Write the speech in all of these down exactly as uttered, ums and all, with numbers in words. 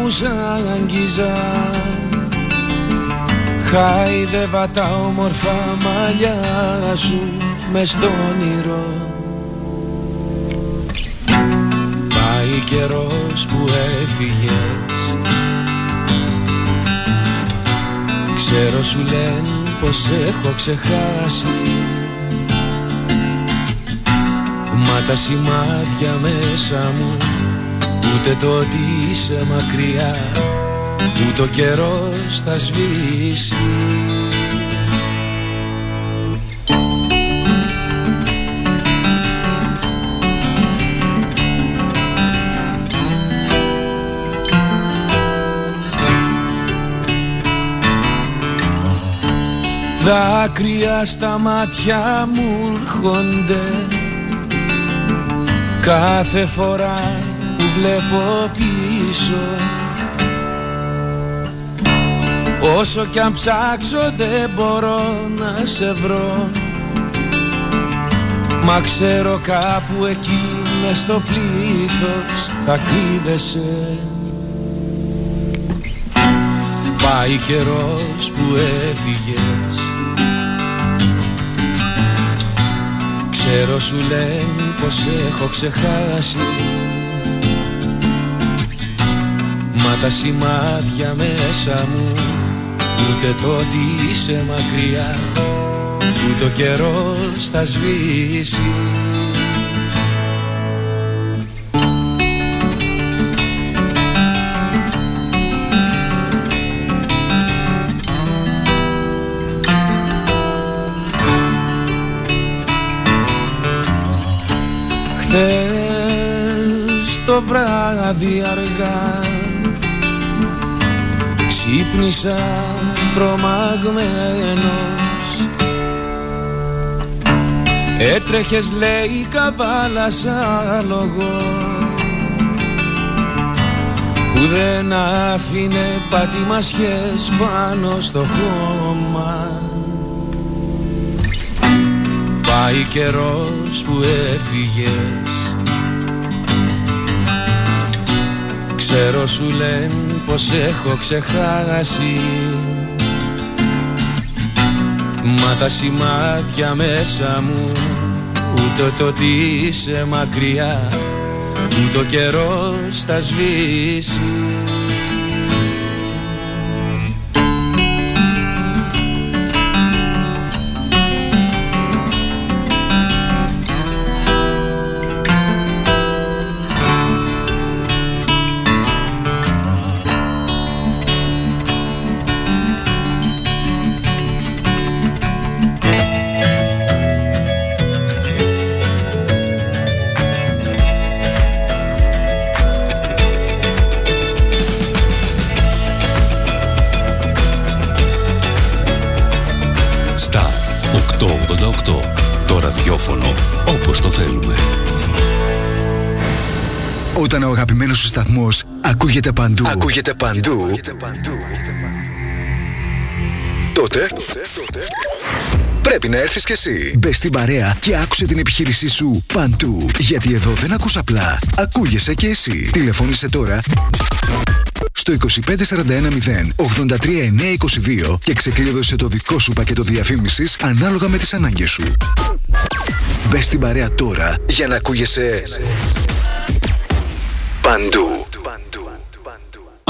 μου σ' αγγίζα. Χάιδευα τα όμορφα μαλλιά σου μες στο όνειρο. Πάει καιρός που έφυγες. Ξέρω σου λένε πως έχω ξεχάσει, μα τα σημάδια μέσα μου ούτε το ότι είσαι μακριά, ούτε ο καιρός θα σβήσει. Δάκρυα στα μάτια μου έρχονται κάθε φορά που βλέπω πίσω. Όσο κι αν ψάξω δεν μπορώ να σε βρω, μα ξέρω κάπου εκεί μες στο πλήθος θα κρύβεσαι. Πάει καιρός που έφυγες. Ξέρω σου λένε πως έχω ξεχάσει, μα τα σημάδια μέσα μου ούτε το ότι είσαι μακριά, ούτε ο καιρός θα σβήσει. Χθες το βράδυ αργά ξύπνησα τρομαγμένος. Έτρεχες λέει καβάλα σαν λόγο που δεν άφηνε πατημασιές πάνω στο χώμα. Πάει καιρός που έφυγες. Ξέρω σου λένε πως έχω ξεχάσει, μα τα σημάδια μέσα μου ούτε το ότι είσαι μακριά, ούτε ο καιρός θα σβήσει. Όταν ο αγαπημένος σου σταθμός ακούγεται παντού, ακούγεται παντού, ακούγεται παντού, τότε, τότε, τότε πρέπει να έρθεις κι εσύ. Μπες στην παρέα και άκουσε την επιχείρησή σου παντού. Γιατί εδώ δεν ακούς απλά, ακούγεσαι κι εσύ. Τηλεφώνησε τώρα στο είκοσι πέντε σαράντα ένα μηδέν ογδόντα τρία εννιακόσια είκοσι δύο και ξεκλείδωσε το δικό σου πακέτο διαφήμισης ανάλογα με τις ανάγκες σου. Μπες στην παρέα τώρα για να ακούγεσαι παντού.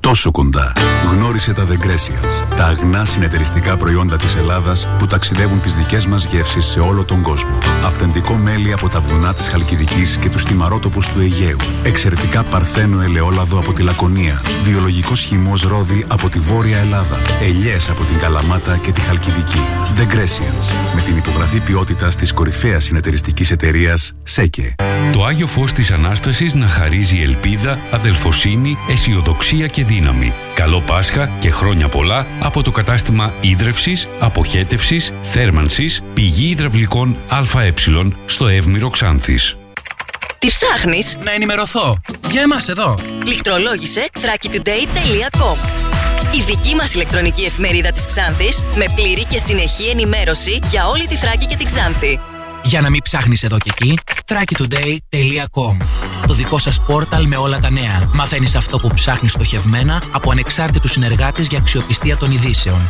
Τόσο κοντά. Γνώρισε τα The Grecians, τα αγνά συνεταιριστικά προϊόντα της Ελλάδας που ταξιδεύουν τις δικές μας γεύσεις σε όλο τον κόσμο. Αυθεντικό μέλι από τα βουνά της Χαλκιδικής και τους θυμαρότοπους του Αιγαίου. Εξαιρετικά παρθένο ελαιόλαδο από τη Λακωνία. Βιολογικός χυμός ρόδι από τη Βόρεια Ελλάδα. Ελιές από την Καλαμάτα και τη Χαλκιδική. The Grecians, με την υπογραφή ποιότητας της κορυφαίας συνεταιριστικής εταιρείας ΣΕΚΕ. Το Άγιο Φως της Ανάστασης να χαρίζει ελπίδα, αδελφοσύνη, αισιοδοξία και δύναμη. Καλό Πάσχα και χρόνια πολλά από το κατάστημα ίδρευσης, αποχέτευσης, θέρμανσης, πηγή υδραυλικών ΑΕ στο Εύμηρο Ξάνθης. Τι ψάχνεις? Να ενημερωθώ. Για εμάς εδώ. Λιχτρολόγησε thrakitoday τελεία com. Η δική μας ηλεκτρονική εφημερίδα της Ξάνθης με πλήρη και συνεχή ενημέρωση για όλη τη Θράκη και την Ξάνθη. Για να μην ψάχνεις εδώ και εκεί, θράκη τουντέι τελεία κομ. Το δικό σας πόρταλ με όλα τα νέα. Μαθαίνεις αυτό που ψάχνεις στοχευμένα από ανεξάρτητους συνεργάτες για αξιοπιστία των ειδήσεων.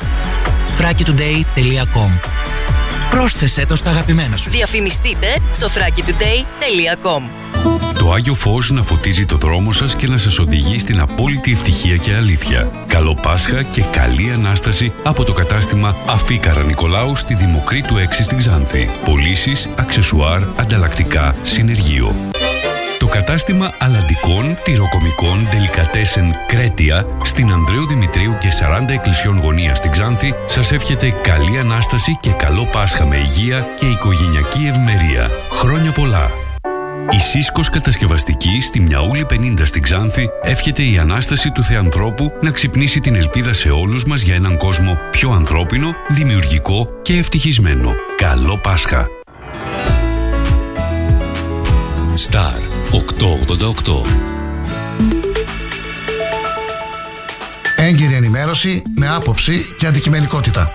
θράκη τουντέι τελεία κομ. Πρόσθεσέ το στα αγαπημένα σου. Διαφημιστείτε στο θράκη τουντέι τελεία κομ. Το Άγιο Φως να φωτίζει το δρόμο σας και να σας οδηγεί στην απόλυτη ευτυχία και αλήθεια. Καλό Πάσχα και καλή Ανάσταση από το κατάστημα Αφίκαρα Νικολάου στη Δημοκρίτου έξι στην Ξάνθη. Πωλήσεις, αξεσουάρ, ανταλλακτικά, συνεργείο. Το κατάστημα αλαντικών, τυροκομικών, ντελικατέσεν, Κρέτια στην Ανδρέου Δημητρίου και σαράντα εκκλησιών γωνία στην Ξάνθη σας εύχεται καλή Ανάσταση και καλό Πάσχα με υγεία και οικογενειακή ευμερία. Χρόνια πολλά! Η Σύσκος Κατασκευαστική στη Μιαούλη πενήντα στην Ξάνθη εύχεται η Ανάσταση του Θεανθρώπου να ξυπνήσει την ελπίδα σε όλους μας για έναν κόσμο πιο ανθρώπινο, δημιουργικό και ευτυχισμένο. Καλό Πάσχα! Star οκτακόσια ογδόντα οκτώ. Έγκυρη ενημέρωση με άποψη και αντικειμενικότητα.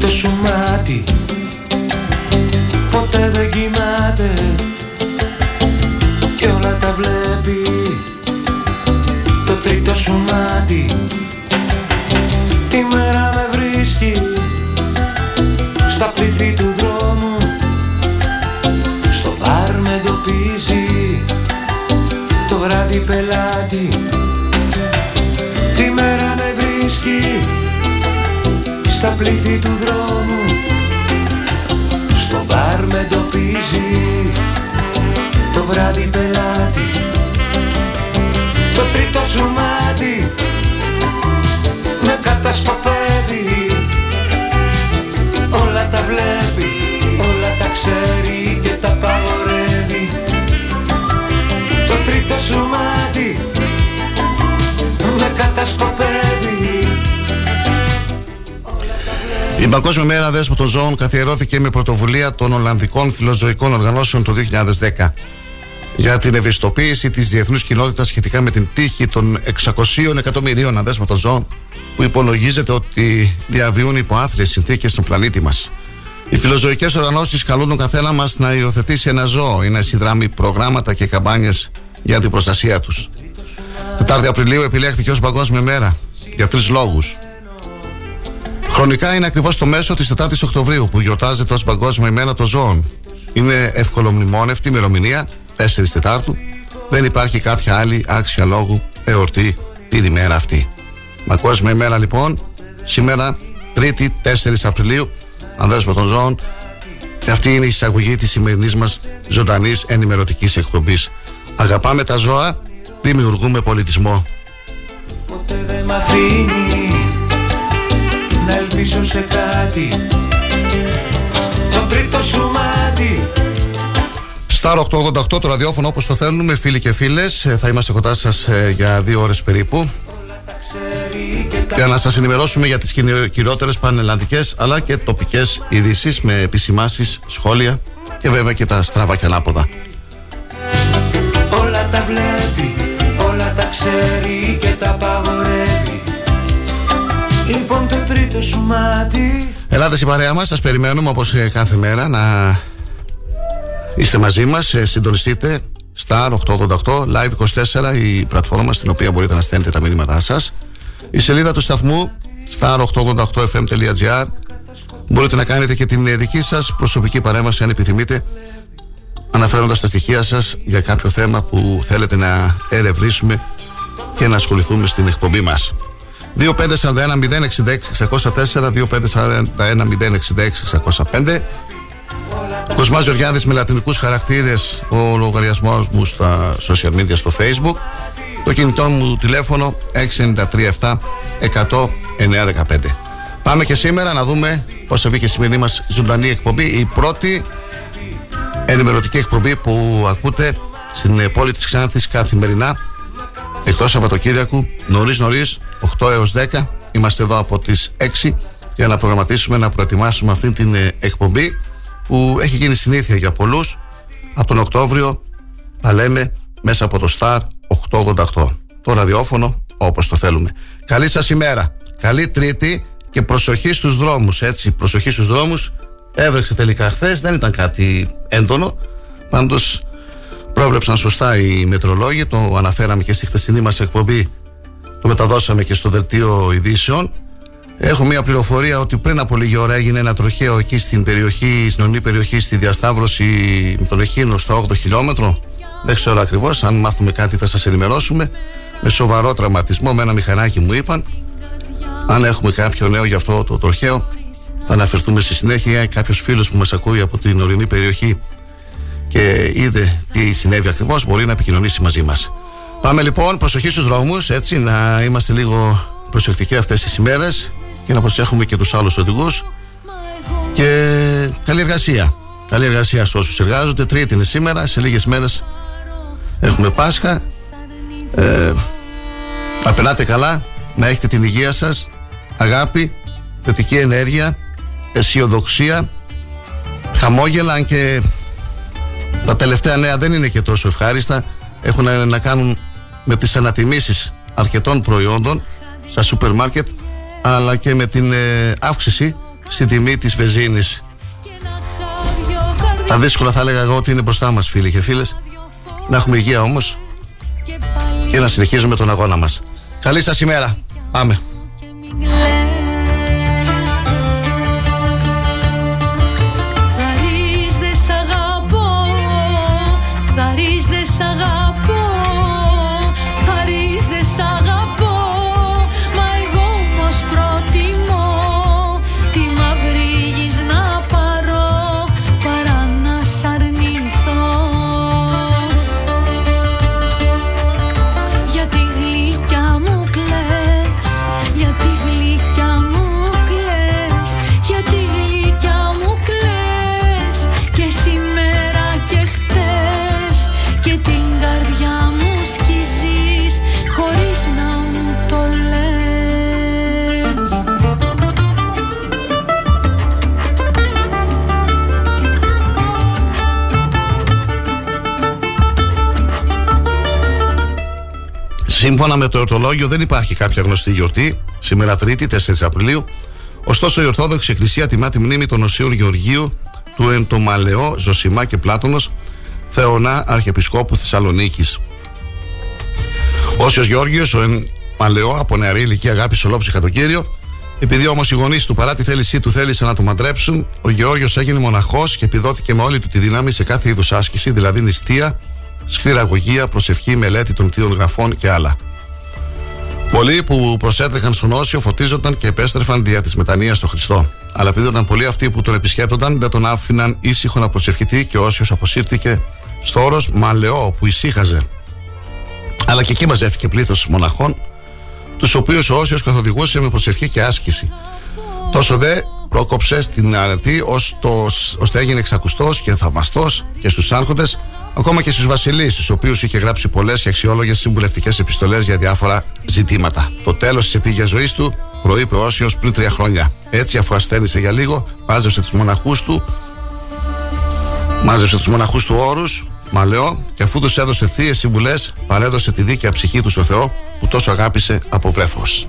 Το σου μάτι ποτέ δεν κοιμάται και όλα τα βλέπει. Το τρίτο σου μάτι τη μέρα με βρίσκει στα πλήθη του δρόμου, στο μπαρ με εντοπίζει, το βράδυ πελάτη. Τη μέρα με βρίσκει στα πλήθη του δρόμου, στο μπαρ με εντοπίζει, το βράδυ πελάτη. Το τρίτο σου μάτι με κατασκοπεύει, όλα τα βλέπει, όλα τα ξέρει και τα παγορεύει. Το τρίτο σου μάτι με κατασκοπεύει. Η Παγκόσμια Μέρα Δέσποτων Ζώων καθιερώθηκε με πρωτοβουλία των Ολλανδικών Φιλοζωικών Οργανώσεων το δύο χιλιάδες δέκα για την ευαισθητοποίηση της διεθνούς κοινότητας σχετικά με την τύχη των εξακοσίων εκατομμυρίων αδέσποτων ζώων που υπολογίζεται ότι διαβιούν υπό άθλιες συνθήκες στον πλανήτη μας. Οι φιλοζωικές οργανώσεις καλούν τον καθένα μας να υιοθετήσει ένα ζώο ή να συνδράμει προγράμματα και καμπάνιες για την προστασία τους. τετάρτη Απριλίου επιλέχθηκε ως Παγκόσμια Μέρα για τρεις λόγους. Χρονικά είναι ακριβώς το μέσο της τέταρτη Οκτωβρίου που γιορτάζεται ως Παγκόσμια ημέρα των ζώων. Είναι ευκολομνημόνευτη ημερομηνία, τέσσερις Τετάρτου. Δεν υπάρχει κάποια άλλη άξια λόγου εορτή την ημέρα αυτή. Παγκόσμια ημέρα λοιπόν, σήμερα τρίτη τέσσερις Απριλίου, αδέσποτων των ζώων. Και αυτή είναι η εισαγωγή της σημερινής μας ζωντανής ενημερωτικής εκπομπής. Αγαπάμε τα ζώα, δημιουργούμε πολιτισμό. Ποτέ δεν μ' αφήνει να ελπίσω σε κάτι. Το τρίτο σου μάτι. Star οκτακόσια ογδόντα οκτώ, το ραδιόφωνο όπως το θέλουμε, φίλοι και φίλες. Θα είμαστε κοντά σας για δύο ώρες περίπου και για να σας ενημερώσουμε για τις κυριότερες πανελλανδικές αλλά και τοπικές ειδήσεις με επισημάσεις, σχόλια και βέβαια και τα στραβά και ανάποδα. Όλα τα βλέπει, όλα τα ξέρει και τα παγορεύει. Λοιπόν, το τρίτο σου μάτι. Ελάτε στην παρέα μας, σας περιμένουμε όπως κάθε μέρα να είστε μαζί μας, συντονιστείτε. Star οκτακόσια ογδόντα οκτώ, Live είκοσι τέσσερα, η πλατφόρμα στην οποία μπορείτε να στέλνετε τα μηνύματά σας. Η σελίδα του σταθμού σταρ οκτακόσια ογδόντα οκτώ εφ εμ τελεία τζι άρ. Μπορείτε να κάνετε και την δική σας προσωπική παρέμβαση αν επιθυμείτε, αναφέροντας τα στοιχεία σας για κάποιο θέμα που θέλετε να ερευνήσουμε και να ασχοληθούμε στην εκπομπή μας. δύο πέντε τέσσερα ένα μηδέν έξι έξι έξι μηδέν τέσσερα, δύο πέντε τέσσερα ένα μηδέν έξι έξι έξι μηδέν πέντε. Κοσμάς Γεωργιάδης με λατινικούς χαρακτήρες, ο λογαριασμός μου στα social media, στο Facebook. το κινητό μου τηλέφωνο έξι εννιά τρία επτά ένα μηδέν εννιά ένα πέντε. Πάμε και σήμερα να δούμε πώς θα βγει και η σημερινή μας ζωντανή εκπομπή, η πρώτη ενημερωτική εκπομπή που ακούτε στην πόλη της Ξάνθης καθημερινά εκτός Σαββατοκύριακου, νωρίς νωρίς, οκτώ έως δέκα. Είμαστε εδώ από τις έξι για να προγραμματίσουμε, να προετοιμάσουμε αυτή την εκπομπή που έχει γίνει συνήθεια για πολλούς. Από τον Οκτώβριο τα λέμε μέσα από το Star οκτακόσια ογδόντα οκτώ, το ραδιόφωνο όπως το θέλουμε. Καλή σας ημέρα, καλή Τρίτη και προσοχή στους δρόμους, έτσι, προσοχή στους δρόμους. Έβρεξε τελικά χθες, δεν ήταν κάτι έντονο, πάντως πρόβλεψαν σωστά οι μετρολόγοι, το αναφέραμε και στη χθεσινή μας εκπομπή, το μεταδώσαμε και στο δελτίο ειδήσεων. Έχω μια πληροφορία ότι πριν από λίγη ώρα έγινε ένα τροχαίο εκεί στην περιοχή, στην ορεινή περιοχή, στη διασταύρωση με τον Εχήνο στο όγδοο χιλιόμετρο. Δεν ξέρω ακριβώς, αν μάθουμε κάτι θα σας ενημερώσουμε. Με σοβαρό τραυματισμό, με ένα μηχανάκι μου είπαν. Αν έχουμε κάποιο νέο για αυτό το τροχαίο, θα αναφερθούμε στη συνέχεια. Κάποιος φίλος που μας ακούει από την ορεινή περιοχή και είδε τι συνέβη ακριβώς, μπορεί να επικοινωνήσει μαζί μας. Πάμε λοιπόν, προσοχή στους δρόμους, έτσι, να είμαστε λίγο προσεκτικοί αυτές τις ημέρες και να προσέχουμε και τους άλλους οδηγούς. Και καλή εργασία. Καλή εργασία σε όσους εργάζονται. Τρίτη είναι σήμερα, σε λίγες μέρες έχουμε Πάσχα. Ε, να περνάτε καλά, να έχετε την υγεία σας, αγάπη, θετική ενέργεια, αισιοδοξία, χαμόγελα, αν και τα τελευταία νέα δεν είναι και τόσο ευχάριστα. Έχουν να κάνουν με τις ανατιμήσεις αρκετών προϊόντων στα σούπερ μάρκετ, αλλά και με την ε, αύξηση στη τιμή της βενζίνης. Τα δύσκολα θα έλεγα εγώ ότι είναι μπροστά μας, φίλοι και φίλες. Να έχουμε υγεία όμως και να συνεχίζουμε τον αγώνα μας. Καλή σας ημέρα. Πάμε. Σύμφωνα με το εορτολόγιο δεν υπάρχει κάποια γνωστή γιορτή σήμερα Τρίτη, τέσσερις Απριλίου. Ωστόσο η Ορθόδοξη Εκκλησία τιμά τη μνήμη των Οσίων Γεωργίου, του εν το Μαλαιό Ζωσιμά και Πλάτωνος, Θεονά Αρχιεπισκόπου Θεσσαλονίκης. Όσιος Γεώργιος, ο εν Μαλαιό, από νεαρή ηλικία αγάπησε ολόψυχα τον Κύριο. Επειδή όμως οι γονείς του παρά τη θέλησή του θέλησαν να του μαντρέψουν, ο Γεώργιος έγινε μοναχός και επιδόθηκε με όλη του τη δύναμη σε κάθε είδους άσκηση, δηλαδή νηστεία, σκληραγωγία, προσευχή, μελέτη των θείων γραφών και άλλα. Πολλοί που προσέτρεχαν στον Όσιο φωτίζονταν και επέστρεφαν δια της μετανοίας στον Χριστό. Αλλά επειδή ήταν πολλοί αυτοί που τον επισκέπτονταν, δεν τον άφηναν ήσυχο να προσευχηθεί και ο Όσιος αποσύρθηκε στο όρος Μαλαιό που ησύχαζε. Αλλά και εκεί μαζεύτηκε πλήθος μοναχών, τους οποίους ο Όσιος καθοδηγούσε με προσευχή και άσκηση. Τόσο δε πρόκοψε στην αρετή, ώστε έγινε εξακουστός και θαυμαστός και στους άρχοντες, ακόμα και στους βασιλείς, στους οποίους είχε γράψει πολλές και αξιόλογες συμβουλευτικές επιστολές για διάφορα ζητήματα. Το τέλος της επίγειας ζωής του προείπε ο Όσιος πριν τρία χρόνια. Έτσι, αφού ασθένησε για λίγο, μάζεψε τους μοναχούς του, μάζεψε τους μοναχούς του όρους Μαλαιό, και αφού τους έδωσε θείες συμβουλές, παρέδωσε τη δίκαια ψυχή του στο Θεό που τόσο αγάπησε από βρέφος.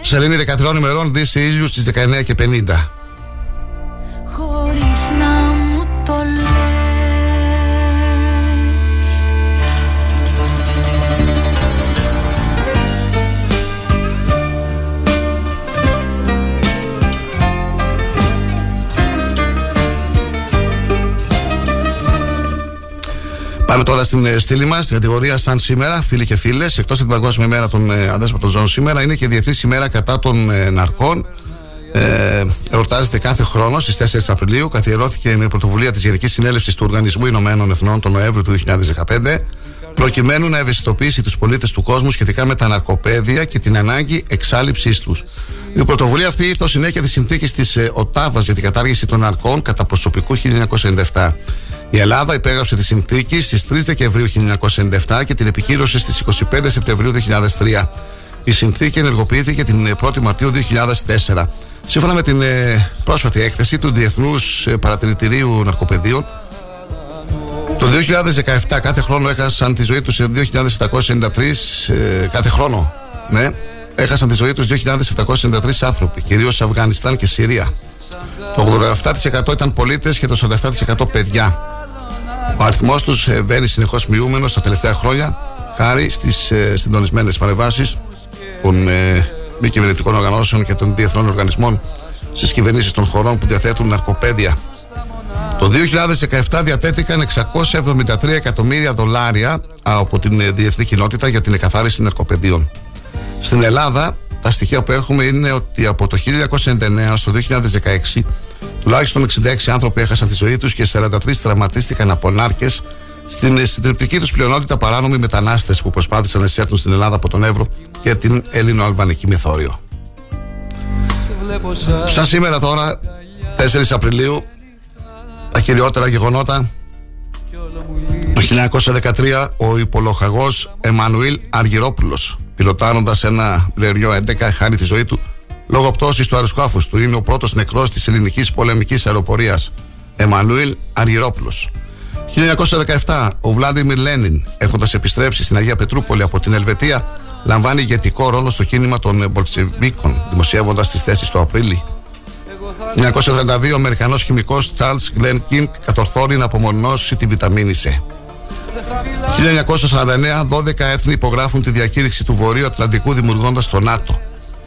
Σελήνη δεκατρία ημερών, δύση ήλιου στις δεκαεννιά και πενήντα. Πάμε τώρα στην στήλη μας, στην κατηγορία σαν σήμερα, φίλοι και φίλες. Εκτός από την Παγκόσμια ημέρα των ε, αδέσποτων ζώων, σήμερα είναι και η Διεθνής ημέρα κατά των ε, ναρκών. ε, εορτάζεται κάθε χρόνο στις τέσσερις Απριλίου. Καθιερώθηκε με πρωτοβουλία της Γενικής Συνέλευσης του Οργανισμού Ηνωμένων Εθνών τον Νοέμβριο του δύο χιλιάδες δεκαπέντε, προκειμένου να ευαισθητοποιήσει τους πολίτες του κόσμου σχετικά με τα ναρκοπαίδια και την ανάγκη εξάλειψής τους. Η πρωτοβουλία αυτή ήρθε ως συνέχεια της συνθήκης της Οτάβας για την κατάργηση των ναρκών κατά προσωπικού χίλια εννιακόσια ενενήντα επτά. Η Ελλάδα υπέγραψε τη συνθήκη στις τρεις Δεκεμβρίου χίλια εννιακόσια ενενήντα επτά και την επικύρωσε στις είκοσι πέντε Σεπτεμβρίου δύο χιλιάδες τρία. Η συνθήκη ενεργοποιήθηκε την πρώτη Μαρτίου δύο χιλιάδες τέσσερα. Σύμφωνα με την πρόσφατη έκθεση του Διεθνούς Παρατηρητηρίου Ναρκοπαιδίων, το δύο χιλιάδες δεκαεπτά κάθε χρόνο έχασαν τη ζωή τους δύο χιλιάδες επτακόσιοι ενενήντα τρεις ε, κάθε χρόνο, ναι, έχασαν τη ζωή τους δύο χιλιάδες επτακόσιοι ενενήντα τρεις άνθρωποι, κυρίως Αφγανιστάν και Συρία. Το ογδόντα επτά τοις εκατό ήταν πολίτες και το σαράντα επτά τοις εκατό παιδιά. Ο αριθμός τους βαίνει συνεχώς μειούμενος τα τελευταία χρόνια, χάρη στις ε, συντονισμένες παρεμβάσεις των ε, μη κυβερνητικών οργανώσεων και των διεθνών οργανισμών στις κυβερνήσεις των χωρών που διαθέτουν ναρκοπαίδια. Το δύο χιλιάδες δεκαεπτά διατέθηκαν εξακόσια εβδομήντα τρία εκατομμύρια δολάρια από την διεθνή κοινότητα για την εκαθάριση ναρκοπαιδίων. Στην Ελλάδα, τα στοιχεία που έχουμε είναι ότι από το χίλια εννιακόσια ενενήντα εννέα στο δύο χιλιάδες δεκαέξι, τουλάχιστον εξήντα έξι άνθρωποι έχασαν τη ζωή τους και σαράντα τρεις τραυματίστηκαν από νάρκες, στην συντριπτική τους πλειονότητα παράνομοι μετανάστες που προσπάθησαν να εισέλθουν στην Ελλάδα από τον Εύρο και την Έλληνο-Αλβανική Μεθόριο. Σαν σήμερα τώρα, τέσσερις Απριλίου, τα κυριότερα γεγονότα. Το χίλια εννιακόσια δεκατρία ο υπολοχαγός Εμμανουήλ Αργυρόπουλος, πιλοτάροντας ένα μπλεριό έντεκα, χάνει τη ζωή του λόγω πτώσης του αεροσκάφους του. Είναι ο πρώτος νεκρός της ελληνικής πολεμικής αεροπορίας. Εμμανουήλ Αργυρόπουλος. χίλια εννιακόσια δεκαεπτά ο Βλάντιμιρ Λένιν, έχοντας επιστρέψει στην Αγία Πετρούπολη από την Ελβετία, λαμβάνει ηγετικό ρόλο στο κίνημα των Μπολσεβίκων, δημοσιεύοντας τις θέσεις του Απρίλη. χίλια εννιακόσια τριάντα δύο ο Αμερικανός χημικός Charles Glenn King κατορθώνει να απομονώσει τη βιταμίνη C. χίλια εννιακόσια σαράντα εννέα δώδεκα έθνη υπογράφουν τη διακήρυξη του Βορείου Ατλαντικού δημιουργώντας το ΝΑΤΟ.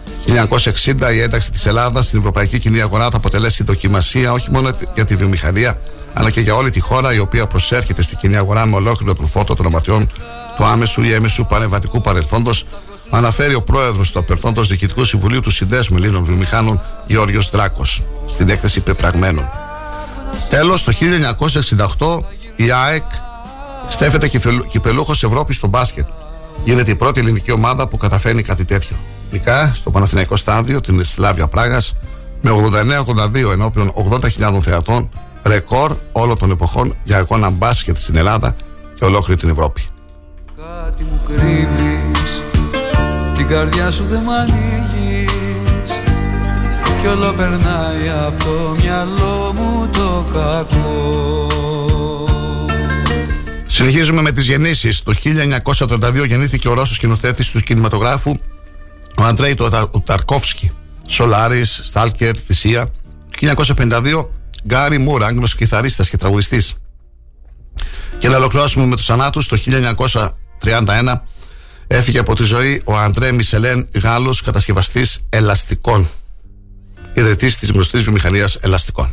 χίλια εννιακόσια εξήντα η ένταξη της Ελλάδας στην Ευρωπαϊκή Κοινή Αγορά θα αποτελέσει δοκιμασία όχι μόνο για τη βιομηχανία αλλά και για όλη τη χώρα, η οποία προσέρχεται στην Κοινή Αγορά με ολόκληρο τον φόρτο των αματιών του άμεσου ή έμεσου πανευατικού παρελθόντος, αναφέρει ο πρόεδρος του απερθόντος Διοικητικού Συμβουλίου του Συνδέσμου Ελλήνων Βιομηχάνων Γεώργιος Δράκος, στην έκθεση πεπραγμένων. Τέλος, το χίλια εννιακόσια εξήντα οκτώ η ΑΕΚ στέφεται κυπελούχος Ευρώπης στο μπάσκετ. Γίνεται η πρώτη ελληνική ομάδα που καταφέρνει κάτι τέτοιο. Νικά στο Παναθηναϊκό Στάδιο την Σλάβια Πράγας με ογδόντα εννέα ογδόντα δύο ενώπιον ογδόντα χιλιάδων θεατών, ρεκόρ όλων των εποχών για αγώνα μπάσκετ στην Ελλάδα και ολόκληρη την Ευρώπη. Κάτι μου κρύβεις, την καρδιά σου δεν μ' ανοίγεις, κι όλο περνάει από το μυαλό μου το κακό. Συνεχίζουμε με τις γεννήσεις. Το χίλια εννιακόσια τριάντα δύο γεννήθηκε ο Ρώσος σκηνοθέτης του κινηματογράφου ο Αντρέι Ταρκόφσκι, Σολάρις, Στάλκερ, Θυσία. Το χίλια εννιακόσια πενήντα δύο Γκάρι Μουρ, Άγγλος κιθαρίστας και τραγουδιστής. Και να ολοκληρώσουμε με τους θανάτους. Το χίλια εννιακόσια τριάντα ένα έφυγε από τη ζωή ο Αντρέ Μισελέν, Γάλλος κατασκευαστής ελαστικών, ιδρυτής της γνωστής βιομηχανίας ελαστικών.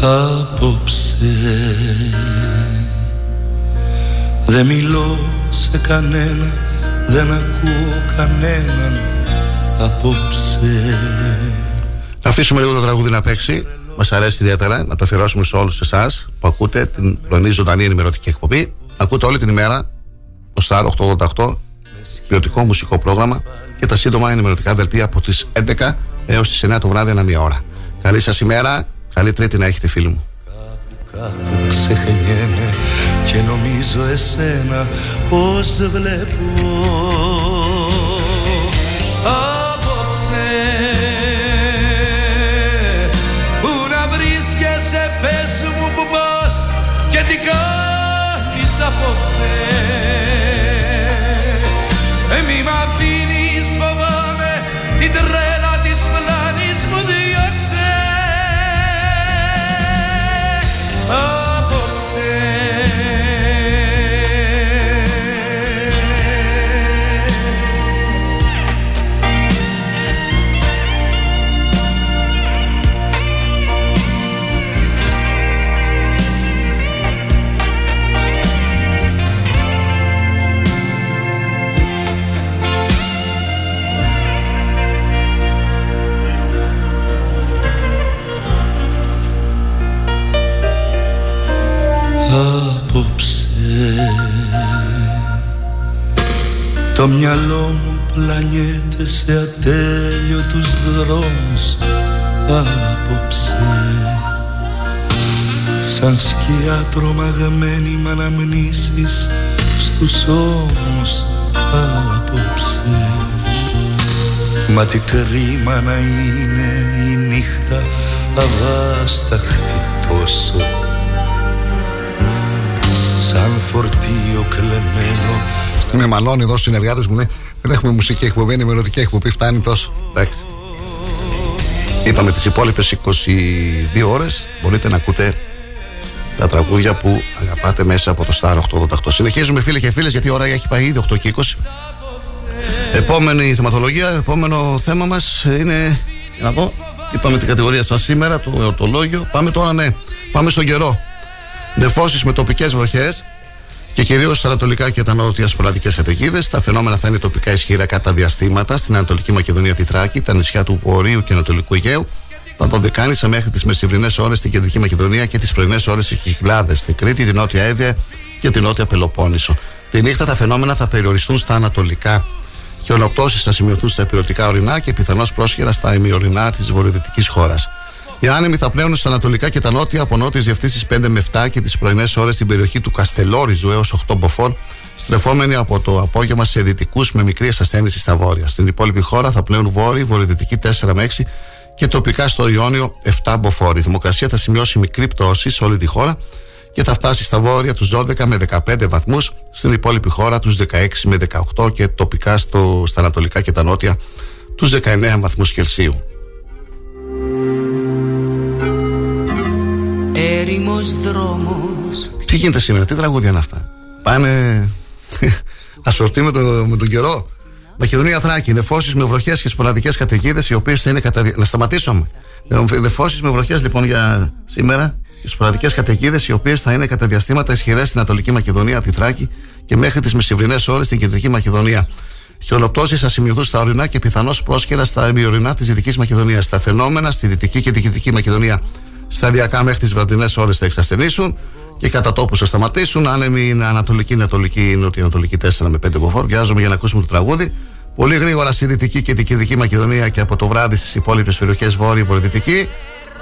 Απόψε δεν μιλώ σε κανένα, δεν ακούω κανέναν απόψε. Θα αφήσουμε λίγο το τραγούδι να παίξει. Μας αρέσει ιδιαίτερα να το αφιερώσουμε σε όλους εσάς που ακούτε την πρωινή ζωντανή ενημερωτική εκπομπή. Ακούτε όλη την ημέρα το Star οκτακόσια ογδόντα οκτώ, ποιοτικό μουσικό πρόγραμμα και τα σύντομα ενημερωτικά δελτία από τις έντεκα έως τις εννέα το βράδυ, ανά μία ώρα. Καλή σας ημέρα. Καλή Τρίτη να έχετε, φίλοι μου. Κάπου, κάπου ξεχνιέμαι και νομίζω εσένα πως βλέπω. Απόψε που να βρίσκεσαι, πες μου που πας και τι κάνεις απόψε. Ε, μη μ' αφήνεις, φοβάμαι την τρέλα της πλάνης μου διώξε. Απόψε Το μυαλό μου πλανιέται σε ατέλειωτους δρόμους απόψε, σαν σκιά τρομαγμένη μ' αναμνήσεις στους ώμους απόψε. Μα τι τρίμα να είναι η νύχτα αβάσταχτη τόσο, σαν φορτίο κλεμμένο. Με μαλώνει εδώ στους συνεργάτες μου, λέει, δεν έχουμε μουσική εκπομπή, είναι μερωτική εκπομπή, φτάνει τόσο. Εντάξει. Είπαμε τις υπόλοιπες είκοσι δύο ώρες μπορείτε να ακούτε τα τραγούδια που αγαπάτε μέσα από το Star οκτακόσια ογδόντα οκτώ. Συνεχίζουμε, φίλοι και φίλες, γιατί η ώρα έχει πάει ήδη οκτώ και είκοσι. Επόμενη θεματολογία, επόμενο θέμα μας είναι, να πω, είπαμε την κατηγορία σας σήμερα, το εορτολόγιο. Πάμε τώρα, ναι, πάμε στον καιρό. Νεφώσεις με τοπικές βροχές και κυρίως στα ανατολικά και τα νότια σποραδικές καταιγίδες. Τα φαινόμενα θα είναι τοπικά ισχυρά κατά διαστήματα στην Ανατολική Μακεδονία, τη Θράκη, τα νησιά του Βορείου και Ανατολικού Αιγαίου, τα Δωδεκάνησα μέχρι τις μεσημβρινές ώρες στην Κεντρική Μακεδονία και τις πρωινές ώρες στις Κυκλάδες, στην Κρήτη, την Νότια Εύβοια και την Νότια Πελοπόννησο. Τη νύχτα τα φαινόμενα θα περιοριστούν στα ανατολικά. Χιονοπτώσεις θα σημειωθούν στα ηπειρωτικά ορεινά και πιθανώς πρόσχερα στα ημιορεινά της βορειοδυτικής χώρας. Οι άνεμοι θα πνέουν στα ανατολικά και τα νότια από νότιες διευθύνσεις πέντε με επτά και τις πρωινές ώρες στην περιοχή του Καστελόριζου έως οκτώ μποφόρ, στρεφόμενοι από το απόγευμα σε δυτικούς με μικρές ασθένειες στα βόρεια. Στην υπόλοιπη χώρα θα πνέουν βόρειοι, βορειοδυτικοί τέσσερα με έξι και τοπικά στο Ιόνιο επτά μποφόρ. Η θερμοκρασία θα σημειώσει μικρή πτώση σε όλη τη χώρα και θα φτάσει στα βόρεια τους δώδεκα με δεκαπέντε βαθμούς, στην υπόλοιπη χώρα τους δεκαέξι με δεκαοκτώ και τοπικά στο, στα ανατολικά και τα νότια τους δεκαεννέα βαθμούς Κελσίου. Τι γίνεται σήμερα, τι τραγούδια είναι αυτά? Πάνε ασφαλτή με, το, με τον καιρό. Μακεδονία Θράκη, νεφώσεις με βροχές και σποραδικές καταιγίδες, οι οποίες είναι καταδια... Να σταματήσουμε. Νεφώσεις με βροχές λοιπόν για σήμερα, οι σποραδικές καταιγίδες, οι οποίες θα είναι κατά διαστήματα ισχυρές στην Ανατολική Μακεδονία, τη Θράκη και μέχρι τις μεσημβρινές ώρες στην Κεντρική Μακεδονία. Χιονοπτώσεις θα σημειωθούν στα ορεινά και πιθανώς πρόσκαιρα στα ημιορεινά της Δυτικής Μακεδονίας. Τα φαινόμενα στη Δυτική και τη Κεντρική Μακεδονία σταδιακά μέχρι τις βραδινές ώρες θα εξασθενήσουν και κατά τόπους θα σταματήσουν. Άνεμοι είναι ανατολική, ανατολική, νοτιοανατολική τέσσερα με πέντε μποφόρ. Βιάζομαι για να ακούσουμε το τραγούδι. Πολύ γρήγορα στη Δυτική και την Κεντρική Μακεδονία και από το βράδυ στις υπόλοιπες περιοχές βόρειο-βορειοδυτική.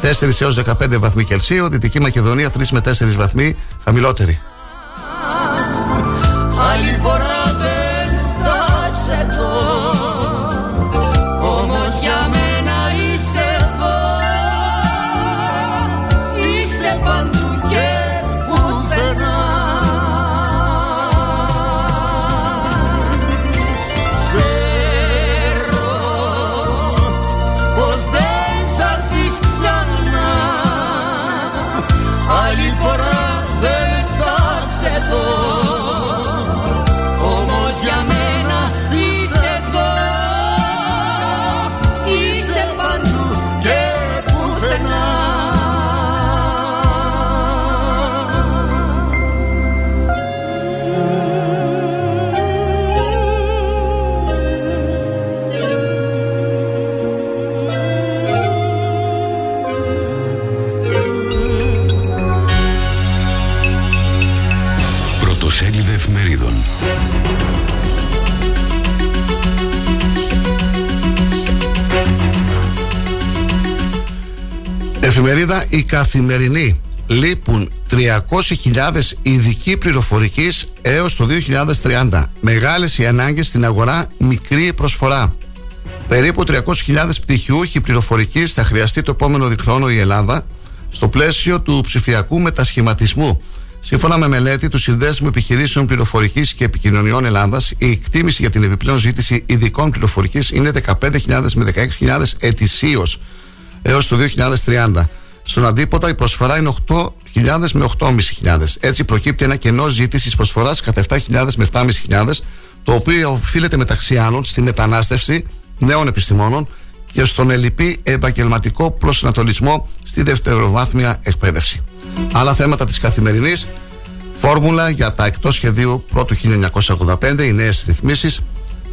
τέσσερα έως δεκαπέντε βαθμοί Κελσίου, Δυτική Μακεδονία τρεις με τέσσερις βαθμοί, χαμηλότερη. Άλλη φορά δεν θα σε δω, όμως για μένα είσαι εδώ. Είσαι παντού και πουθενά. Ξέρω πως δεν άλλη φορά δεν θα σε δω, όμως για μένα είσαι εδώ, είσαι παντού και πουθενά. Εφημερίδα η Καθημερινή. Λείπουν τριακόσιες χιλιάδες ειδικοί πληροφορικής έως το δύο χιλιάδες τριάντα. Μεγάλες οι ανάγκες στην αγορά, μικρή προσφορά. Περίπου τριακόσιες χιλιάδες πτυχιούχοι πληροφορικής θα χρειαστεί το επόμενο διχρόνο η Ελλάδα στο πλαίσιο του ψηφιακού μετασχηματισμού. Σύμφωνα με μελέτη του Συνδέσμου Επιχειρήσεων Πληροφορικής και Επικοινωνιών Ελλάδας, η εκτίμηση για την επιπλέον ζήτηση ειδικών πληροφορικής είναι δεκαπέντε χιλιάδες με δεκαέξι χιλιάδες ετησίως έως το δύο χιλιάδες τριάντα. Στον αντίποδα, η προσφορά είναι οκτώ χιλιάδες με οκτώ χιλιάδες πεντακόσιες. Έτσι, προκύπτει ένα κενό ζήτησης προσφοράς κατά επτά χιλιάδες με επτά χιλιάδες πεντακόσιες, το οποίο οφείλεται μεταξύ άλλων στη μετανάστευση νέων επιστημόνων και στον ελλειπή επαγγελματικό προσανατολισμό στη δευτεροβάθμια εκπαίδευση. Άλλα θέματα της Καθημερινής. Φόρμουλα για τα εκτός σχεδίου πρώτου χίλια εννιακόσια ογδόντα πέντε, οι νέες ρυθμίσεις.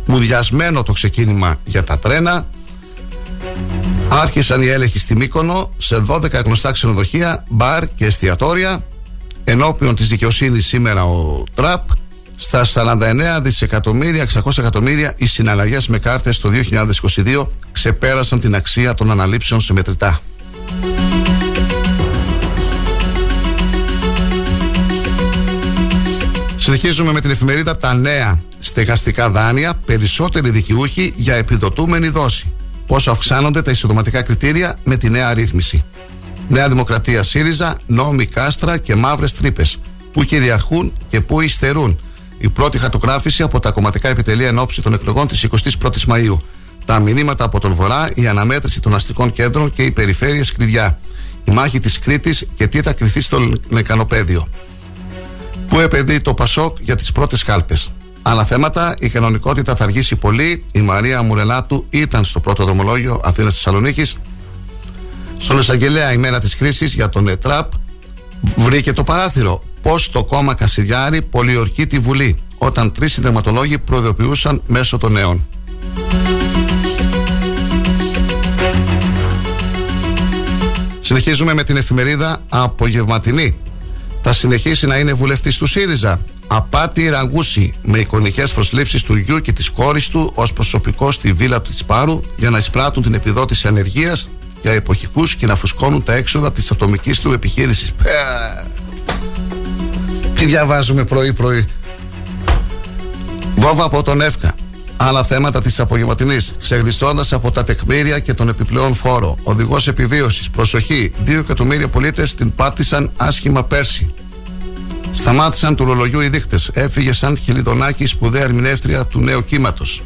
Μουδιασμένο το ξεκίνημα για τα τρένα. Άρχισαν οι έλεγχοι στη Μύκονο σε δώδεκα γνωστά ξενοδοχεία, μπαρ και εστιατόρια. Ενώπιον της δικαιοσύνης σήμερα ο Τραπ. στα σαράντα εννέα δισεκατομμύρια εξακόσια εκατομμύρια οι συναλλαγές με κάρτες το δύο χιλιάδες είκοσι δύο ξεπέρασαν την αξία των αναλήψεων σε μετρητά. Συνεχίζουμε με την εφημερίδα Τα Νέα. Στεγαστικά δάνεια, περισσότεροι δικαιούχοι για επιδοτούμενη δόση. Πόσο αυξάνονται τα ισοδοματικά κριτήρια με τη νέα ρύθμιση. Νέα Δημοκρατία ΣΥΡΙΖΑ, νόμοι κάστρα και μαύρες τρύπες. Πού κυριαρχούν και πού υστερούν. Η πρώτη χαρτογράφηση από τα κομματικά επιτελεία εν ώψη των εκλογών της εικοστής πρώτης Μαΐου. Τα μηνύματα από τον Βορρά, η αναμέτρηση των αστικών κέντρων και οι περιφέρειες κλειδιά. Η μάχη της Κρήτης και τι θα κριθεί στο Λεκανοπέδιο. Πού επενδύει το Πασόκ για τις πρώτες κάλπες. Άλλα θέματα, η κανονικότητα θα αργήσει πολύ. Η Μαρία Μουρελάτου ήταν στο πρώτο δρομολόγιο Αθήνας Θεσσαλονίκης. Στον εισαγγελέα η μέρα της κρίσης για τον ΕΤΡΑΠ βρήκε το παράθυρο. Πώς το κόμμα Κασιδιάρη πολιορκεί τη Βουλή, όταν τρεις συνταγματολόγοι προειδοποιούσαν μέσω των νέων. Συνεχίζουμε με την εφημερίδα Απογευματινή. Θα συνεχίσει να είναι βουλευτής του ΣΥΡΙΖΑ. Απάτη Ραγκούση, με εικονικές προσλήψεις του γιου και της κόρης του ως προσωπικό στη βίλα του Τσπάρου για να εισπράττουν την επιδότηση ανεργίας για εποχικούς και να φουσκώνουν τα έξοδα της ατομικής του επιχείρησης. Τι διαβάζουμε πρωί-πρωί. Βόβα από τον Εύκα. Άλλα θέματα της Απογευματινής. Ξεγλιστρώντας από τα τεκμήρια και τον επιπλέον φόρο. Οδηγός επιβίωσης. Προσοχή. Δύο εκατομμύρια πολίτες την πάτησαν άσχημα πέρσι. Σταμάτησαν του ρολογιού οι δείκτες. Έφυγε σαν Χελιδονάκη, σπουδαία ερμηνεύτρια του νέου κύματος.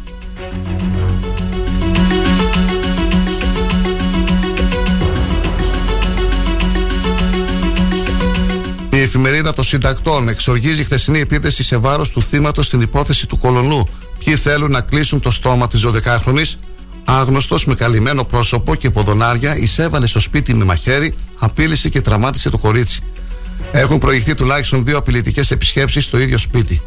Η εφημερίδα των Συντακτών εξοργίζει χθεσινή επίθεση σε βάρος του θύματος στην υπόθεση του Κολονού. Ποιοι θέλουν να κλείσουν το στόμα της δωδεκάχρονης. Άγνωστος με καλυμμένο πρόσωπο και ποδονάρια εισέβαλε στο σπίτι με μαχαίρι, απείλησε και τραυμάτισε το κορίτσι. Έχουν προηγηθεί τουλάχιστον δύο απειλητικές επισκέψεις στο ίδιο σπίτι.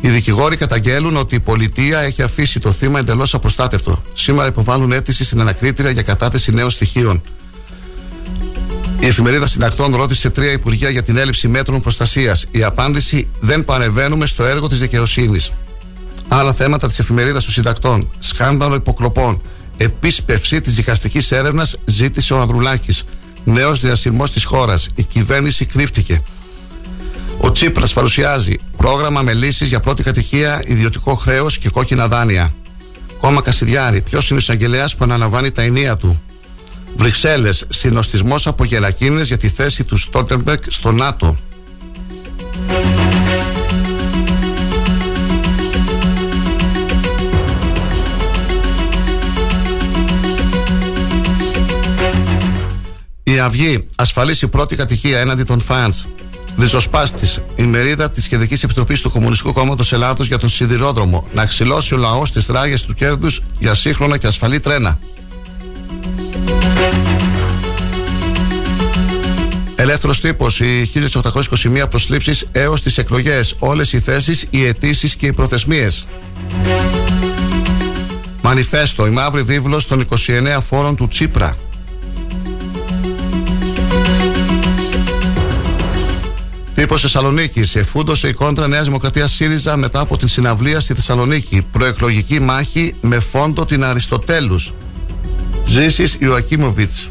Οι δικηγόροι καταγγέλουν ότι η πολιτεία έχει αφήσει το θύμα εντελώς απροστάτευτο. Σήμερα υποβάλλουν αίτηση στην ανακρίτρια για κατάθεση νέων στοιχείων. Η εφημερίδα Συντακτών ρώτησε τρία υπουργεία για την έλλειψη μέτρων προστασίας. Η απάντηση: δεν παρεμβαίνουμε στο έργο της δικαιοσύνης. Άλλα θέματα της εφημερίδας των Συντακτών. Σκάνδαλο υποκλοπών. Επίσπευση της δικαστικής έρευνας ζήτησε ο Ανδρουλάκης. Νέος διασημός της χώρας. Η κυβέρνηση κρύφτηκε. Ο Τσίπρας παρουσιάζει πρόγραμμα με λύσεις για πρώτη κατοικία, ιδιωτικό χρέος και κόκκινα δάνεια. Κόμμα Κασιδιάρη. Ποιος είναι ο εισαγγελέας που αναλαμβάνει τα ενία του. Βρυξέλλες. Συνοστισμός από γερακίνες για τη θέση του Στόλτενμπεργκ στο ΝΑΤΟ. Η Αυγή. Ασφαλής η πρώτη κατοικία έναντι των φανς. Ριζοσπάστης. Η μερίδα της Κεντρικής Επιτροπής του Κομμουνιστικού Κόμματος Ελλάδος για τον σιδηρόδρομο. Να ξυλώσει ο λαός τις ράγες του κέρδους για σύγχρονα και ασφαλή τρένα. Ελεύθερος Τύπος. Οι χίλιες οκτακόσιες είκοσι μία προσλήψεις έως τις εκλογές. Όλες οι θέσεις, οι αιτήσεις και οι προθεσμίες. Μανιφέστο. Η μαύρη βίβλος των είκοσι εννέα φόρων του Τσίπρα. Τύπος Θεσσαλονίκης. Εφούντωσε η κόντρα Νέα Δημοκρατία ΣΥΡΙΖΑ μετά από την συναυλία στη Θεσσαλονίκη. Προεκλογική μάχη με φόντο την Αριστοτέλους. Ζήσης Ιωακίμοβιτς.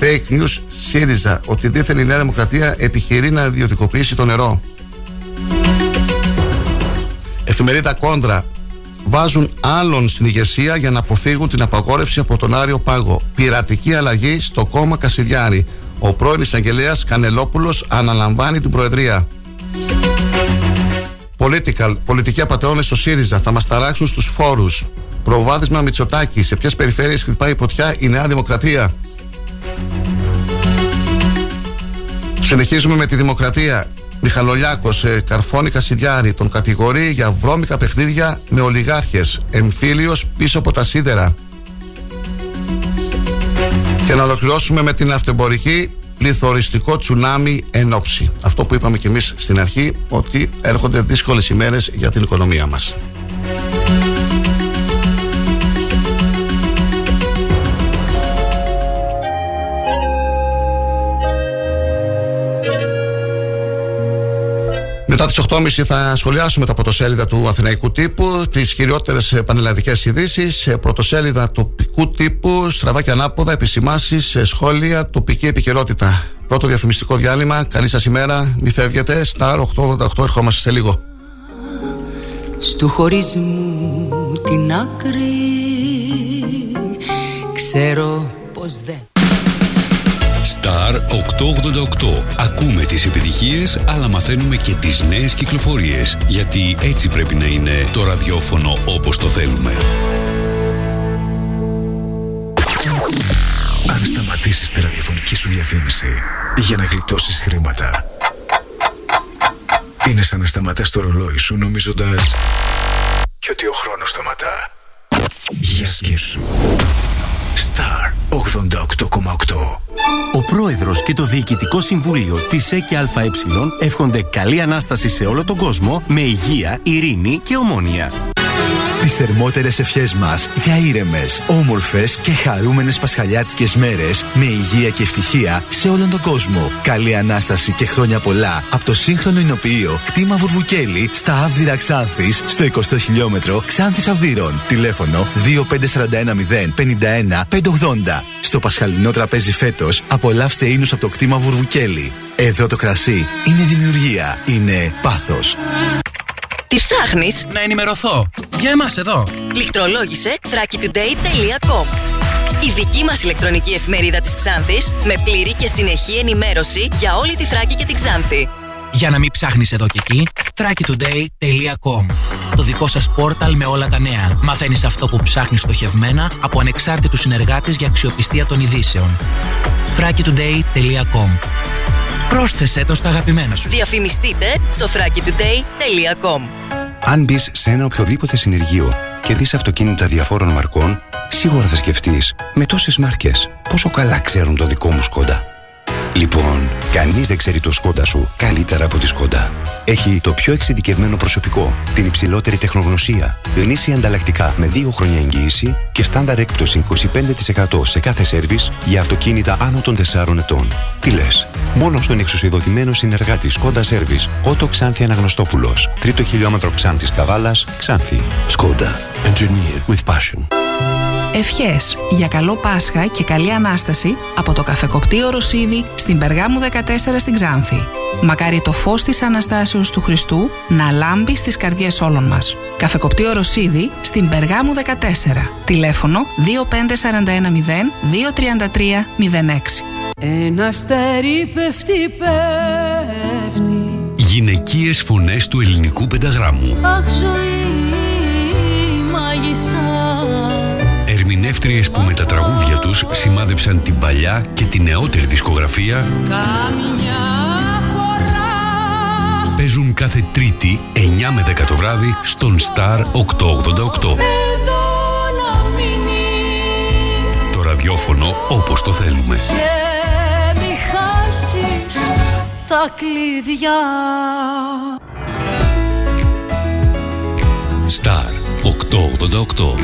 Fake news ΣΥΡΙΖΑ. Ότι δίθεν η Νέα Δημοκρατία επιχειρεί να ιδιωτικοποιήσει το νερό. Εφημερίδα Κόντρα. Βάζουν άλλον στην ηγεσία για να αποφύγουν την απαγόρευση από τον Άριο Πάγο. Πειρατική αλλαγή στο κόμμα Κασιδιάρη. Ο πρώην εισαγγελέας Κανελλόπουλος αναλαμβάνει την Προεδρία. Political. Πολιτικοί απατεώνες στο ΣΥΡΙΖΑ θα μας ταράξουν στους φόρους. Προβάδισμα Μητσοτάκη. Σε ποιες περιφέρειες χτυπάει η πρωτιά η Νέα Δημοκρατία. Συνεχίζουμε με τη Δημοκρατία. Μιχαλολιάκος καρφώνει Κασιδιάρη. Τον κατηγορεί για βρώμικα παιχνίδια με ολιγάρχες. Εμφύλιος πίσω από τα σίδερα. Και να ολοκληρώσουμε με την αυτεμπορική. Πληθωριστικό τσουνάμι εν όψη. Αυτό που είπαμε και εμείς στην αρχή, ότι έρχονται δύσκολες ημέρες για την οικονομία μας. Μετά στις οκτώ και τριάντα θα σχολιάσουμε τα πρωτοσέλιδα του Αθηναϊκού Τύπου, τις χειριότερες πανελλαδικές ειδήσεις, πρωτοσέλιδα τοπικού τύπου, στραβά και ανάποδα, επισημάσεις, σχόλια, τοπική επικαιρότητα. Πρώτο διαφημιστικό διάλειμμα. Καλή σας ημέρα, μη φεύγετε. Σταρ οκτακόσια ογδόντα οκτώ, ερχόμαστε σε λίγο. Στου χωρισμού την άκρη ξέρω πως δεν. Star οκτακόσια ογδόντα οκτώ. Ακούμε τις επιτυχίες, αλλά μαθαίνουμε και τις νέες κυκλοφορίες. Γιατί έτσι πρέπει να είναι το ραδιόφωνο όπως το θέλουμε. Αν σταματήσεις τη ραδιοφωνική σου διαφήμιση για να γλιτώσεις χρήματα, είναι σαν να σταματάς το ρολόι σου νομίζοντας και ότι ο χρόνος σταματά. Γεια σκέψου. Star ογδόντα οκτώ κόμμα οκτώ. Ο πρόεδρος και το διοικητικό συμβούλιο της ΕΚΑΕ εύχονται καλή Ανάσταση σε όλο τον κόσμο με υγεία, ειρήνη και ομόνοια. Τις θερμότερες ευχές μας για ήρεμες, όμορφες και χαρούμενες πασχαλιάτικες μέρες με υγεία και ευτυχία σε όλον τον κόσμο. Καλή Ανάσταση και χρόνια πολλά από το σύγχρονο εινοποιείο Κτήμα Βουρβουκέλη στα Άβδυρα Ξάνθης, στο εικοστό χιλιόμετρο Ξάνθης Αυδύρων. Τηλέφωνο δύο πέντε τέσσερα ένα μηδέν πέντε ένα πέντε οκτώ μηδέν. Στο πασχαλινό τραπέζι φέτος απολαύστε ίνους από το Κτήμα Βουρβουκέλη. Εδώ το κρασί είναι δημιουργία, είναι πάθος. Τι ψάχνεις? Να ενημερωθώ. Για εμάς εδώ. Λιχτρολόγησε θράκη τουντέι τελεία κομ. Η δική μας ηλεκτρονική εφημερίδα της Ξάνθης με πλήρη και συνεχή ενημέρωση για όλη τη Θράκη και την Ξάνθη. Για να μην ψάχνεις εδώ και εκεί, θράκη τουντέι τελεία κομ. Το δικό σας πόρταλ με όλα τα νέα. Μαθαίνεις αυτό που ψάχνεις στοχευμένα από ανεξάρτητους συνεργάτες για αξιοπιστία των ειδήσεων. θράκη τουντέι τελεία κομ. Πρόσθεσέ το στα αγαπημένα σου. Διαφημιστείτε στο θράκη τουντέι τελεία κομ. Αν μπεις σε ένα οποιοδήποτε συνεργείο και δεις αυτοκίνητα διαφόρων μαρκών, σίγουρα θα σκεφτείς, με τόσες μάρκες, πόσο καλά ξέρουν το δικό μου Σκόντα. Λοιπόν, κανείς δεν ξέρει το Σκόντα σου καλύτερα από τη Σκόντα. Έχει το πιο εξειδικευμένο προσωπικό, την υψηλότερη τεχνογνωσία, γνήσια ανταλλακτικά με δύο χρόνια εγγύηση και στάνταρ έκπτωση είκοσι πέντε τοις εκατό σε κάθε σέρβις για αυτοκίνητα άνω των τεσσάρων ετών. Τι λες? Μόνο στον εξουσιοδοτημένο συνεργάτη Σκόντα Σέρβις, Ότο Ξάνθη Αναγνωστόπουλος, τρίτο χιλιόμετρο Ξάνθης Καβάλας, Ξάνθη. Σκόντα. Engineered with passion. Ευχές για καλό Πάσχα και καλή Ανάσταση από το καφεκοπτείο Ρωσίδη στην Περγάμου δεκατέσσερα στην Ξάνθη. Μακάρι το φως της Αναστάσεως του Χριστού να λάμπει στις καρδιές όλων μας. Καφεκοπτείο Ρωσίδη στην Περγάμου δεκατέσσερα. Τηλέφωνο δύο πέντε τέσσερα ένα μηδέν δύο τρία τρία μηδέν έξι. Ένα αστέρι πέφτει, πέφτει. Γυναικείες φωνές του ελληνικού πενταγράμμου. Αχ, ζωή μαγισσά. Ερμηνεύτριες που με τα τραγούδια τους σημάδεψαν την παλιά και την νεότερη δισκογραφία. Καμιά φορά. Παίζουν κάθε Τρίτη εννιά με δέκα το βράδυ στον Star οκτακόσια ογδόντα οκτώ. Το ραδιόφωνο όπως το θέλουμε. Και μη χάσεις τα κλειδιά. Star οκτακόσια ογδόντα οκτώ.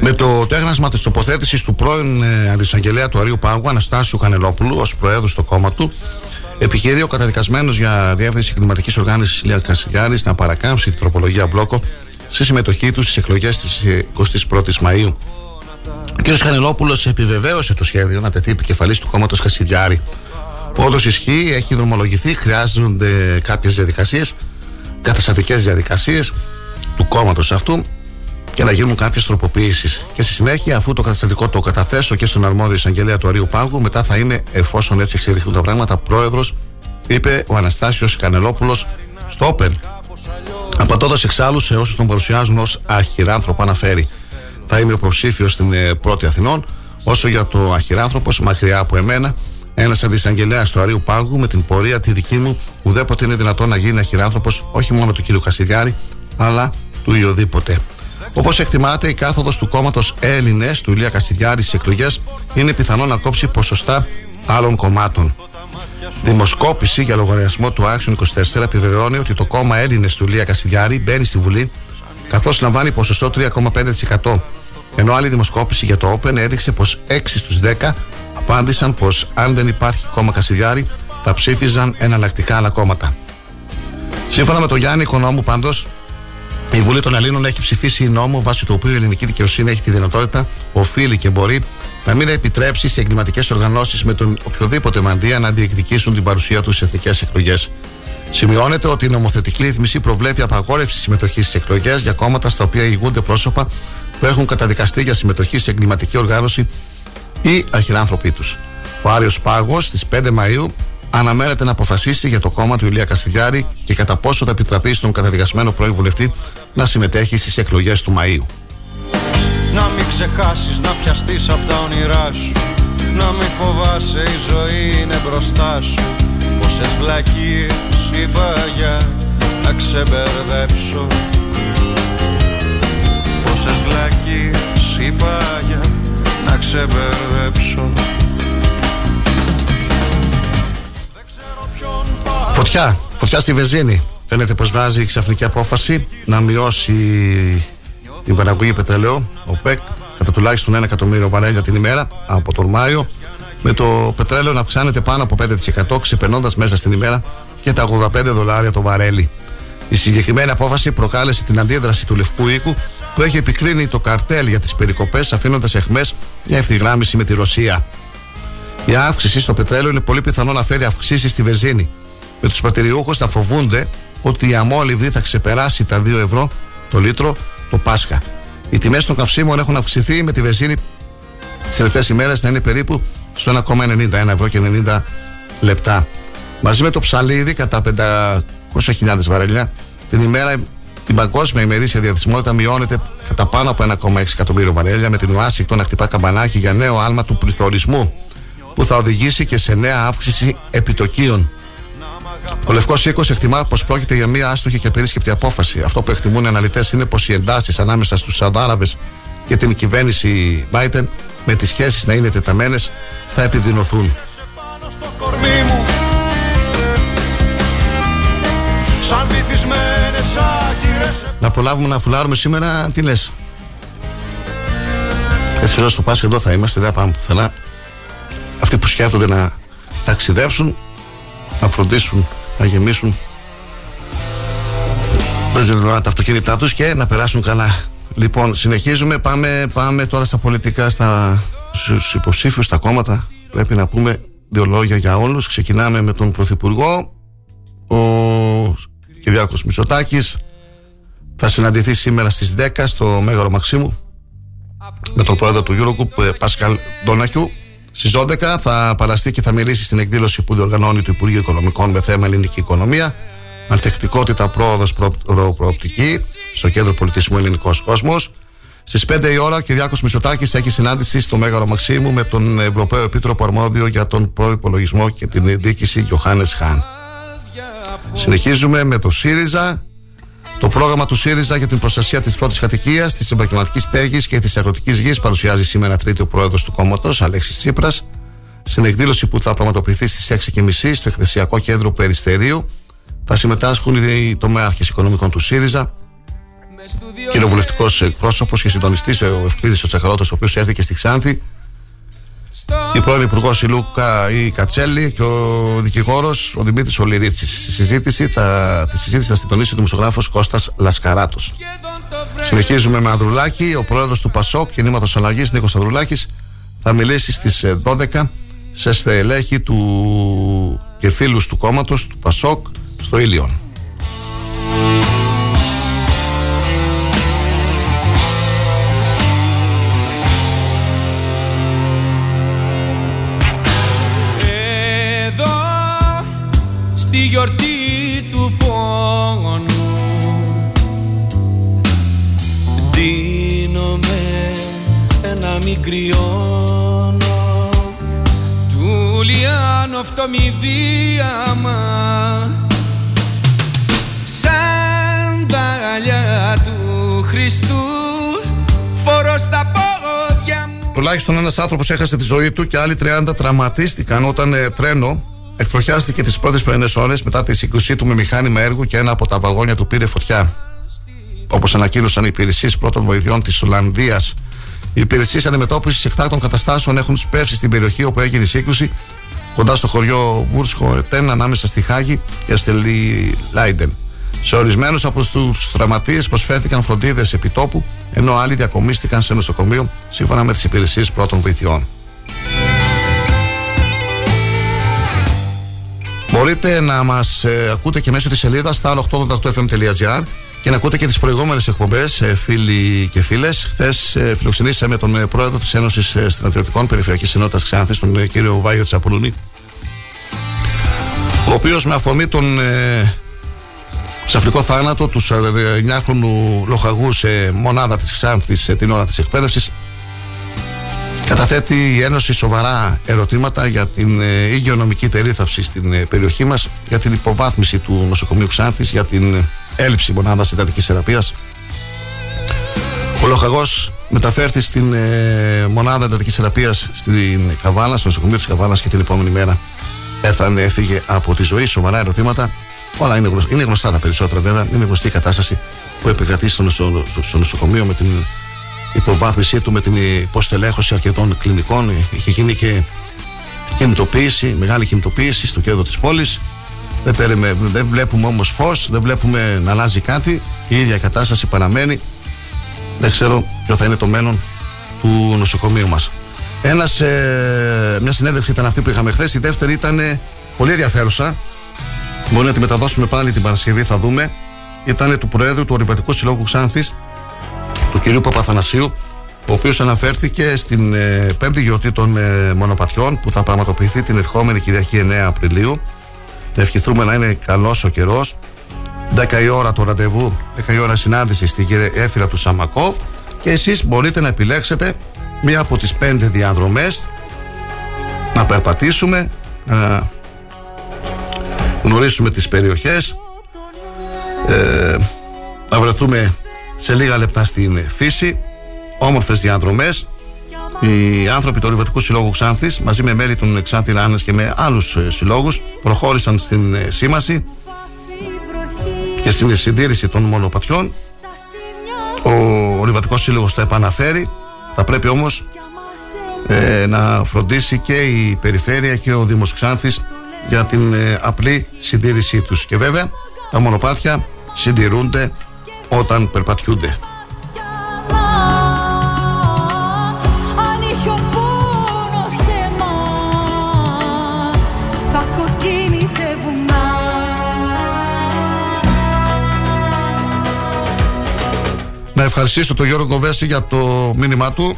Με το τέχνασμα της τοποθέτησης του πρώην ε, αντισαγγελέα του Αρείου Πάγου Αναστάσιου Κανελλόπουλου ως προέδρου στο κόμμα του, επιχείρη ο καταδικασμένος για διεύθυνση εγκληματικής οργάνωσης Ηλίας Κασιδιάρης να παρακάμψει την τροπολογία μπλόκο στη συμμετοχή του στις εκλογές της εικοστής πρώτης Μαΐου. Ο κ. Κανελλόπουλος επιβεβαίωσε το σχέδιο να τεθεί επικεφαλής του κόμματος Κασιδιάρη. Όντως ισχύει, έχει δρομολογηθεί, χρειάζονται κάποιες διαδικασίες. καταστατικές διαδικασίες του κόμματος αυτού και να γίνουν κάποιες τροποποιήσεις. Και στη συνέχεια, αφού το καταστατικό το καταθέσω και στον αρμόδιο εισαγγελέα του Αρείου Πάγου, μετά θα είμαι, εφόσον έτσι εξελιχθούν τα πράγματα, πρόεδρος, είπε ο Αναστάσιος Κανελλόπουλος στο Όπεν, απαντώντας εξάλλου σε όσους τον παρουσιάζουν ως αχυράνθρωπο. Αναφέρει: θα είμαι υποψήφιος στην Πρώτη Αθηνών. Όσο για το αχυράνθρωπος, μακριά από εμένα, ένας αντισαγγελέας του Αρείου Πάγου με την πορεία τη δική μου, ουδέποτε είναι δυνατόν να γίνει αχυράνθρωπος όχι μόνο του κ. Κασιδιάρη, αλλά του ιωδήποτε. Όπως εκτιμάται, η κάθοδος του κόμματος Έλληνες του Ηλία Κασιδιάρη στις εκλογές είναι πιθανό να κόψει ποσοστά άλλων κομμάτων. Δημοσκόπηση για λογαριασμό του Action είκοσι τέσσερα επιβεβαιώνει ότι το κόμμα Έλληνες του Ηλία Κασιδιάρη μπαίνει στη Βουλή, καθώς λαμβάνει ποσοστό τρία κόμμα πέντε τοις εκατό. Ενώ άλλη δημοσκόπηση για το Open έδειξε πως έξι στους δέκα απάντησαν πως αν δεν υπάρχει κόμμα Κασιδιάρη θα ψήφιζαν εναλλακτικά άλλα κόμματα. Σύμφωνα με τον Γιάννη Οικονόμου, πάντως, η Βουλή των Ελλήνων έχει ψηφίσει νόμο βάσει του οποίου η ελληνική δικαιοσύνη έχει τη δυνατότητα, οφείλει και μπορεί να μην επιτρέψει σε εγκληματικές οργανώσεις με τον οποιοδήποτε μανδύα να διεκδικήσουν την παρουσία τους σε εθνικές εκλογές. Σημειώνεται ότι η νομοθετική ρύθμιση προβλέπει απαγόρευση συμμετοχής στις εκλογές για κόμματα στα οποία ηγούνται πρόσωπα που έχουν καταδικαστεί για συμμετοχή σε εγκληματική οργάνωση ή αχυράνθρωποι τους. Ο Άριος Πάγος στις πέντε Μαΐου αναμένεται να αποφασίσει για το κόμμα του Ηλία Κασιδιάρη και κατά πόσο θα επιτραπεί στον καταδικασμένο πρώην βουλευτή να συμμετέχει στις εκλογές του Μαΐου. Να μην ξεχάσεις να πιαστείς από τα όνειρά σου, να μην φοβάσαι, η ζωή είναι μπροστά σου. Πόσες βλακίες είπα για να ξεμπερδέψω, πόσες βλακίες είπα για να ξεμπερδέψω. Φωτιά, φωτιά στη βενζίνη. Φαίνεται πως βάζει η ξαφνική απόφαση να μειώσει την παραγωγή πετρελαίου, ο ΟΠΕΚ, κατά τουλάχιστον ένα εκατομμύριο βαρέλια την ημέρα από τον Μάιο, με το πετρέλαιο να αυξάνεται πάνω από πέντε τοις εκατό, ξεπερνώντας μέσα στην ημέρα και τα ογδόντα πέντε δολάρια το βαρέλι. Η συγκεκριμένη απόφαση προκάλεσε την αντίδραση του Λευκού Οίκου, που έχει επικρίνει το καρτέλ για τις περικοπές, αφήνοντας αιχμές για ευθυγράμμιση με τη Ρωσία. Η αύξηση στο πετρέλαιο είναι πολύ πιθανό να φέρει αυξήσεις στη βενζίνη, με τους πρατηριούχους να φοβούνται ότι η αμόλυβδη θα ξεπεράσει τα δύο ευρώ το λίτρο το Πάσχα. Οι τιμές των καυσίμων έχουν αυξηθεί, με τη βενζίνη τις τελευταίες ημέρες να είναι περίπου στο ένα κόμμα ενενήντα ένα ευρώ και ενενήντα λεπτά. Μαζί με το ψαλίδι κατά πεντακόσιες χιλιάδες βαρέλια την ημέρα, η παγκόσμια ημερήσια διαθεσιμότητα μειώνεται κατά πάνω από ένα κόμμα έξι εκατομμύριο βαρέλια, με την Ουάσιγκτον να χτυπά καμπανάκι για νέο άλμα του πληθωρισμού που θα οδηγήσει και σε νέα αύξηση επιτοκίων. Ο Λευκός Οίκος εκτιμά πως πρόκειται για μια άστοχη και περίσκεπτη απόφαση. Αυτό που εκτιμούν οι αναλυτές είναι πως οι εντάσεις ανάμεσα στους Σαουδάραβες και την κυβέρνηση Biden, με τις σχέσεις να είναι τεταμένες, θα επιδεινωθούν. Να προλάβουμε να φουλάρουμε σήμερα, τι λες? Έτσι ως το Πάσχα εδώ θα είμαστε, δεν θα πάμε πουθενά. Αυτοί που σκέφτονται να ταξιδέψουν, να φροντίσουν, να γεμίσουν τα αυτοκίνητά τους και να περάσουν καλά. Λοιπόν, συνεχίζουμε, πάμε, πάμε τώρα στα πολιτικά, στα, στους υποψήφιους, στα κόμματα. Πρέπει να πούμε δύο λόγια για όλους. Ξεκινάμε με τον Πρωθυπουργό. Ο Κυριάκος Μητσοτάκης θα συναντηθεί σήμερα στις δέκα στο Μέγαρο Μαξίμου με τον πρόεδρο του Eurogroup, Πασκάλ Ντόναχιου. Στις δώδεκα θα παραστεί και θα μιλήσει στην εκδήλωση που διοργανώνει το Υπουργείο Οικονομικών με θέμα ελληνική οικονομία, ανθεκτικότητα, πρόοδος, προοπτική, στο Κέντρο Πολιτισμού Ελληνικός Κόσμος. Στις πέντε η ώρα ο Κυριάκος Μητσοτάκης έχει συνάντηση στο Μέγαρο Μαξίμου με τον Ευρωπαίο Επίτροπο Αρμόδιο για τον Προϋπολογισμό και την Διοίκηση, Γιοχάνες Χάν. Συνεχίζουμε με το ΣΥΡΙΖΑ. Το πρόγραμμα του ΣΥΡΙΖΑ για την προστασία της πρώτης κατοικίας, της επαγγελματικής στέγης και της αγροτικής γης παρουσιάζει σήμερα Τρίτη ο πρόεδρος του κόμματος, Αλέξης Τσίπρας, στην εκδήλωση που θα πραγματοποιηθεί στις έξι και μισή στο Εκθεσιακό Κέντρο Περιστερίου. Θα συμμετάσχουν οι τομέαρχες οικονομικών του ΣΥΡΙΖΑ, κοινοβουλευτικός εκπρόσωπος και συντονιστής ο Ευκλείδης ο Τσακαλώτος, ο οποίος έρθει και στη Ξάνθη, η πρώην υπουργός η Λούκα η Κατσέλη και ο δικηγόρος ο Δημήτρης Ολυρίτσης. Στη συζήτηση θα, τη συζήτηση θα συντονίσει ο δημοσιογράφος Κώστας Λασκαράτος. Συνεχίζουμε με Ανδρουλάκη. Ο πρόεδρος του ΠΑΣΟΚ, Κινήματος Αλλαγής, Νίκος Ανδρουλάκης, θα μιλήσει στις δώδεκα σε στελέχη του και φίλους του κόμματος του ΠΑΣΟΚ στο Ήλιον. γιορτή του πόνου. Δίνομαι να μην κρυώνω του Λιάνου αυτό μη διάμα, σαν δαλιά του Χριστού φορώ στα πόδια μου. Τουλάχιστον ένας άνθρωπος έχασε τη ζωή του και άλλοι τριάντα τραυματίστηκαν όταν ε, τρένο εκτροχιάστηκε τις πρώτες πρωινές ώρες μετά τη σύγκρουσή του με μηχάνημα έργου και ένα από τα βαγόνια του πήρε φωτιά. Όπως ανακοίνωσαν οι υπηρεσίες πρώτων βοηθειών της Ολλανδίας, οι υπηρεσίες αντιμετώπισης εκτάκτων καταστάσεων έχουν σπεύσει στην περιοχή όπου έγινε η σύγκρουση, κοντά στο χωριό Βούρσκο Ετέν, ανάμεσα στη Χάγη και στη Λάιντεν. Σε ορισμένους από τους τραυματίες προσφέρθηκαν φροντίδες επιτόπου, ενώ άλλοι διακομίστηκαν σε νοσοκομείο, σύμφωνα με τις υπηρεσίες πρώτων βοηθειών. Μπορείτε να μας ε, ακούτε και μέσω της σελίδας σταρ οκτακόσια ογδόντα οκτώ εφ εμ τελεία τζι άρ και να ακούτε και τις προηγούμενες εκπομπές, ε, φίλοι και φίλες. Χθες ε, φιλοξενήσαμε τον ε, πρόεδρο της Ένωσης ε, Στρατιωτικών Περιφερειακής Ενότητας Ξάνθης, τον ε, κύριο Βάγιο Τσαπουλούνη, ο οποίος με αφορμή τον ε, ξαφνικό θάνατο του σαρανταεννιάχρονου λοχαγού σε μονάδα της Ξάνθης ε, την ώρα της εκπαίδευσης, καταθέτει η Ένωση σοβαρά ερωτήματα για την ε, υγειονομική περίθαψη στην ε, περιοχή μας, για την υποβάθμιση του νοσοκομείου Ξάνθης, για την έλλειψη μονάδας συντατικής θεραπείας. Ο λοχαγός μεταφέρθη στην ε, μονάδα εντατικής θεραπείας στην Καβάλα, στο νοσοκομείο της Καβάλας, και την επόμενη μέρα έθανε, έφυγε από τη ζωή. Σοβαρά ερωτήματα. Όλα είναι, είναι γνωστά τα περισσότερα, βέβαια. Είναι γνωστή η κατάσταση που επικρατεί στο, νοσο, στο νοσοκομείο με την υποβάθμισή του, με την υποστελέχωση αρκετών κλινικών. Είχε γίνει και κινητοποίηση, μεγάλη κινητοποίηση στο κέντρο της πόλης. Δεν, περίμε, δεν βλέπουμε όμως φως, δεν βλέπουμε να αλλάζει κάτι. Η ίδια κατάσταση παραμένει. Δεν ξέρω ποιο θα είναι το μέλλον του νοσοκομείου μας. Ένας, ε, μια συνέντευξη ήταν αυτή που είχαμε χθες. Η δεύτερη ήταν ε, πολύ ενδιαφέρουσα. Μπορεί να τη μεταδώσουμε πάλι την Παρασκευή, θα δούμε. Ήταν του Προέδρου του Ορειβατικού Συλλόγου Ξάνθης, του κυρίου Παπαθανασίου, ο οποίος αναφέρθηκε στην ε, πέμπτη γιορτή των ε, μονοπατιών που θα πραγματοποιηθεί την ερχόμενη Κυριακή εννέα Απριλίου. Να ευχηθούμε να είναι καλός ο καιρός. δέκα η ώρα το ραντεβού, δέκα η ώρα συνάντηση στη γέφυρα του Σαμακόβ, και εσείς μπορείτε να επιλέξετε μία από τις πέντε διαδρομές, να περπατήσουμε, να γνωρίσουμε τις περιοχές, ε, να βρεθούμε σε λίγα λεπτά στην φύση. Όμορφες διαδρομές. Οι άνθρωποι του Ορειβατικού Συλλόγου Ξάνθης, μαζί με μέλη των Ξάνθη Ράνες και με άλλους συλλόγους, προχώρησαν στην σήμαση και στην συντήρηση των μονοπατιών. Ο Ορειβατικός Σύλλογος τα επαναφέρει. Θα πρέπει όμως ε, να φροντίσει και η Περιφέρεια και ο Δήμος Ξάνθης για την ε, απλή συντήρησή τους. Και βέβαια τα μονοπάτια συντηρούνται όταν περπατιούνται. Να ευχαριστήσω τον Γιώργο Κοβέση για το μήνυμά του.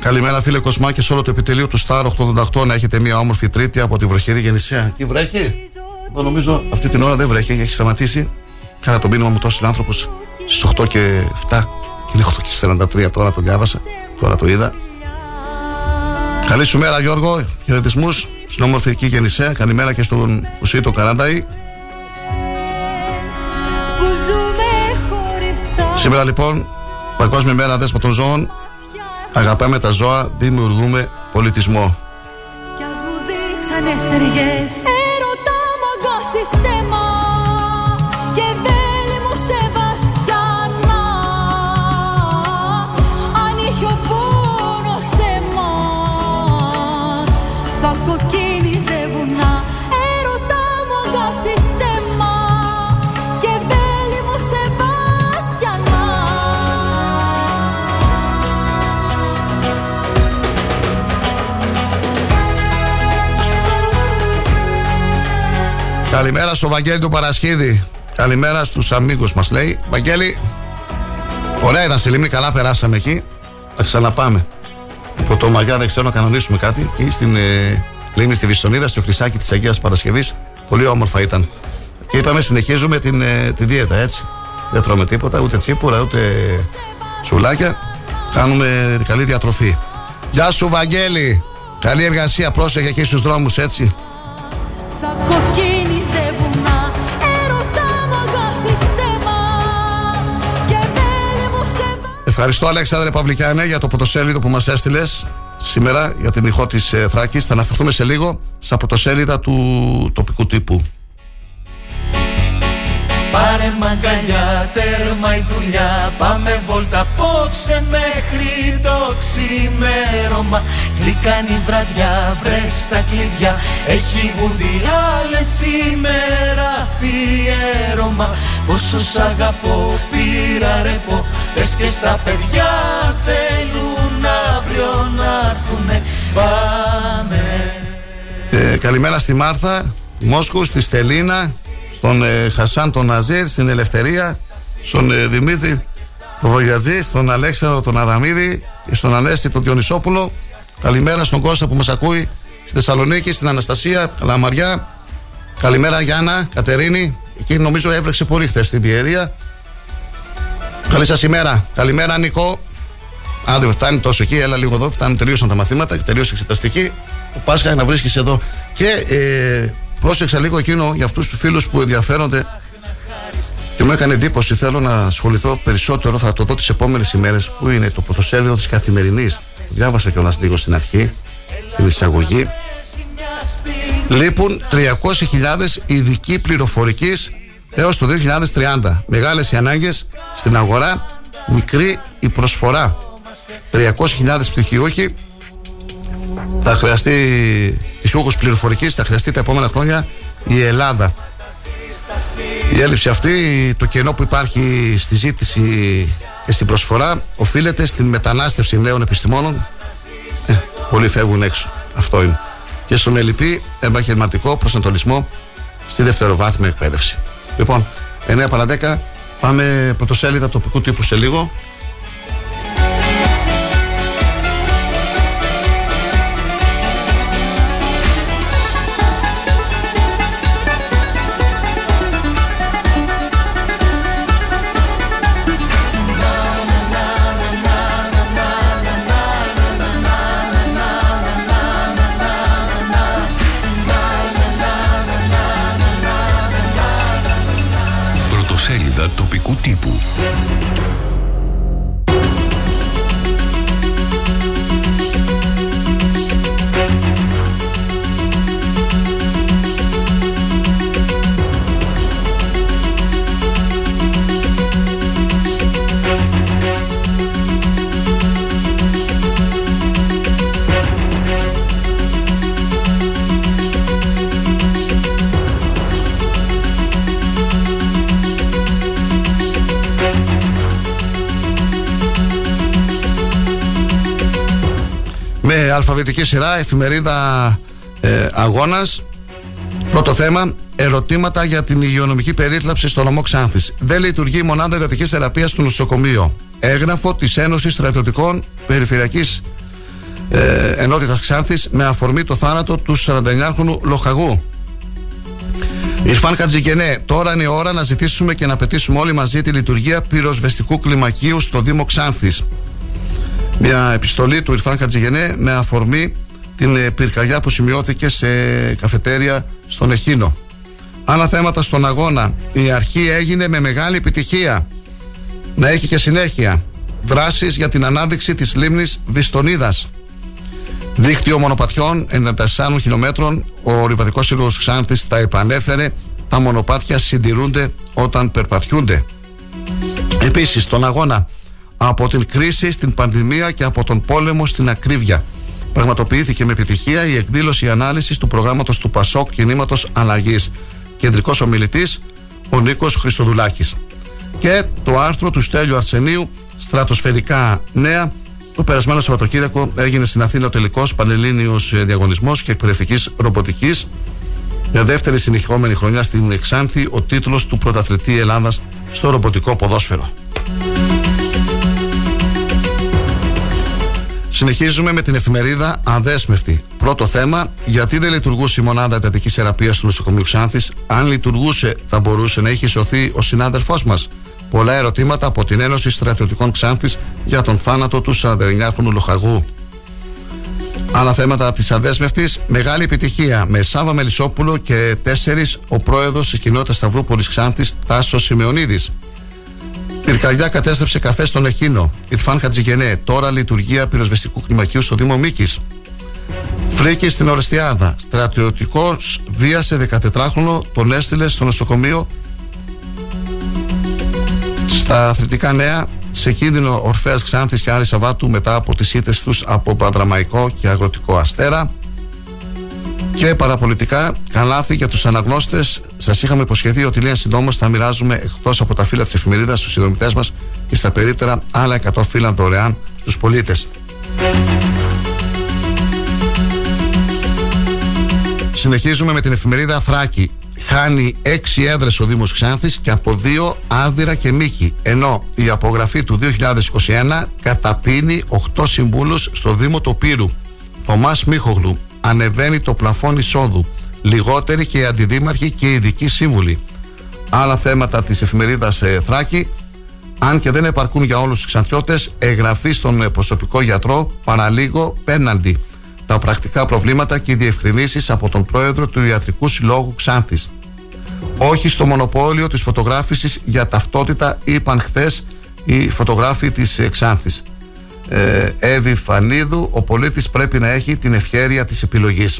Καλημέρα φίλε Κοσμά και σε όλο το επιτελείο του Σταρ οκτακόσια ογδόντα οκτώ. Να έχετε μια όμορφη Τρίτη από τη βροχερή Γεννησία. Εκεί βρέχει. Εγώ νομίζω αυτή την ώρα δεν βρέχει, έχει σταματήσει. Κάνα το μήνυμα μου τόσοι άνθρωπος στις οκτώ και επτά. Είναι οκτώ και σαράντα τρία τώρα, το διάβασα. Τώρα το είδα. Καλή σου μέρα Γιώργο. Χαιρετισμούς στην όμορφη εκεί Γεννησία. Καλημέρα και στον Ουσίτο Καράνταη. Σήμερα λοιπόν, Παγκόσμια Μέρα Δέσποτων Ζώων. Αγαπάμε τα ζώα, δημιουργούμε πολιτισμό. Κι ας μου δείξανε στεριές, έρωτα μαγκώθη στέμα και βέλη μου Σεβαστιανά. Αν είχε ο πόνος εμάς, θα κοκκίνιζε βουνά. Έρωτα μαγκώθη στέμα και βέλη μου Σεβαστιανά. Καλημέρα στο Βαγγέλη του Παρασχίδη. Καλημέρα στους αμίγους μας, λέει. Βαγγέλη, ωραία ήταν στη Λίμνη, καλά περάσαμε εκεί. Θα ξαναπάμε. Πρωτομαγιά δεν ξέρω να κανονίσουμε κάτι. Και στην ε, Λίμνη στη Βιστονίδα, στο χρυσάκι της Αγίας Παρασκευής. Πολύ όμορφα ήταν. Και είπαμε, συνεχίζουμε την, ε, τη δίαιτα, έτσι. Δεν τρώμε τίποτα, ούτε τσίπουρα, ούτε σουλάκια. Κάνουμε καλή διατροφή. Γεια σου, Βαγγέλη. Καλή εργασία. Πρόσεχε εκεί στους δρόμους, έτσι. Θα κοκκίνιζε βουνά, έρωτα μαγαθιστέμα. Και δεν μου σε... Ευχαριστώ, Αλέξανδρε Παυλικιάνε, για το πρωτοσέλιδο που μας έστειλες σήμερα για την ηχό της ε, Θράκης. Θα αναφερθούμε σε λίγο στα πρωτοσέλιδα του τοπικού τύπου. Πάρε μαγκαλιά, τέρμα η δουλειά, πάμε βόλτα απόψε μέχρι το ξημέρωμα. Γλυκάνει η βραδιά, βρες τα κλειδιά, έχει γουρδιάλες σήμερα αφιέρωμα. Πόσο σ' αγαπώ, πήρα ρεπό, πες και στα παιδιά θέλουν αύριο να έρθουνε, πάμε. ε, Καλημέρα στη Μάρθα, τη Μόσκου, στη Στελίνα, στον ε, Χασάν τον Ναζίρ, στην Ελευθερία, στον ε, Δημήτρη τον Βογιατζή, στον Αλέξανδρο τον Αδαμίδη, στον Ανέστη τον Διονυσόπουλο. Καλημέρα στον Κώστα που μας ακούει στη Θεσσαλονίκη, στην Αναστασία Καλαμαριά. Καλημέρα Γιάννα, Κατερίνη. Εκεί νομίζω έβρεξε πολύ χθες στην Πιερία. Καλή σας ημέρα. Καλημέρα Νικό. Άντε φτάνει τόσο εκεί, έλα λίγο εδώ. Φτάνουν, τελείωσαν τα μαθήματα, τελείωσε εξεταστική. Το Πάσχα να βρίσκεις εδώ. Και ε, πρόσεξα λίγο εκείνο για αυτούς τους φίλους που ενδιαφέρονται και μου έκανε εντύπωση. Θέλω να ασχοληθώ περισσότερο, θα το δω τις επόμενες ημέρες. Πού είναι το πρωτοσέλιδο της Καθημερινής? Διάβασα κιόλας λίγο στην αρχή την εισαγωγή. Λείπουν τριακόσιες χιλιάδες ειδικοί πληροφορικής έως το δύο χιλιάδες τριάντα. Μεγάλες οι ανάγκες στην αγορά, μικρή η προσφορά. τριακόσιες χιλιάδες πτυχιούχοι θα χρειαστεί, πτυχιούχους πληροφορικής θα χρειαστεί τα επόμενα χρόνια η Ελλάδα. Η έλλειψη αυτή, το κενό που υπάρχει στη ζήτηση και στην προσφορά, οφείλεται στην μετανάστευση νέων επιστημόνων. Ε, πολλοί φεύγουν έξω. Αυτό είναι. Και στον ελλειπή επαγγελματικό προσανατολισμό στη δευτεροβάθμια εκπαίδευση. Λοιπόν, εννιά παρά δέκα, πάμε πρωτοσέλιδα τοπικού τύπου σε λίγο. Τύπου. Με αλφαβητική σειρά, εφημερίδα ε, Αγώνας. Πρώτο θέμα, ερωτήματα για την υγειονομική περίθαλψη στο νομό Ξάνθης. Δεν λειτουργεί η μονάδα εντατικής θεραπείας του νοσοκομείου. Έγγραφο της Ένωσης Στρατιωτικών Περιφερειακής ε, Ενότητας Ξάνθης με αφορμή το θάνατο του σαρανταεννιάχρονου λοχαγού. Ιρφάν Κατζιγενέ, τώρα είναι η ώρα να ζητήσουμε και να πετήσουμε όλοι μαζί τη λειτουργία πυροσβεστικού κλιμακίου στο Δήμο Ξάνθης. Μια επιστολή του Ιρφάν Κατζιγενέ με αφορμή την πυρκαγιά που σημειώθηκε σε καφετέρια στον Εχήνο. Άλλα θέματα στον αγώνα. Η αρχή έγινε με μεγάλη επιτυχία. Να έχει και συνέχεια. Δράσεις για την ανάδειξη της λίμνης Βιστονίδας. Δίκτυο μονοπατιών ενενήντα τεσσάρων χιλιομέτρων. Ο Ορειβατικός Σύλλογος Ξάνθης τα επανέφερε. Τα μονοπάτια συντηρούνται όταν περπατιούνται. Επίσης στον αγώνα. Από την κρίση στην πανδημία και από τον πόλεμο στην ακρίβεια. Πραγματοποιήθηκε με επιτυχία η εκδήλωση ανάλυσης του προγράμματος του ΠΑΣΟΚ Κινήματος Αλλαγής. Κεντρικός ομιλητής ο Νίκος Χριστοδουλάκης. Και το άρθρο του Στέλιου Αρσενίου, στρατοσφαιρικά νέα. Το περασμένο Σαββατοκύριακο έγινε στην Αθήνα ο τελικός πανελλήνιος διαγωνισμός και εκπαιδευτικής ρομποτικής. Για δεύτερη συνεχόμενη χρονιά στην Ξάνθη ο τίτλος του πρωταθλητή Ελλάδας στο ρομποτικό ποδόσφαιρο. Συνεχίζουμε με την εφημερίδα Αδέσμευτη. Πρώτο θέμα, γιατί δεν λειτουργούσε η μονάδα εντατικής θεραπείας του νοσοκομείου Ξάνθης? Αν λειτουργούσε, θα μπορούσε να έχει σωθεί ο συνάδελφός μας? Πολλά ερωτήματα από την Ένωση Στρατιωτικών Ξάνθης για τον θάνατο του σαράντα εννιάχρονου λοχαγού. Άλλα θέματα της Αδέσμευτης. Μεγάλη επιτυχία με Σάβα Μελισσόπουλο και τέσσερις ο πρόεδρος της κοινότητας Σταυρούπολης Ξάνθης Τάσος Σημεωνίδης. Πυρκαγιά κατέστρεψε καφέ στον Εχίνο. Ιρφάν Κατζιγενέ. Τώρα λειτουργία πυροσβεστικού κλιμακίου στο Δήμο Μίκης. Φρίκη στην Ορεστιάδα. Στρατιωτικός βίασε δεκατετράχρονο, τον έστειλε στο νοσοκομείο. Στα αθλητικά νέα, σε κίνδυνο Ορφέας Ξάνθης και Άρης Σαββάτου μετά από τις ήττες τους από Πανδραμαϊκό και Αγροτικό Αστέρα. Και παραπολιτικά, καλάθι για τους αναγνώστες. Σας είχαμε υποσχεθεί ότι λίγα συντόμως θα μοιράζουμε εκτός από τα φύλλα της εφημερίδας στους συνδρομητές μας και στα περίπτερα άλλα εκατό φύλλα δωρεάν στους πολίτες. Συνεχίζουμε με την εφημερίδα Θράκη. Χάνει έξι έδρες ο Δήμος Ξάνθης και από δύο Άδυρα και Μύκη, ενώ η απογραφή του δύο χιλιάδες είκοσι ένα καταπίνει οκτώ συμβούλους στο Δήμο Τοπύρου. Θωμάς Μίχογλου. Ανεβαίνει το πλαφόν εισόδου. Λιγότεροι και οι αντιδήμαρχοι και οι ειδικοί σύμβουλοι. Άλλα θέματα της εφημερίδας ε, Θράκη. Αν και δεν επαρκούν για όλους τους Ξανθιώτες, εγγραφή στον προσωπικό γιατρό παραλίγο πέναντι. Τα πρακτικά προβλήματα και οι διευκρινήσεις από τον πρόεδρο του Ιατρικού Συλλόγου Ξάνθης. Όχι στο μονοπόλιο της φωτογράφησης για ταυτότητα, είπαν χθες οι φωτογράφοι της Ξάνθης. Ε, Εύη Φανίδου, ο πολίτης πρέπει να έχει την ευχέρεια της επιλογής.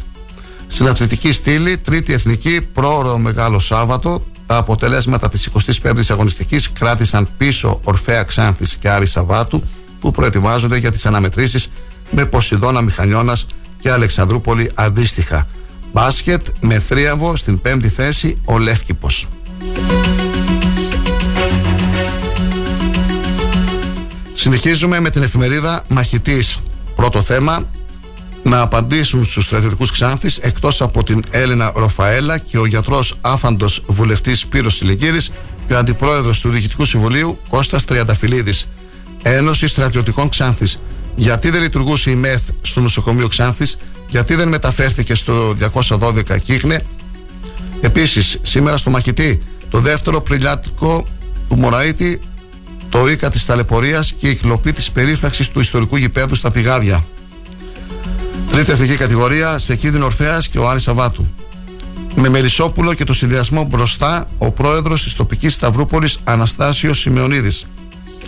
Στην αθλητική στήλη, Τρίτη Εθνική, πρόωρο Μεγάλο Σάββατο. Τα αποτελέσματα της εικοστής πέμπτης αγωνιστικής κράτησαν πίσω Ορφέα Ξάνθης και Άρη Σαββάτου, που προετοιμάζονται για τις αναμετρήσεις με Ποσειδώνα Μηχανιώνας και Αλεξανδρούπολη αντίστοιχα. Μπάσκετ με θρίαμβο στην πέμπτη θέση ο Λεύκηπος. Συνεχίζουμε με την εφημερίδα Μαχητής. Πρώτο θέμα, να απαντήσουν στους στρατιωτικούς Ξάνθης εκτός από την Έλληνα Ροφαέλα και ο γιατρός άφαντος βουλευτής Σπύρος Σιλεγγύρης και ο αντιπρόεδρος του Διοικητικού Συμβουλίου Κώστας Τριανταφυλλίδης. Ένωση Στρατιωτικών Ξάνθης. Γιατί δεν λειτουργούσε η ΜΕΘ στο νοσοκομείο Ξάνθης? Γιατί δεν μεταφέρθηκε στο διακόσια δώδεκα Κύκνε? Επίσης, σήμερα στο Μαχητή, το δεύτερο πριλιάτικο του Μωραΐτη, το οίκα της ταλαιπωρίας και η κλοπή της περίφραξης του ιστορικού γηπέδου στα Πηγάδια. Τρίτη εθνική κατηγορία, σε κίνδυνο Ορφέας και ο Άρης Σαββάτου. Με Μελισσόπουλο και το συνδυασμό μπροστά, ο πρόεδρος της τοπικής Σταυρούπολης Αναστάσιος Σημεωνίδης.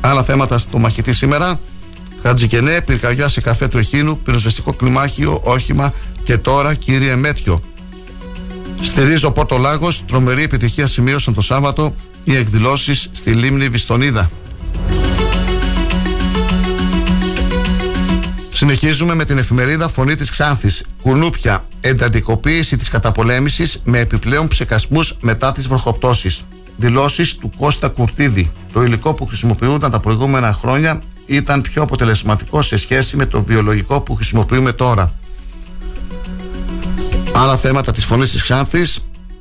Άλλα θέματα στο Μαχητή σήμερα. Κατζικενέ, πυρκαγιά σε καφέ του Εχίνου, πυροσβεστικό κλιμάκιο, όχημα και τώρα κύριε Μέτιο. Στηρίζω Πόρτο Λάγος, τρομερή επιτυχία σημείωσαν το Σάββατο οι εκδηλώσεις στη λίμνη Βιστονίδα. Συνεχίζουμε με την εφημερίδα Φωνή της Ξάνθης. Κουνούπια, εντατικοποίηση της καταπολέμησης με επιπλέον ψεκασμούς μετά τις βροχοπτώσεις. Δηλώσεις του Κώστα Κουρτίδη. Το υλικό που χρησιμοποιούνταν τα προηγούμενα χρόνια ήταν πιο αποτελεσματικό σε σχέση με το βιολογικό που χρησιμοποιούμε τώρα. Άλλα θέματα της Φωνής της Ξάνθης.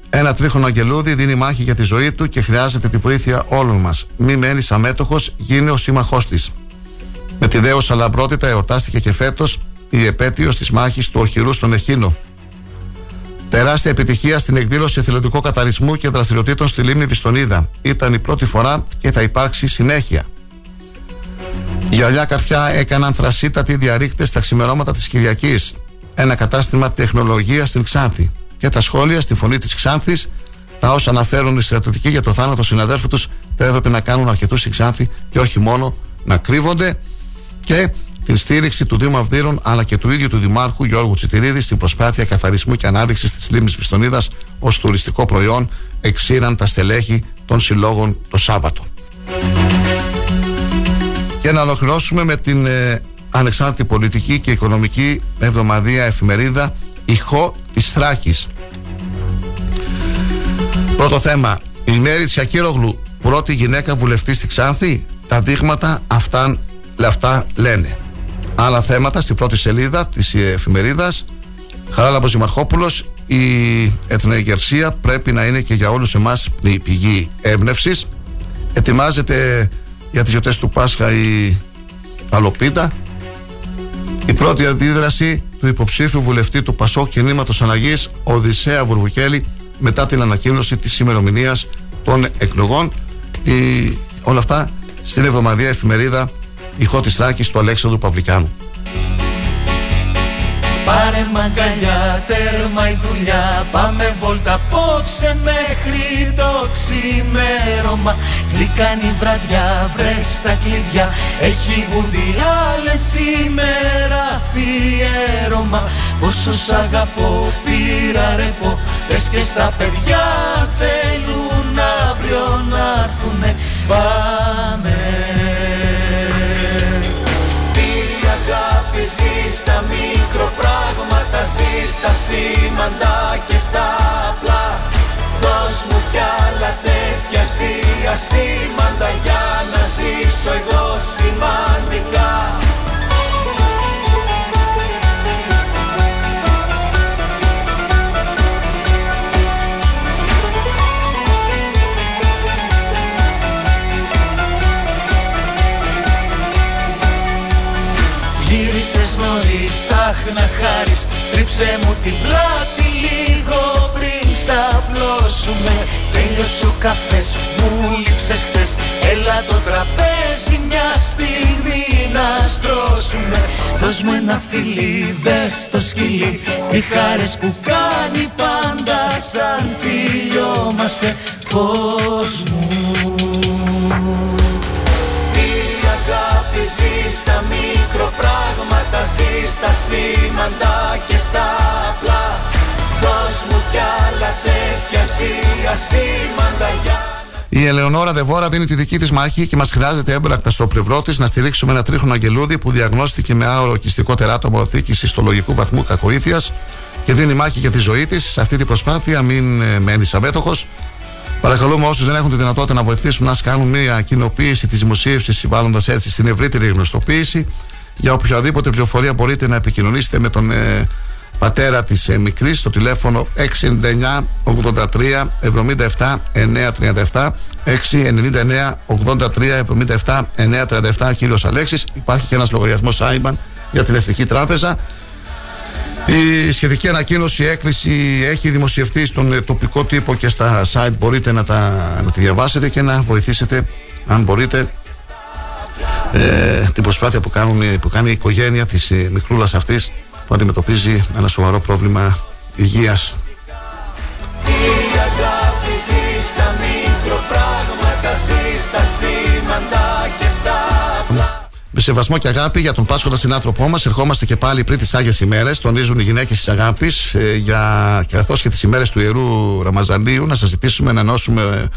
Ένα τρίχωνο αγγελούδι δίνει μάχη για τη ζωή του και χρειάζεται τη βοήθεια όλων μας. Μη μένεις αμέτωχος, γίνε ο σύμμαχός της. Με τη δέουσα λαμπρότητα εορτάστηκε και φέτος η επέτειος της μάχης του οχυρού στον Εχίνο. Τεράστια επιτυχία στην εκδήλωση εθελοντικού καθαρισμού και δραστηριοτήτων στη λίμνη Βιστονίδα. Ήταν η πρώτη φορά και θα υπάρξει συνέχεια. Γυαλιά καρφιά έκαναν θρασίτατη διαρρήκτες στα ξημερώματα της Κυριακής. Ένα κατάστημα τεχνολογίας στην Ξάνθη. Και τα σχόλια στη Φωνή της Ξάνθης. Τα όσα αναφέρουν οι στρατιωτικοί για το θάνατο συναδέλφου τους θα έπρεπε να κάνουν αρκετούς στην Ξάνθη και όχι μόνο να κρύβονται. Και την στήριξη του Δήμου Αυδείρων αλλά και του ίδιου του Δημάρχου Γιώργου Τσιτηρίδη στην προσπάθεια καθαρισμού και ανάδειξης της λίμνης Βιστονίδας ως τουριστικό προϊόν εξήραν τα στελέχη των συλλόγων το Σάββατο. Και να ολοκληρώσουμε με την ε, ανεξάρτητη πολιτική και οικονομική εβδομαδία εφημερίδα Ηχό της Θράκης. Πρώτο θέμα, η Μέρι Τσιακύρογλου, πρώτη γυναίκα βουλευτή στη Ξάνθη. Τα δείγματα αυτά, αυτά λένε. Άλλα θέματα στην πρώτη σελίδα της εφημερίδας. Χαράλαμπος Δημαρχόπουλος, η εθνογερσία πρέπει να είναι και για όλους εμάς η πηγή έμπνευσης. Ετοιμάζεται για τις γιορτές του Πάσχα η Αλοπίτα. Η πρώτη αντίδραση του υποψήφιου βουλευτή του Πασόκ Κινήματος Αλλαγής, Οδυσσέα Βουρβουκέλη, μετά την ανακοίνωση της ημερομηνίας των εκλογών. Η... Όλα αυτά στην εβδομαδιαία εφημερίδα Ηχό της Θράκης του Αλέξανδρου Παυλικιάνου. Πάρε μαγκαλιά, τέρμα η δουλειά, πάμε βόλτα απόψε μέχρι το ξημέρωμα. Γλυκάνει βραδιά, βρες τα κλειδιά, έχει γουρδιάλε σήμερα αφιέρωμα. Πόσο σ' αγαπώ, πήρα ρεπό, πες και στα παιδιά θέλουν αύριο να έρθουνε, πάμε. Ζεις τα μικροπράγματα, ζεις τα σήμαντα και στα απλά. Δώσ' μου κι άλλα τέτοια ασία σήμαντα για να ζήσω εγώ σημαντικά. Γύρισες νωρίς, αχ να χάρεις, τρίψε μου την πλάτη λίγο πριν ξαπλώσουμε. Τέλειωσε ο καφές, μου λείψες χθες, έλα το τραπέζι μια στιγμή να στρώσουμε. Δώσ' μου ένα φιλί, δες το σκυλί, τι χάρες που κάνει πάντα σαν φιλιόμαστε, φως μου. Ζεις τα μικροπράγματα, ζεις τα σήμαντα και στα απλά. Δώσ' μου κι άλλα τέτοια ασία σήμαντα για... Η Ελεονόρα Δεβόρα δίνει τη δική της μάχη και μας χρειάζεται έμπρακτα στο πλευρό της να στηρίξουμε ένα τρίχωνο αγγελούδι που διαγνώστηκε με άωρο οικιστικό τεράτωμα οθήκησης στο λογικού βαθμού κακοήθειας και δίνει μάχη για τη ζωή της. Σε αυτή την προσπάθεια μην μένεις αμέτωχος. Παρακαλούμε όσους δεν έχουν τη δυνατότητα να βοηθήσουν να κάνουν μια κοινοποίηση της δημοσίευσης, συμβάλλοντας έτσι στην ευρύτερη γνωστοποίηση. Για οποιαδήποτε πληροφορία μπορείτε να επικοινωνήσετε με τον ε, πατέρα της ε, μικρής στο τηλέφωνο έξι εννιά ογδόντα τρία εβδομήντα επτά εννιακόσια τριάντα επτά, έξι εννιά ογδόντα τρία εβδομήντα επτά εννιακόσια τριάντα επτά, κύριος Αλέξης. Υπάρχει και ένας λογαριασμός Άιμπαν για την Εθνική Τράπεζα. Η σχετική ανακοίνωση, η έκκληση έχει δημοσιευτεί στον τοπικό τύπο και στα site. Μπορείτε να, τα, να τη διαβάσετε και να βοηθήσετε, αν μπορείτε, ε, την προσπάθεια που, κάνουν, που κάνει η οικογένεια της ε, μικρούλας αυτής που αντιμετωπίζει ένα σοβαρό πρόβλημα υγείας. Η αγάπη ζει στα μικροπράγματα, ζει στα σήμαντα και στα απλά. Με σεβασμό και αγάπη για τον Πάσχοντα συνάνθρωπό μας, ερχόμαστε και πάλι πριν τις Άγιες ημέρες. Τονίζουν οι γυναίκες της αγάπης, ε, για... καθώς και τις ημέρες του Ιερού Ραμαζανίου, να σας ζητήσουμε να ενώσουμε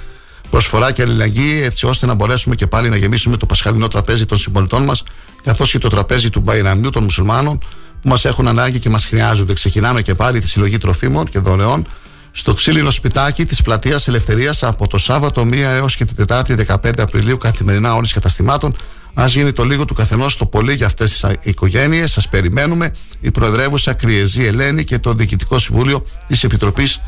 προσφορά και αλληλεγγύη, έτσι ώστε να μπορέσουμε και πάλι να γεμίσουμε το πασχαλινό τραπέζι των συμπολιτών μας, καθώς και το τραπέζι του Μπαϊραμιού των μουσουλμάνων που μας έχουν ανάγκη και μας χρειάζονται. Ξεκινάμε και πάλι τη συλλογή τροφίμων και δωρεών στο Ξύλινο Σπιτάκι της Πλατείας Ελευθερίας από το Σάββατο μία έως και την Τετάρτη δεκαπέντε Απριλίου, καθημερινά όλης καταστημάτων. Ας γίνει το λίγο του καθενός το πολύ για αυτές τις οικογένειες. Σας περιμένουμε. Η Προεδρεύουσα Κριεζή Ελένη και το Διοικητικό Συμβούλιο της Επιτροπής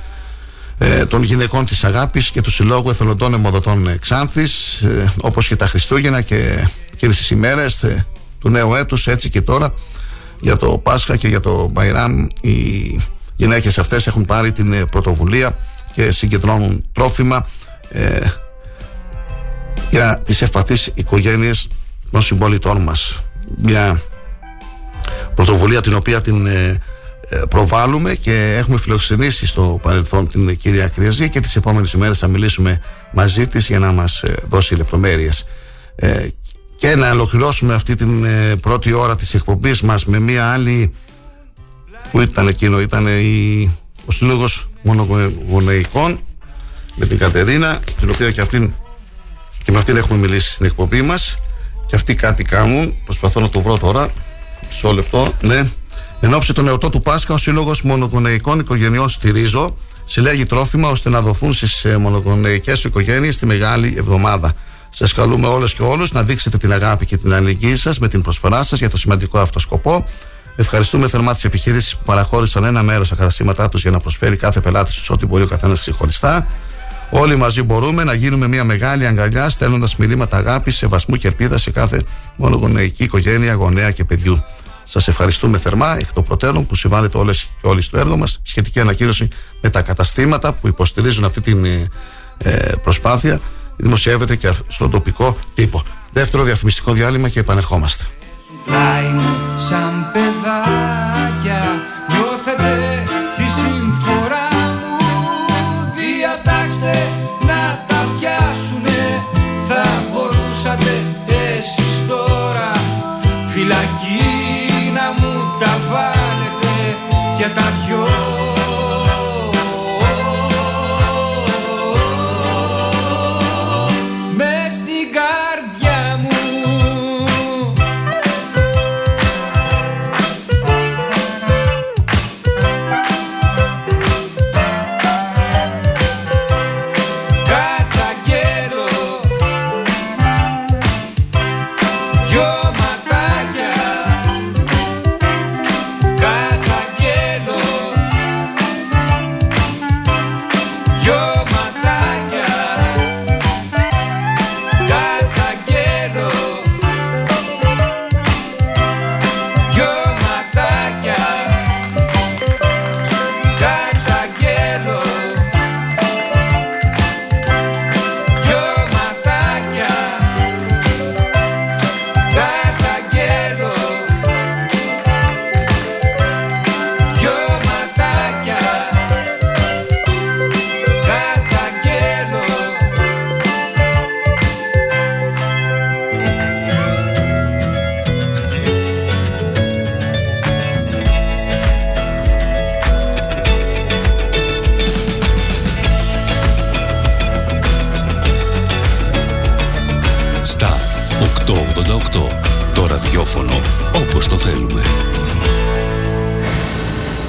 ε, των Γυναικών της Αγάπης και του Συλλόγου Εθελοντών Αιμοδοτών Ξάνθης, ε, όπως και τα Χριστούγεννα και εκείνες τις ημέρες ε, του νέου έτους, έτσι και τώρα για το Πάσχα και για το Μπαϊράμ, οι γυναίκες αυτές έχουν πάρει την ε, πρωτοβουλία και συγκεντρώνουν τρόφιμα ε, για τις ευπαθείς οικογένειες των συμπολιτών μας. Μια πρωτοβουλία την οποία την ε, προβάλλουμε και έχουμε φιλοξενήσει στο παρελθόν την κυρία Κριεζή και τις επόμενες ημέρες θα μιλήσουμε μαζί της για να μας ε, δώσει λεπτομέρειες. Ε, και να ολοκληρώσουμε αυτή την ε, πρώτη ώρα της εκπομπής μας με μια άλλη που ήταν εκείνο, ήταν η, ο Σύλλογος Μονογονεϊκών με την Κατερίνα, την οποία και, αυτήν, και με αυτήν έχουμε μιλήσει στην εκπομπή μας. Και αυτοί κάτι κάνουν, προσπαθώ να το βρω τώρα. Μισό λεπτό, ναι. Εν ώψη των εορτών του Πάσχα, ο Σύλλογος Μονογονεϊκών Οικογενειών στη Ρίζο συλλέγει τρόφιμα ώστε να δοθούν στις μονογονεϊκές οικογένειες τη Μεγάλη Εβδομάδα. Σας καλούμε όλες και όλους να δείξετε την αγάπη και την αλληλεγγύη σας με την προσφορά σας για το σημαντικό αυτό σκοπό. Ευχαριστούμε θερμά τις επιχειρήσεις που παραχώρησαν ένα μέρος στα καταστήματά τους για να προσφέρει κάθε πελάτη τους ό,τι μπορεί ο καθένας ξεχωριστά. Όλοι μαζί μπορούμε να γίνουμε μια μεγάλη αγκαλιά, στέλνοντας μηνύματα αγάπης, σεβασμού και ελπίδας σε κάθε μονογονεϊκή οικογένεια, γονέα και παιδιού. Σας ευχαριστούμε θερμά εκ των προτέρων που συμβάλλετε όλες και όλοι στο έργο μας. Σχετική ανακοίνωση με τα καταστήματα που υποστηρίζουν αυτή την ε, προσπάθεια δημοσιεύεται και στον τοπικό τύπο. Δεύτερο διαφημιστικό διάλειμμα και επανερχόμαστε. Σαν παιδάκια νιώθετε τη συμφορά μου, διατάξτε να τα πιάσουνε, θα μπορούσατε εσείς τώρα φυλακή να μου τα βάλετε και τα δυο.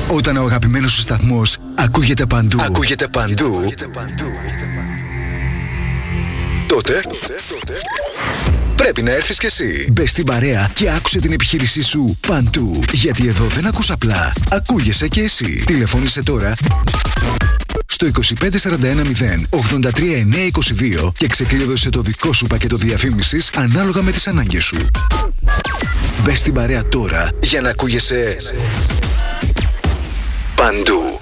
Όταν ο αγαπημένος σου σταθμός ακούγεται παντού, ακούγεται παντού, ακούγεται παντού. Τότε, τότε, τότε πρέπει να έρθεις κι εσύ. Μπες στην παρέα και άκουσε την επιχείρησή σου παντού. Γιατί εδώ δεν ακούς απλά, ακούγεσαι κι εσύ. Τηλεφώνησε τώρα στο είκοσι πέντε σαράντα ένα μηδέν ογδόντα τρία εννιακόσια είκοσι δύο και ξεκλείδωσε το δικό σου πακέτο διαφήμισης ανάλογα με τις ανάγκες σου. Μπες στην παρέα τώρα για να ακούγεσαι παντού.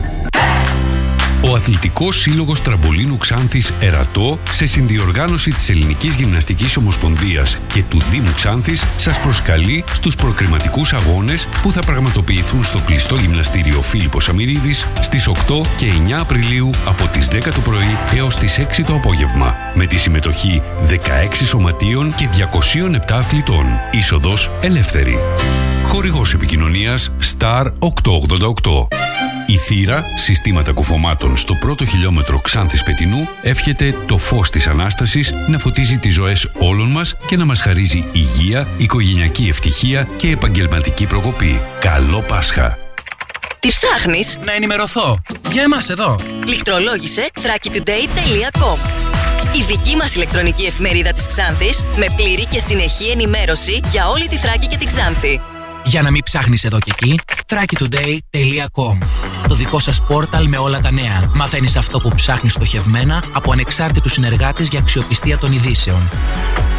Ο Αθλητικός Σύλλογος Τραμπολίνου Ξάνθης Ερατώ, σε συνδιοργάνωση της Ελληνικής Γυμναστικής Ομοσπονδίας και του Δήμου Ξάνθης, σας προσκαλεί στους προκριματικούς αγώνες που θα πραγματοποιηθούν στο κλειστό γυμναστήριο Φίλιππος Αμοιρίδης στις οκτώ και εννιά Απριλίου από τις δέκα το πρωί έως τις έξι το απόγευμα, με τη συμμετοχή δεκαέξι σωματείων και διακόσιων επτά αθλητών. Είσοδος ελεύθερη. Χορηγός επικοινωνίας Star οκτακόσια ογδόντα οκτώ. Η θύρα συστήματα κουφωμάτων στο πρώτο χιλιόμετρο Ξάνθης Πετεινού εύχεται το φως της Ανάστασης να φωτίζει τις ζωές όλων μας και να μας χαρίζει υγεία, οικογενειακή ευτυχία και επαγγελματική προκοπή. Καλό Πάσχα! Τι ψάχνεις? Να ενημερωθώ! Για εμάς εδώ! Λιχτρολόγησε θράκη τουντέι τελεία κομ. Η δική μας ηλεκτρονική εφημερίδα της Ξάνθης με πλήρη και συνεχή ενημέρωση για όλη τη Θράκη και την Ξάνθη. Για να μην ψάχνεις εδώ και εκεί, θράκη τουντέι τελεία κομ. Το δικό σας πόρταλ με όλα τα νέα. Μαθαίνεις αυτό που ψάχνεις στοχευμένα από ανεξάρτητους συνεργάτες για αξιοπιστία των ειδήσεων.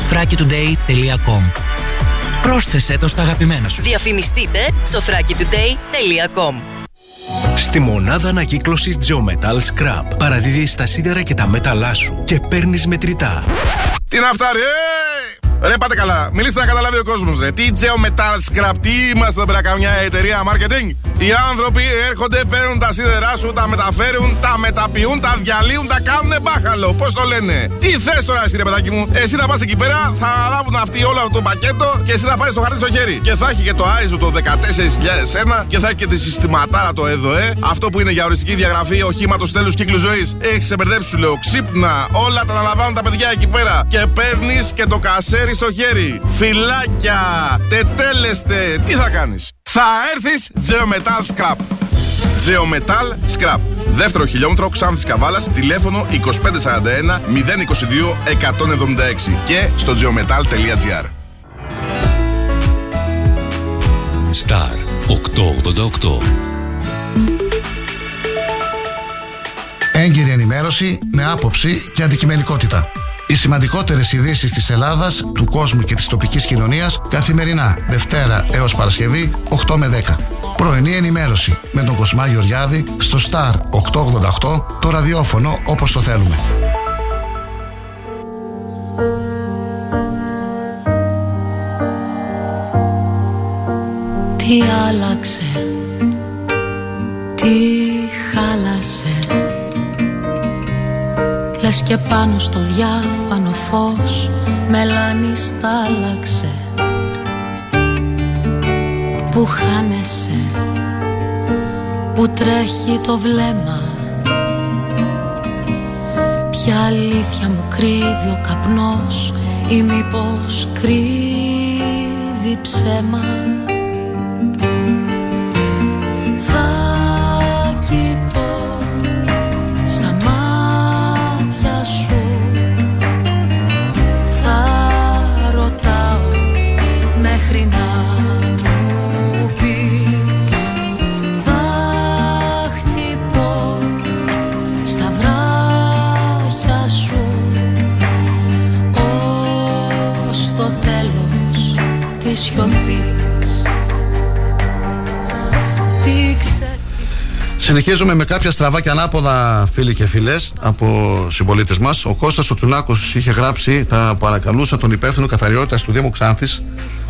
θράκη τουντέι τελεία κομ. Πρόσθεσέ το στα αγαπημένα σου. Διαφημιστείτε στο θράκη τουντέι τελεία κομ. Στη μονάδα ανακύκλωσης Geometal Scrap παραδίδεις τα σίδερα και τα μέταλά σου και παίρνεις μετρητά. Τι να φτάρει, ε! Ρε πάτε καλά, μιλήστε να καταλάβει ο κόσμος, ρε. Τι Geometal Scrap, τι είμαστε πέρα, μια εταιρεία marketing. Οι άνθρωποι έρχονται, παίρνουν τα σίδερά σου, τα μεταφέρουν, τα μεταποιούν, τα διαλύουν, τα κάνουν μπάχαλο. Πώς το λένε. Τι θες τώρα εσύ, ρε παιδάκι μου, εσύ θα πας εκεί πέρα, θα αναλάβουν αυτοί όλο αυτό το πακέτο και εσύ θα πάρεις το χαρτί στο χέρι. Και θα έχει και το άι ες ο το δεκατέσσερα χιλιάδες ένα και θα έχει και τη συστηματάρα το εδώ, ε. Αυτό που είναι για οριστική διαγραφή οχήματος τέλους κύκλου ζωής. Έχεις σε μπερδέψει, σου λέω, ξύπνα, όλα τα αναλαμβάνουν τα παιδιά εκεί πέρα. Και παίρνεις και το κασέρι χέρι στο χέρι, φυλάκια, τετέλεστε. Τι θα κάνεις? Θα έρθεις Geometal Scrap. Geometal Scrap. Δεύτερο χιλιόμετρο Ξάνθης Καβάλας, τηλέφωνο είκοσι πέντε σαράντα ένα μηδέν είκοσι δύο εκατόν εβδομήντα έξι και στο geometal τελεία gr. Star οκτακόσια ογδόντα οκτώ. Έγκυρη ενημέρωση με άποψη και αντικειμενικότητα. Οι σημαντικότερες ειδήσεις της Ελλάδας, του κόσμου και της τοπικής κοινωνίας καθημερινά, Δευτέρα έως Παρασκευή, οκτώ με δέκα. Πρωινή ενημέρωση με τον Κοσμά Γεωργιάδη στο Star οκτακόσια ογδόντα οκτώ, το ραδιόφωνο όπως το θέλουμε. Τι άλλαξε, τι χάλασε, λες και πάνω στο διάφανο φως μελάνι στάλαξε. Που χάνεσαι, που τρέχει το βλέμμα, ποια αλήθεια μου κρύβει ο καπνός, ή μήπως κρύβει ψέμα? Συνεχίζουμε με κάποια στραβά και ανάποδα, φίλοι και φίλες, από συμπολίτες μας. Ο Κώστας ο Τσουνάκος είχε γράψει: θα παρακαλούσα τον υπεύθυνο καθαριότητας του Δήμου Ξάνθης,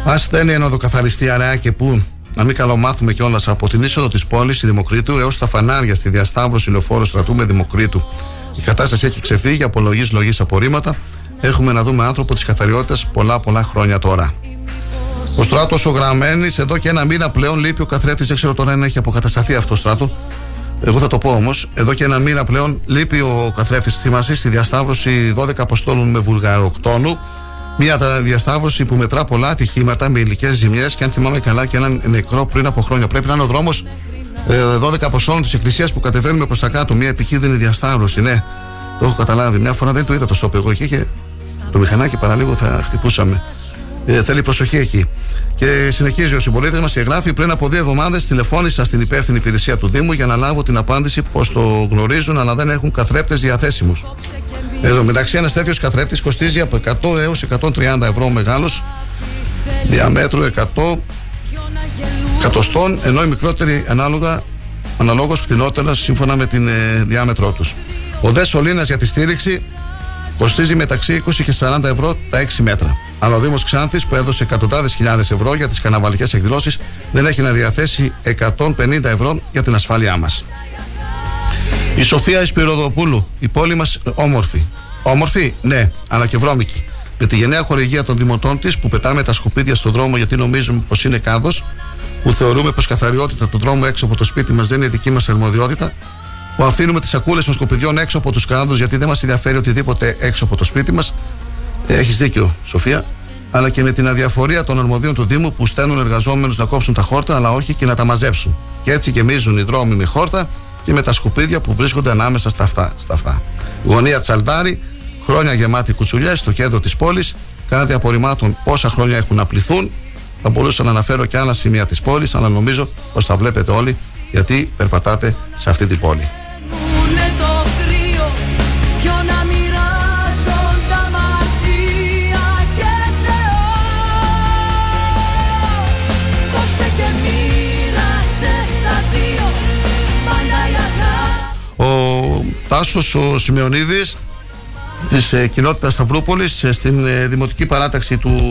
αν στέλνει ένα οδοκαθαριστή αραιά και πού, να μην καλομάθουμε κιόλας από την είσοδο της πόλης, στη Δημοκρίτου, έως τα φανάρια στη διασταύρωση Λεωφόρου Στρατού με Δημοκρίτου. Η κατάσταση έχει ξεφύγει από λογής λογής απορρίμματα. Έχουμε να δούμε άνθρωπο της καθαριότητας πολλά πολλά χρόνια τώρα. Ο Στράτος ο Γραμμένης, εδώ και ένα μήνα πλέον λείπει ο καθρέφτης. Δεν ξέρω τώρα αν έχει αποκατασταθεί αυτό, Στράτο. Εγώ θα το πω όμως. Εδώ και ένα μήνα πλέον λείπει ο καθρέφτης, θυμάσαι, στη διασταύρωση δώδεκα Αποστόλων με Βουλγαροκτόνου. Μια διασταύρωση που μετρά πολλά ατυχήματα με υλικές ζημιές και αν θυμάμαι καλά και έναν νεκρό πριν από χρόνια. Πρέπει να είναι ο δρόμος δώδεκα Αποστόλων της Εκκλησίας που κατεβαίνουμε προς τα κάτω. Μια επικίνδυνη διασταύρωση, ναι. Το έχω καταλάβει. Μια φορά δεν το είδα το στόπ εγώ και είχε το μηχανάκι, παραλίγο θα χτυπούσαμε. Ε, θέλει προσοχή εκεί. Και συνεχίζει ο συμπολίτης μας και γράφει: πριν από δύο εβδομάδες τηλεφώνησα στην υπεύθυνη υπηρεσία του Δήμου για να λάβω την απάντηση πως το γνωρίζουν, αλλά δεν έχουν καθρέπτες διαθέσιμους. Εδώ μεταξύ, ένας τέτοιος καθρέπτης κοστίζει από εκατό έως εκατόν τριάντα ευρώ, μεγάλος, διαμέτρου εκατό εκατοστών, ενώ οι μικρότεροι ανάλογα, αναλόγως φθηνότερα σύμφωνα με την ε, διάμετρό τους. Ο δε σωλήνας για τη στήριξη κοστίζει μεταξύ είκοσι και σαράντα ευρώ τα έξι μέτρα. Αλλά ο Δήμος Ξάνθης, που έδωσε εκατοντάδες χιλιάδες ευρώ για τις καναβαλικές εκδηλώσεις, δεν έχει να διαθέσει εκατόν πενήντα ευρώ για την ασφάλειά μας. Η Σοφία Ισπυροδοπούλου, η πόλη μας όμορφη. Όμορφη, ναι, αλλά και βρώμικη. Με τη γενναία χορηγία των δημοτών της, που πετάμε τα σκουπίδια στον δρόμο γιατί νομίζουμε πως είναι κάδος, που θεωρούμε πως καθαριότητα του δρόμου έξω από το σπίτι μας δεν είναι δική μας αρμοδιότητα, που αφήνουμε τις σακούλες των σκουπιδιών έξω από τους κάδους γιατί δεν μας ενδιαφέρει οτιδήποτε έξω από το σπίτι μας. Έχεις δίκιο, Σοφία. Αλλά και με την αδιαφορία των αρμοδίων του Δήμου που στέλνουν εργαζόμενους να κόψουν τα χόρτα, αλλά όχι και να τα μαζέψουν. Και έτσι γεμίζουν οι δρόμοι με χόρτα και με τα σκουπίδια που βρίσκονται ανάμεσα στα αυτά. Στα αυτά. Γωνία Τσαλτάρη, χρόνια γεμάτη κουτσουλιές στο κέντρο της πόλης. Κάτι απορριμμάτων πόσα χρόνια έχουν να πληθούν. Θα μπορούσα να αναφέρω και άλλα σημεία της πόλης, αλλά νομίζω πως τα βλέπετε όλοι γιατί περπατάτε σε αυτή την πόλη. Ο Τάσος ο Σημεωνίδης της ε, κοινότητας Σταυρούπολης ε, στην ε, Δημοτική Παράταξη του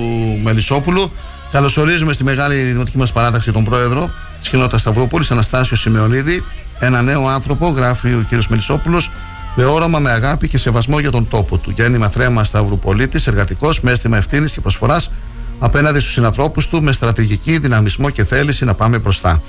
Μελισσόπουλου. Καλωσορίζουμε στη μεγάλη Δημοτική μας Παράταξη τον πρόεδρο της κοινότητας Σταυρούπολης, Αναστάσιο Σημεωνίδη. Ένα νέο άνθρωπο, γράφει ο κύριος Μελισσόπουλος, με όραμα, με αγάπη και σεβασμό για τον τόπο του. Γέννημα θρέμα Σταυροπολίτης, εργατικός, με αίσθημα ευθύνης και προσφοράς απέναντι στους συνανθρώπους του, με στρατηγική, δυναμισμό και θέληση να πάμε μπροστά.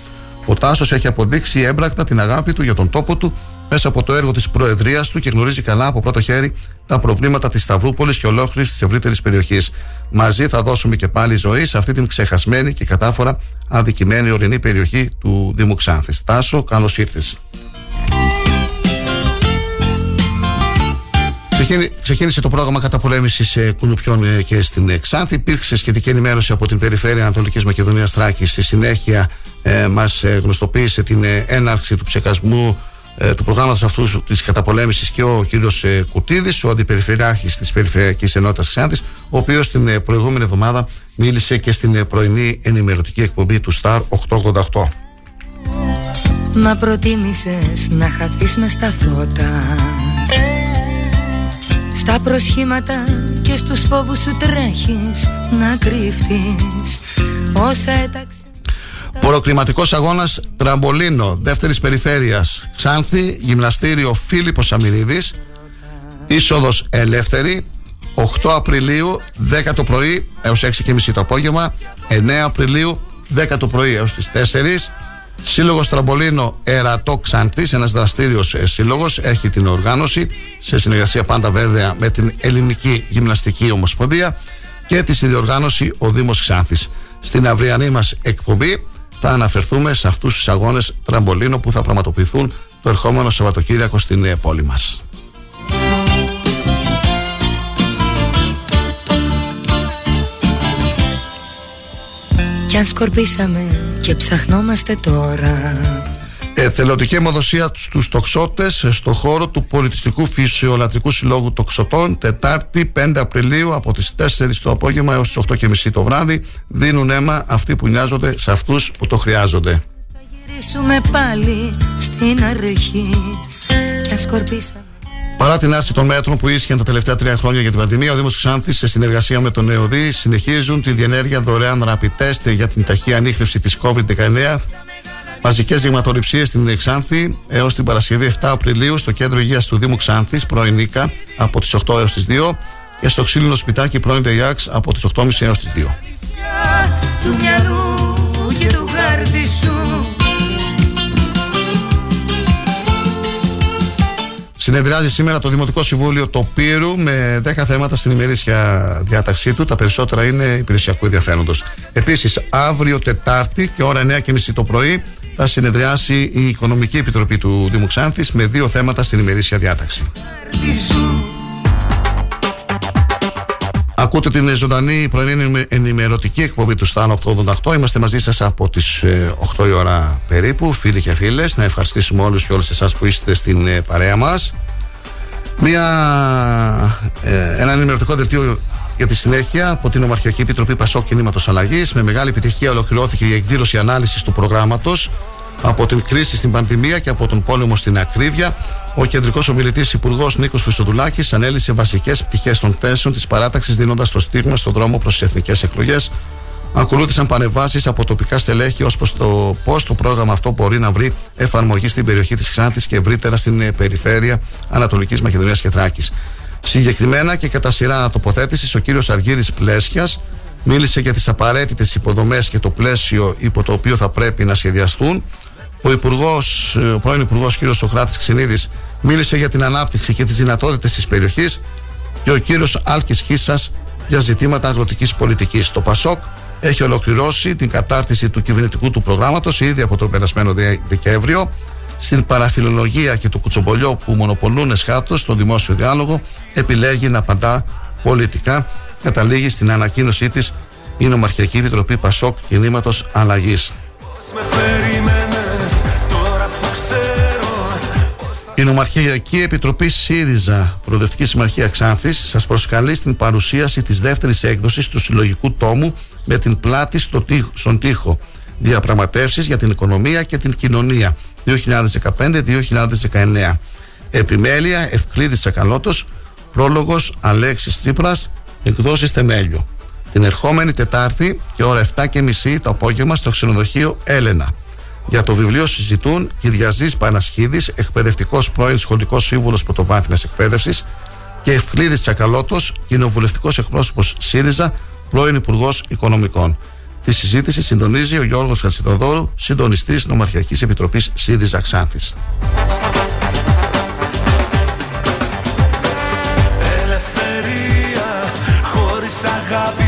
Ο Τάσος έχει αποδείξει έμπρακτα την αγάπη του για τον τόπο του μέσα από το έργο της προεδρίας του και γνωρίζει καλά από πρώτο χέρι τα προβλήματα της Σταυρούπολης και ολόκληρης της ευρύτερης περιοχής. Μαζί θα δώσουμε και πάλι ζωή σε αυτή την ξεχασμένη και κατάφορα αδικημένη ορεινή περιοχή του Δήμου Ξάνθης. Τάσο, καλώς ήρθες. Ξεκίνησε το πρόγραμμα καταπολέμησης κουνουπιών και στην Ξάνθη. Υπήρξε σχετική ενημέρωση από την Περιφέρεια Ανατολικής Μακεδονίας Θράκης. Στη συνέχεια ε, μας γνωστοποίησε την έναρξη του ψεκασμού ε, του προγράμματος αυτού της καταπολέμησης και ο κύριος Κουρτίδης, ο αντιπεριφερειάρχης της Περιφερειακής Ενότητας Ξάνθης, ο οποίος την προηγούμενη εβδομάδα μίλησε και στην πρωινή ενημερωτική εκπομπή του Star οκτακόσια ογδόντα οκτώ. Μα προτίμησες να χαθείς μες στα φώτα, στα προσχήματα και στους φόβους σου τρέχεις να κρύφτεις. Όσα έταξε. Προκληματικός αγώνας τραμπολίνο δεύτερης περιφέρειας Ξάνθη, γυμναστήριο Φίλιππος Αμοιρίδης, είσοδος ελεύθερη, οκτώ Απριλίου δέκα το πρωί έως έξι και μισή το απόγευμα, εννέα Απριλίου δέκα το πρωί έως τις τέσσερις. Σύλλογος Τραμπολίνο Ερατώ Ξάνθης, ένας δραστήριος σύλλογος, έχει την οργάνωση σε συνεργασία πάντα βέβαια με την Ελληνική Γυμναστική Ομοσπονδία και τη συνδιοργάνωση ο Δήμος Ξάνθης. Στην αυριανή μας εκπομπή θα αναφερθούμε σε αυτούς τους αγώνες τραμπολίνο που θα πραγματοποιηθούν το ερχόμενο Σαββατοκύριακο στην πόλη μας. Κι αν σκορπίσαμε και ψαχνόμαστε τώρα. Εθελοντική αιμοδοσία στους τοξότες στο χώρο του Πολιτιστικού Φυσιολατρικού Συλλόγου Τοξωτών, Τετάρτη πέντε Απριλίου από τις τέσσερις το απόγευμα έως τις οκτώ και μισή το βράδυ. Δίνουν αίμα αυτοί που νοιάζονται σε αυτούς που το χρειάζονται. Θα γυρίσουμε πάλι στην αρχή. Κι αν σκορπίσαμε. Παρά την άρση των μέτρων που ίσχυαν τα τελευταία τρία χρόνια για την πανδημία, ο Δήμος Ξάνθης, σε συνεργασία με τον ΕΟΔΗ, συνεχίζουν τη διενέργεια δωρεάν rapid test για την ταχεία ανίχνευση της κόβιντ δεκαεννέα. Μαζικές δειγματοληψίες στην Ξάνθη έως την Παρασκευή εφτά Απριλίου στο Κέντρο Υγείας του Δήμου Ξάνθης, πρωινίκα από τις οκτώ έως τις δύο και στο Ξύλινο Σπιτάκι πρώην ΔΕΙΑΞ από τις οκτώ και μισή έως τις δύο. Συνεδριάζει σήμερα το Δημοτικό Συμβούλιο του Πύρου με δέκα θέματα στην ημερήσια διάταξή του. Τα περισσότερα είναι υπηρεσιακού ενδιαφέροντος. Επίσης, αύριο Τετάρτη και ώρα εννέα και μισή το πρωί θα συνεδριάσει η Οικονομική Επιτροπή του Δήμου Ξάνθης με δύο θέματα στην ημερήσια διάταξη. Ακούτε την ζωντανή πρωινή ενημερωτική εκπομπή του Star οκτακόσια ογδόντα οκτώ. Είμαστε μαζί σας από τις οκτώ η ώρα περίπου. Φίλοι και φίλες, να ευχαριστήσουμε όλους και όλες εσάς που είστε στην παρέα μας. Μια, ε, ένα ενημερωτικό δελτίο για τη συνέχεια από την Ομαρχιακή Επιτροπή Πασόκ Κινήματος Αλλαγής. Με μεγάλη επιτυχία ολοκληρώθηκε η εκδήλωση ανάλυσης του προγράμματος από την κρίση στην πανδημία και από τον πόλεμο στην ακρίβεια. Ο κεντρικός ομιλητής Υπουργός Νίκος Χριστοδουλάκης ανέλυσε βασικές πτυχές των θέσεων της παράταξης, δίνοντας το στίγμα στον δρόμο προς τις εθνικές εκλογές. Ακολούθησαν παρεμβάσεις από τοπικά στελέχη ως προς το πώς το πρόγραμμα αυτό μπορεί να βρει εφαρμογή στην περιοχή της Ξάνθης και ευρύτερα στην περιφέρεια Ανατολικής Μακεδονίας και Θράκης. Συγκεκριμένα και κατά σειρά τοποθέτησης, ο κύριος Αργύρης Πλέσχιας μίλησε για τις απαραίτητες υποδομές και το πλαίσιο υπό το οποίο θα πρέπει να σχεδιαστούν. Ο, υπουργός, ο πρώην Υπουργός κ. Σωκράτης Ξενίδης μίλησε για την ανάπτυξη και τις δυνατότητες της περιοχής και ο κ. Άλκης Χίσας για ζητήματα αγροτικής πολιτικής. Το ΠΑΣΟΚ έχει ολοκληρώσει την κατάρτιση του κυβερνητικού του προγράμματος ήδη από τον περασμένο Δεκέμβριο. Στην παραφιλολογία και το κουτσομπολιό που μονοπολούν εσχάτως στον δημόσιο διάλογο, επιλέγει να απαντά πολιτικά. Καταλήγει στην ανακοίνωσή της η Νομαρχιακή Επιτροπή ΠΑΣΟΚ Κινήματος Αλλαγής. Η Νομαρχιακή Επιτροπή ΣΥΡΙΖΑ Προοδευτική Συμμαχία Ξάνθης σας προσκαλεί στην παρουσίαση της δεύτερης έκδοσης του συλλογικού τόμου με την πλάτη στο τείχο, στον τοίχο. Διαπραγματεύσεις για την οικονομία και την κοινωνία δύο χιλιάδες δεκαπέντε με δύο χιλιάδες δεκαεννέα. Επιμέλεια Ευκλείδης Τσακαλώτος. Πρόλογος Αλέξης Τσίπρας. Εκδόσεις Θεμέλιο. Την ερχόμενη Τετάρτη και ώρα εφτά και μισή το απόγευμα στο ξενοδοχείο Έλενα. Για το βιβλίο συζητούν Κυριάκος Παρασχίδης, εκπαιδευτικός πρώην σχολικός σύμβουλος πρωτοβάθμιας εκπαίδευσης, και Ευκλείδης Τσακαλώτος, κοινοβουλευτικός εκπρόσωπος ΣΥΡΙΖΑ, πρώην Υπουργός Οικονομικών. Τη συζήτηση συντονίζει ο Γιώργος Κασιδιάρης, συντονιστής Νομαρχιακής Επιτροπής ΣΥΡΙΖΑ Ξάνθης. Ελευθερία, χωρίς αγάπη.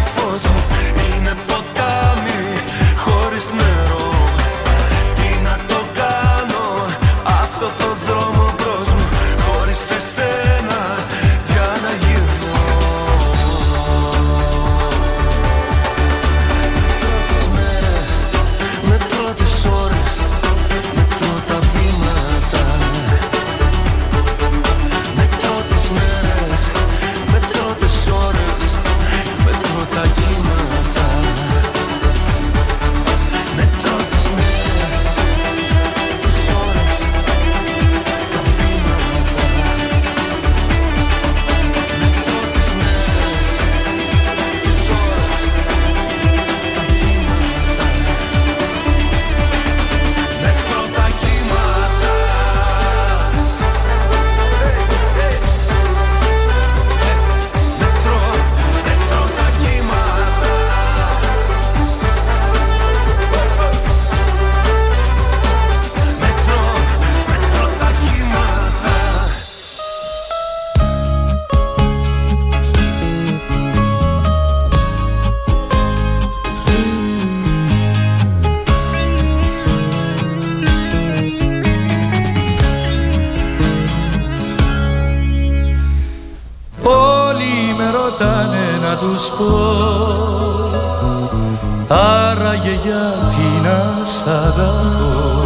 άραγε γιατί να σ' αγαπώ.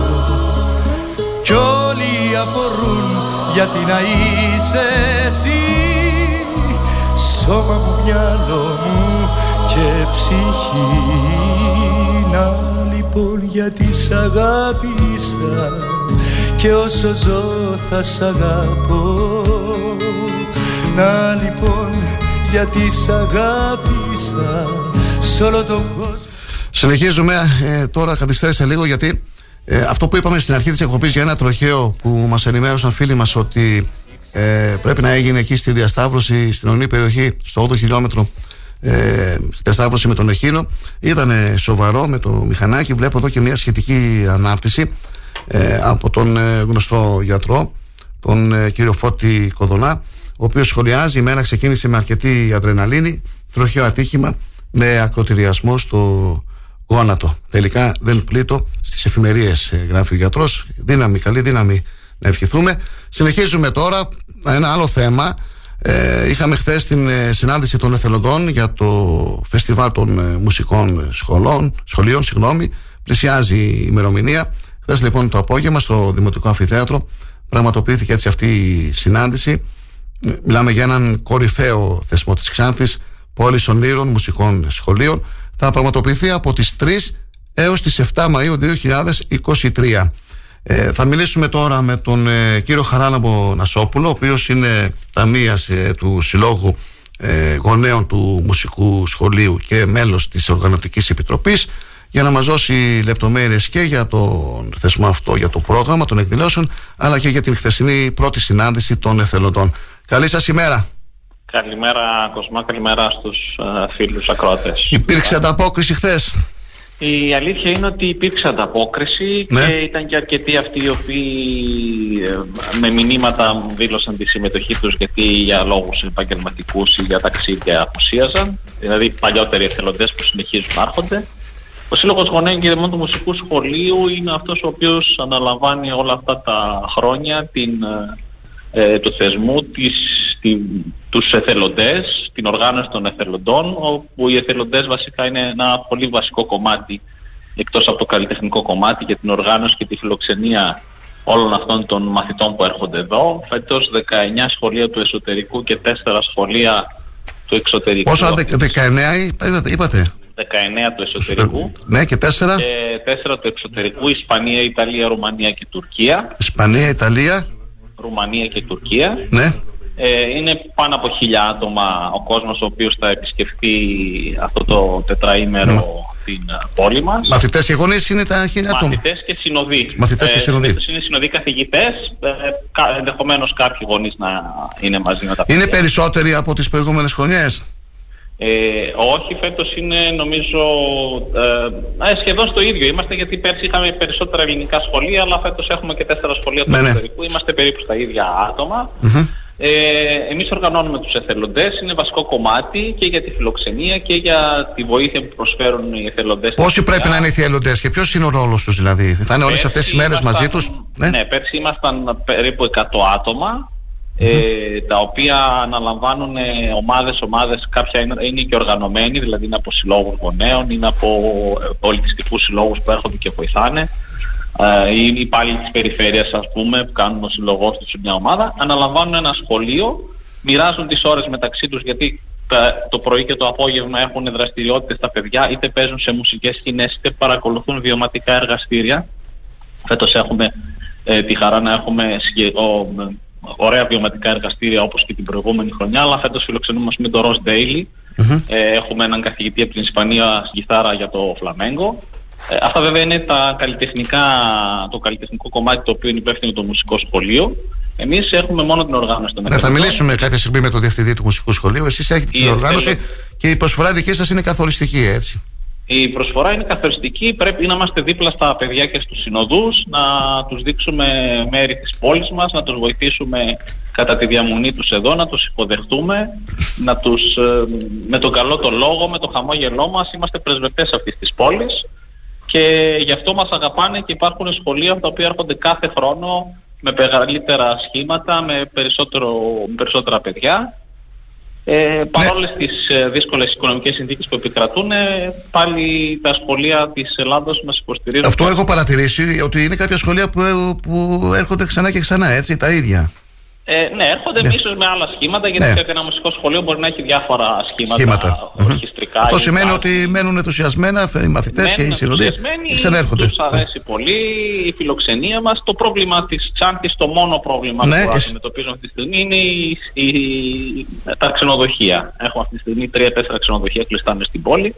Κι όλοι απορούν γιατί να είσαι εσύ, σώμα μου, μυαλό μου και ψυχή. Να λοιπόν γιατί σ' αγάπησα και όσο ζω θα σ' αγαπώ. Να λοιπόν γιατί σ' αγάπησα σ' όλο τον κόσμο. Συνεχίζουμε ε, τώρα, καθυστέρησα λίγο γιατί ε, αυτό που είπαμε στην αρχή της εκπομπής για ένα τροχαίο που μας ενημέρωσαν φίλοι μας ότι ε, πρέπει να έγινε εκεί στη διασταύρωση στην ορεινή περιοχή στο όγδοο χιλιόμετρο, ε, διασταύρωση με τον Εχήνο, ήταν σοβαρό με το μηχανάκι. Βλέπω εδώ και μια σχετική ανάρτηση ε, από τον ε, γνωστό γιατρό, τον ε, κύριο Φώτη Κοδωνά, ο οποίος σχολιάζει: η μέρα ξεκίνησε με αρκετή αδρεναλίνη, τροχαίο ατύχημα με ακροτηριασμό στο γόνατο. Τελικά δεν πλήττω, στις εφημερίες γράφει ο γιατρός. Δύναμη, καλή δύναμη να ευχηθούμε. Συνεχίζουμε τώρα ένα άλλο θέμα. Ε, είχαμε χθες την συνάντηση των εθελοντών για το φεστιβάλ των μουσικών σχολών, σχολείων. Συγγνώμη, πλησιάζει η ημερομηνία. Χθες λοιπόν το απόγευμα στο Δημοτικό Αμφιθέατρο πραγματοποιήθηκε έτσι αυτή η συνάντηση. Μιλάμε για έναν κορυφαίο θεσμό της Ξάνθης, πόλης ονείρων μουσικών σχολείων. Θα πραγματοποιηθεί από τις τρεις έως τις εφτά Μαΐου δύο χιλιάδες είκοσι τρία. Ε, θα μιλήσουμε τώρα με τον ε, κύριο Χαράλαμπο Νασόπουλο, ο οποίος είναι ταμείας ε, του Συλλόγου ε, Γονέων του Μουσικού Σχολείου και μέλος της Οργανωτικής Επιτροπής, για να μας δώσει λεπτομέρειες και για τον θεσμό αυτό, για το πρόγραμμα των εκδηλώσεων, αλλά και για την χθεσινή πρώτη συνάντηση των εθελοντών. Καλή σας ημέρα. Καλημέρα Κοσμά, καλημέρα στους ε, φίλους ακροατές. Υπήρξε ανταπόκριση χθες? Η αλήθεια είναι ότι υπήρξε ανταπόκριση, ναι. Και ήταν και αρκετοί αυτοί οι οποίοι ε, με μηνύματα δήλωσαν τη συμμετοχή τους, γιατί για λόγους επαγγελματικούς ή για ταξίδια απουσίαζαν. Δηλαδή παλιότεροι εθελοντές που συνεχίζουν να έρχονται. Ο Σύλλογος Γονέων και Δημών του Μουσικού Σχολείου είναι αυτός ο οποίος αναλαμβάνει όλα αυτά τα χρόνια την, ε, του θεσμού, της, τη, τους εθελοντές, την οργάνωση των εθελοντών, όπου οι εθελοντές βασικά είναι ένα πολύ βασικό κομμάτι, εκτός από το καλλιτεχνικό κομμάτι, για την οργάνωση και τη φιλοξενία όλων αυτών των μαθητών που έρχονται εδώ. Φέτος δεκαεννιά σχολεία του εσωτερικού και τέσσερα σχολεία του εξωτερικού. Πόσα, δεκαεννέα είπατε? δεκαεννέα του εσωτερικού. Ναι, και τέσσερα. Και τέσσερα του εξωτερικού, Ισπανία, Ιταλία, Ρουμανία και Τουρκία. Ισπανία, Ιταλία. Ρουμανία και Τουρκία. Ναι. Ε, είναι πάνω από χίλια άτομα ο κόσμος ο οποίος θα επισκεφτεί αυτό το τετραήμερο, ναι, την πόλη μας. Μαθητές και γονείς είναι τα χίλια άτομα. Μαθητές και συνοδοί. Μαθητές και συνοδοί. Ε, είναι συνοδοί καθηγητές, ε, κα, ενδεχομένως κάποιοι γονείς να είναι μαζί με τα παιδιά. Είναι περισσότεροι από τις προηγούμενες χρονιές? Ε, όχι, φέτος είναι νομίζω ε, σχεδόν στο ίδιο είμαστε, γιατί πέρσι είχαμε περισσότερα ελληνικά σχολεία, αλλά φέτος έχουμε και τέσσερα σχολεία του εξωτερικού, ναι. Είμαστε περίπου στα ίδια άτομα. Mm-hmm. ε, Εμείς οργανώνουμε τους εθελοντές, είναι βασικό κομμάτι και για τη φιλοξενία και για τη βοήθεια που προσφέρουν οι εθελοντές. Πόσοι πρέπει να είναι οι εθελοντές και ποιος είναι ο ρόλος τους, δηλαδή θα είναι όλες αυτές τις μέρες μαζί τους? Ναι, ναι, πέρσι ήμασταν περίπου εκατό άτομα. Mm-hmm. Ε, τα οποία αναλαμβάνουν ε, ομάδες, ομάδες, κάποια είναι, είναι και οργανωμένοι, δηλαδή είναι από συλλόγους γονέων, είναι από ε, πολιτιστικούς συλλόγους που έρχονται και βοηθάνε, ε, είναι υπάλληλοι της περιφέρειας ας πούμε που κάνουν ο συλλογός τους σε μια ομάδα, αναλαμβάνουν ένα σχολείο, μοιράζουν τις ώρες μεταξύ τους, γιατί τα, το πρωί και το απόγευμα έχουν δραστηριότητες τα παιδιά, είτε παίζουν σε μουσικές σκηνές, είτε παρακολουθούν βιωματικά εργαστήρια. Φέτος έχουμε ε, τη χαρά να έχουμε σχεδό, ωραία βιωματικά εργαστήρια όπως και την προηγούμενη χρονιά, αλλά φέτος φιλοξενούμε με τον Ross Daily. Mm-hmm. ε, έχουμε έναν καθηγητή από την Ισπανία γιθάρα για το φλαμέγκο. Ε, αυτά βέβαια είναι τα καλλιτεχνικά, το καλλιτεχνικό κομμάτι το οποίο είναι υπεύθυνο το μουσικό σχολείο. Εμείς έχουμε μόνο την οργάνωση των εθελοντών. Ναι, θα μιλήσουμε κάποια στιγμή με τον διευθυντή του μουσικού σχολείου. Εσείς έχετε την οργάνωση εθελε... και η προσφορά δική σας είναι καθοριστική, έτσι? Η προσφορά είναι καθοριστική, πρέπει να είμαστε δίπλα στα παιδιά και στους συνοδούς, να τους δείξουμε μέρη της πόλης μας, να τους βοηθήσουμε κατά τη διαμονή τους εδώ, να τους υποδεχτούμε, να τους, με τον καλό το λόγο, με το χαμόγελό μας, είμαστε πρεσβευτές αυτής της πόλης και γι' αυτό μας αγαπάνε και υπάρχουν σχολεία τα οποία έρχονται κάθε χρόνο με μεγαλύτερα σχήματα, με, περισσότερο, με περισσότερα παιδιά. Ε, παρόλες τις δύσκολες οικονομικές συνθήκες που επικρατούν, πάλι τα σχολεία της Ελλάδος μας υποστηρίζουν. Αυτό έχω παρατηρήσει, ότι είναι κάποια σχολεία που, που έρχονται ξανά και ξανά, έτσι, τα ίδια. Ε, ναι, έρχονται ναι. ίσως με άλλα σχήματα, γιατί ναι. ένα μουσικό σχολείο μπορεί να έχει διάφορα σχήματα, σχήματα. ορχιστρικά. Αυτό σημαίνει ότι μένουν ενθουσιασμένα οι μαθητές και οι συνοδοί και ξανέρχονται. Τους αρέσει πολύ η φιλοξενία μας. Το πρόβλημα της Ξάνθης, το μόνο πρόβλημα ναι. που αντιμετωπίζουμε αυτή τη στιγμή είναι η, η, η, τα ξενοδοχεία. Έχουμε αυτή τη στιγμή τρία τέσσερα ξενοδοχεία κλειστά μες στην πόλη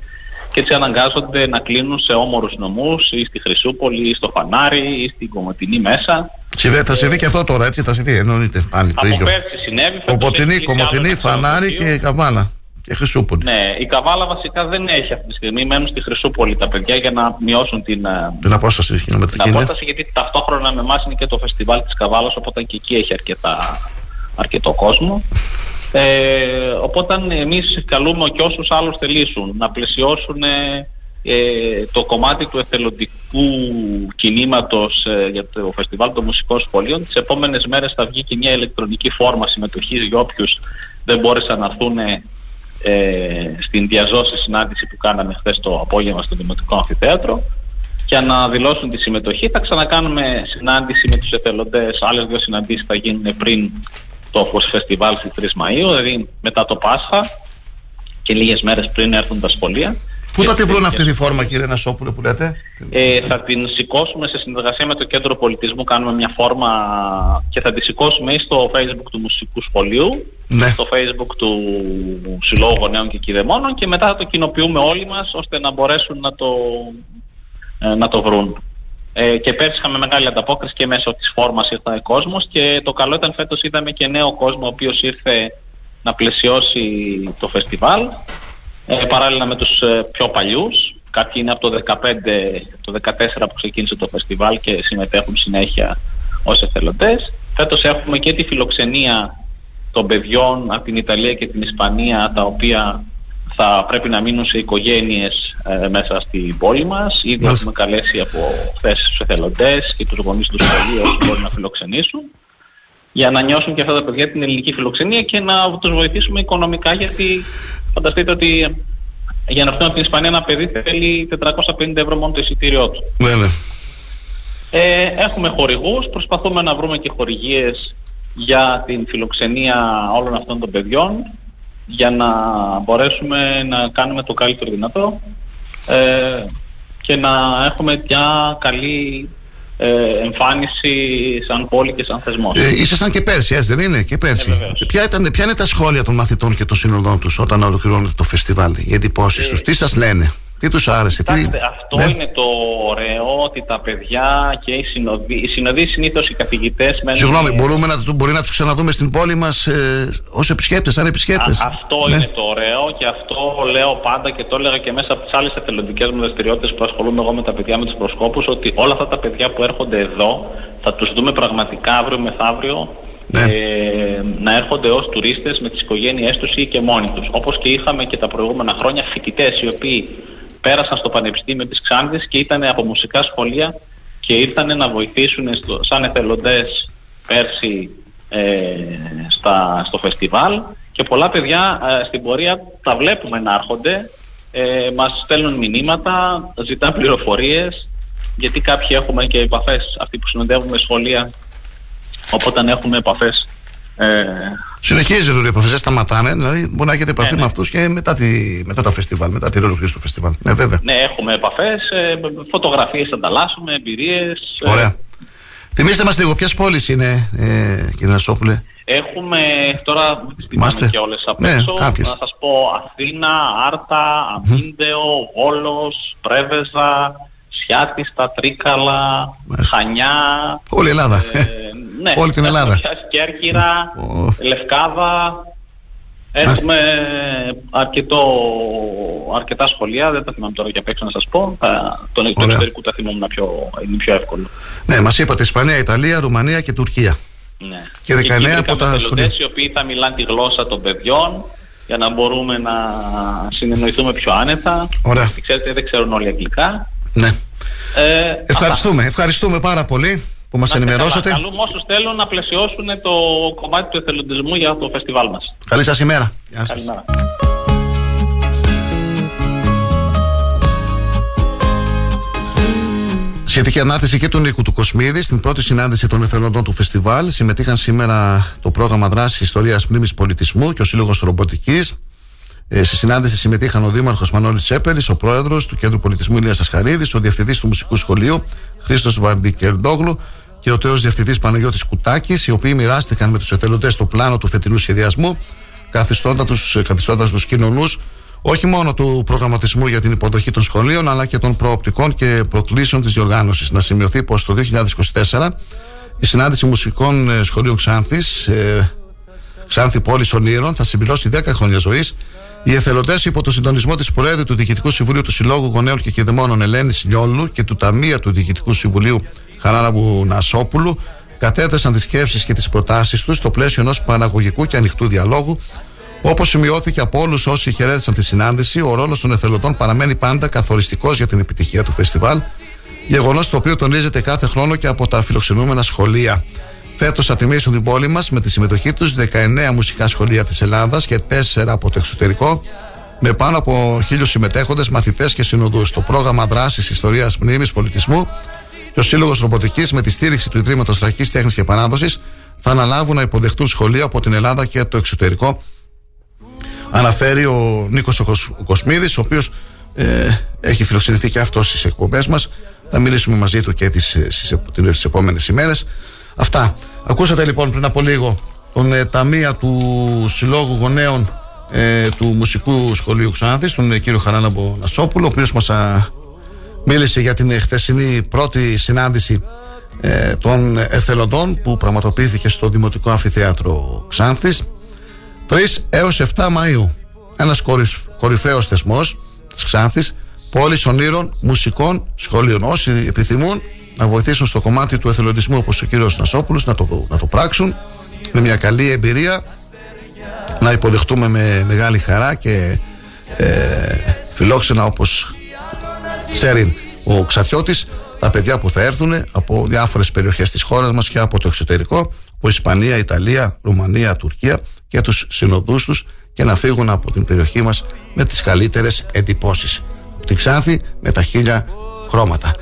και έτσι αναγκάζονται να κλείνουν σε όμορους νομούς ή στη Χρυσούπολη ή στο Φανάρι ή στην Κομωτινή μέσα. Θα συμβεί και αυτό τώρα, έτσι, θα συμβεί, εννοείται. Πάλι, από πέρσι συνέβη. Κομωτινή, Κομωτινή, Φανάρι και η Καβάλα. Και Χρυσούπολη. Ναι, η Καβάλα βασικά δεν έχει αυτή τη στιγμή, μένουν στη Χρυσούπολη τα παιδιά για να μειώσουν την, την απόσταση χιλιομετρική. Την απόσταση, γιατί ταυτόχρονα με εμάς είναι και το φεστιβάλ της Καβάλας, οπότε και εκεί έχει αρκετά, αρκετό κόσμο. Ε, οπότε εμείς καλούμε και όσους άλλους θελήσουν να πλαισιώσουν ε, ε, το κομμάτι του εθελοντικού κινήματος ε, για το Φεστιβάλ των Μουσικών Σχολείων. Τις επόμενες μέρες θα βγει και μια ηλεκτρονική φόρμα συμμετοχής για όποιους δεν μπόρεσαν να έρθουν ε, στην διαζώση συνάντηση που κάναμε χθες το απόγευμα στο Δημοτικό Αμφιθέατρο για να δηλώσουν τη συμμετοχή. Θα ξανακάνουμε συνάντηση με τους εθελοντές, άλλες δύο συναντήσεις θα γίνουν πριν το φεστιβάλ στις τρεις Μαΐου, δηλαδή μετά το Πάσχα και λίγες μέρες πριν έρθουν τα σχολεία. Πού θα τη βρουν αυτή τη φόρμα, κύριε Νασόπουλο, που λέτε? Ε, θα την σηκώσουμε σε συνεργασία με το Κέντρο Πολιτισμού. Κάνουμε μια φόρμα και θα τη σηκώσουμε ή στο Facebook του Μουσικού Σχολείου, ναι. στο Facebook του Συλλόγου Γονέων και Κηδεμόνων και μετά θα το κοινοποιούμε όλοι μας ώστε να μπορέσουν να το, ε, να το βρουν. Ε, και πέρσι είχαμε μεγάλη ανταπόκριση και μέσω της φόρμας ήρθε ο κόσμος και το καλό ήταν φέτος είδαμε και νέο κόσμο ο οποίος ήρθε να πλαισιώσει το φεστιβάλ ε, παράλληλα με τους ε, πιο παλιούς. Κάποιοι είναι από το δεκαπέντε, το δεκατέσσερα που ξεκίνησε το φεστιβάλ και συμμετέχουν συνέχεια ως εθελοντές. Φέτος έχουμε και τη φιλοξενία των παιδιών από την Ιταλία και την Ισπανία, τα οποία θα πρέπει να μείνουν σε οικογένειες ε, μέσα στην πόλη μας. Ήδη Μάλιστα. έχουμε καλέσει από χθες τους εθελοντές και τους γονείς του σχολείου όσοι μπορούν να φιλοξενήσουν για να νιώσουν και αυτά τα παιδιά την ελληνική φιλοξενία και να τους βοηθήσουμε οικονομικά, γιατί φανταστείτε ότι για να έρθουν από την Ισπανία ένα παιδί θέλει τετρακόσια πενήντα ευρώ μόνο το εισιτήριό του. Βέβαια. Ε, έχουμε χορηγούς, προσπαθούμε να βρούμε και χορηγίες για την φιλοξενία όλων αυτών των παιδιών, για να μπορέσουμε να κάνουμε το καλύτερο δυνατό ε, και να έχουμε μια καλή ε, εμφάνιση σαν πόλη και σαν θεσμός. Ε, ήσασταν και πέρσι, έτσι δεν είναι? Και πέρσι. Ε, ποια, ήταν, ποια είναι τα σχόλια των μαθητών και των συνοδών τους όταν ολοκληρώνεται το φεστιβάλ, οι εντυπώσεις ε, τους, τι σας λένε, τι τους άρεσε? Κοιτάξτε, τι... Αυτό ναι. είναι το ωραίο, ότι τα παιδιά και οι συνοδοί, οι συνοδοί συνήθως οι καθηγητές... Συγγνώμη, μπορούμε να, μπορεί να τους ξαναδούμε στην πόλη μας ε, ως επισκέπτες, σαν επισκέπτες. Α, αυτό ναι. είναι το ωραίο και αυτό λέω πάντα και το έλεγα και μέσα από τις άλλες εθελοντικές μου δραστηριότητες που ασχολούμαι εγώ με τα παιδιά με τους προσκόπους, ότι όλα αυτά τα παιδιά που έρχονται εδώ θα τους δούμε πραγματικά αύριο μεθαύριο ναι. ε, να έρχονται ως τουρίστες με τις οικογένειές τους ή και μόνοι τους. Όπως και είχαμε και τα προηγούμενα χρόνια φοιτητές οι οποίοι πέρασαν στο Πανεπιστήμιο της Ξάνθης και ήταν από μουσικά σχολεία και ήρθαν να βοηθήσουν στο, σαν εθελοντές πέρσι ε, στα, στο φεστιβάλ και πολλά παιδιά ε, στην πορεία τα βλέπουμε να έρχονται, ε, μας στέλνουν μηνύματα, ζητάνε πληροφορίες, γιατί κάποιοι έχουμε και επαφές αυτοί που συνοδεύουμε σχολεία, οπότε έχουμε επαφές. Ε, Συνεχίζεται η επαφή, δεν σταματάνε. Δηλαδή, μπορεί να έχετε επαφή ναι, με αυτούς και μετά, τη, μετά τα φεστιβάλ, μετά τη ρολοφύση του φεστιβάλ. Ναι, βέβαια. Ναι, έχουμε επαφές, φωτογραφίες ανταλλάσσουμε, εμπειρίες. Ωραία. Ε... Θυμήστε μας λίγο, ποιες πόλεις είναι, ε, κύριε Νασόπουλε? Έχουμε τώρα τις και όλες απ' έξω. Ναι, να σας πω Αθήνα, Άρτα, Αμίντεο, Βόλος, Πρέβεζα, Σιάτιστα, Τρίκαλα, Μάλιστα. Χανιά. Όλη η Ελλάδα. Ε, ναι, όλη την Ελλάδα. Κέρκυρα, oh. Λευκάδα. Έχουμε αρκετό, αρκετά σχολεία, δεν τα θυμάμαι τώρα για απ' έξω να σας πω. Τον εξωτερικού τα θυμόμουν πιο, είναι πιο εύκολο. Ναι, μας είπατε Ισπανία, Ιταλία, Ρουμανία και Τουρκία. Ναι. Και δεκαεννέα και από τα σχολεία. Οι οποίοι θα μιλάνε τη γλώσσα των παιδιών για να μπορούμε να συνεννοηθούμε πιο άνετα. Ωραία. Ξέρετε, δεν ξέρουν όλοι αγγλικά. Ναι. Ε, ευχαριστούμε, αυτά. ευχαριστούμε πάρα πολύ. που μας ενημερώσατε. Καλούμε όσους θέλουν να πλαισιώσουν το κομμάτι του εθελοντισμού για το φεστιβάλ μας. Καλή σας ημέρα. Γεια σας. Καλημέρα. Σχετική ανάρτηση και του Νίκου του Κοσμίδη στην πρώτη συνάντηση των εθελοντών του φεστιβάλ. Συμμετείχαν σήμερα το Πρόγραμμα Δράσης Ιστορίας Μνήμης Πολιτισμού και ο Σύλλογος Ρομποτικής. Ε, στη συνάντηση συμμετείχαν ο Δήμαρχος Μανώλης Τσέπελης, ο Πρόεδρος του Κέντρου Πολιτισμού Ηλίας Ασχαρίδης, ο Διευθυντής του Μουσικού Σχολείου Χρήστος Βαρντικερντόγλου και ο τέος Διευθυντής Παναγιώτης Κουτάκης, οι οποίοι μοιράστηκαν με τους εθελοντές το πλάνο του φετινού σχεδιασμού, καθιστώντας τους, καθιστώντας τους κοινωνούς όχι μόνο του προγραμματισμού για την υποδοχή των σχολείων, αλλά και των προοπτικών και προκλήσεων της διοργάνωσης. Να σημειωθεί πως το δύο χιλιάδες είκοσι τέσσερα η συνάντηση μουσικών σχολείων Ξάνθης, ε, Ξάνθη Πόλης Ονείρων, θα συμπληρώσει δέκα χρόνια ζωής. Οι εθελοντές, υπό το συντονισμό της Προέδρου του Διοικητικού Συμβουλίου του Συλλόγου Γονέων και Κηδεμόνων Ελένης Λιόλου και του Ταμεία του Διοικητικού Συμβουλίου Χαράλαμπου Νασόπουλου, κατέθεσαν τις σκέψεις και τις προτάσεις τους στο πλαίσιο ενός παραγωγικού και ανοιχτού διαλόγου. Όπως σημειώθηκε από όλους όσοι χαιρέτησαν τη συνάντηση, ο ρόλος των εθελοντών παραμένει πάντα καθοριστικός για την επιτυχία του φεστιβάλ, γεγονός το οποίο τονίζεται κάθε χρόνο και από τα φιλοξενούμενα σχολεία. Φέτος θα τιμήσουν την πόλη μας με τη συμμετοχή τους δεκαεννέα μουσικά σχολεία της Ελλάδας και τέσσερα από το εξωτερικό, με πάνω από χίλιους συμμετέχοντες, μαθητές και συνοδούς. Το πρόγραμμα δράσης Ιστορίας Μνήμης Πολιτισμού και ο Σύλλογος Ρομποτικής, με τη στήριξη του Ιδρύματος Θρακής Τέχνης και Παράδοσης, θα αναλάβουν να υποδεχτούν σχολεία από την Ελλάδα και το εξωτερικό, αναφέρει ο Νίκος ο Κοσμίδης, ο οποίος ε, έχει φιλοξενηθεί και αυτός στις εκπομπές μας. Θα μιλήσουμε μαζί του και τις, τις επόμενες ημέρες. Αυτά. Ακούσατε λοιπόν πριν από λίγο τον ε, ταμεία του Συλλόγου Γονέων ε, του Μουσικού Σχολείου Ξάνθης, τον ε, κύριο Χαράλαμπο Νασόπουλο, ο οποίος μας α, μίλησε για την χθεσινή πρώτη συνάντηση ε, των εθελοντών που πραγματοποιήθηκε στο Δημοτικό Αμφιθέατρο Ξάνθης τρεις έως επτά Μαΐου. Ένας κορυφαίος θεσμός της Ξάνθης, πόλης ονείρων μουσικών σχολείων. Όσοι επιθυμούν να βοηθήσουν στο κομμάτι του εθελοντισμού, όπως ο κύριος Νασόπουλος, να το, να το πράξουν. Είναι μια καλή εμπειρία να υποδεχτούμε με μεγάλη χαρά και ε, φιλόξενα, όπως ξέρει ο Ξατιώτης, τα παιδιά που θα έρθουν από διάφορες περιοχές της χώρας μας και από το εξωτερικό, από Ισπανία, Ιταλία, Ρουμανία, Τουρκία, και τους συνοδούς τους, και να φύγουν από την περιοχή μας με τις καλύτερες εντυπώσεις. Από την Ξάνθη με τα χίλια χρώματα.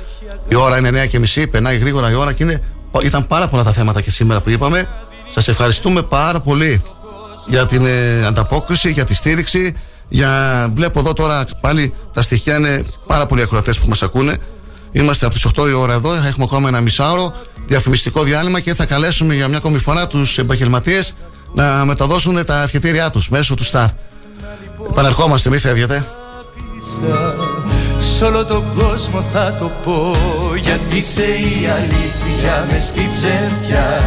Η ώρα είναι εννέα και μισή, περνάει γρήγορα η ώρα και είναι... ήταν πάρα πολλά τα θέματα και σήμερα που είπαμε. Σας ευχαριστούμε πάρα πολύ για την ε, ανταπόκριση, για τη στήριξη. Για... Βλέπω εδώ τώρα πάλι τα στοιχεία, είναι πάρα πολλοί ακροατές που μας ακούνε. Είμαστε από τις οκτώ η ώρα εδώ, έχουμε ακόμα ένα μισάωρο διαφημιστικό διάλειμμα και θα καλέσουμε για μια ακόμη φορά τους επαγγελματίες να μεταδώσουν τα ευχετήριά τους μέσω του Star. Επαναρχόμαστε, μη φεύγετε. Σ' όλο τον κόσμο θα το πω, γιατί σε η αλήθεια μες στη ψεύδια,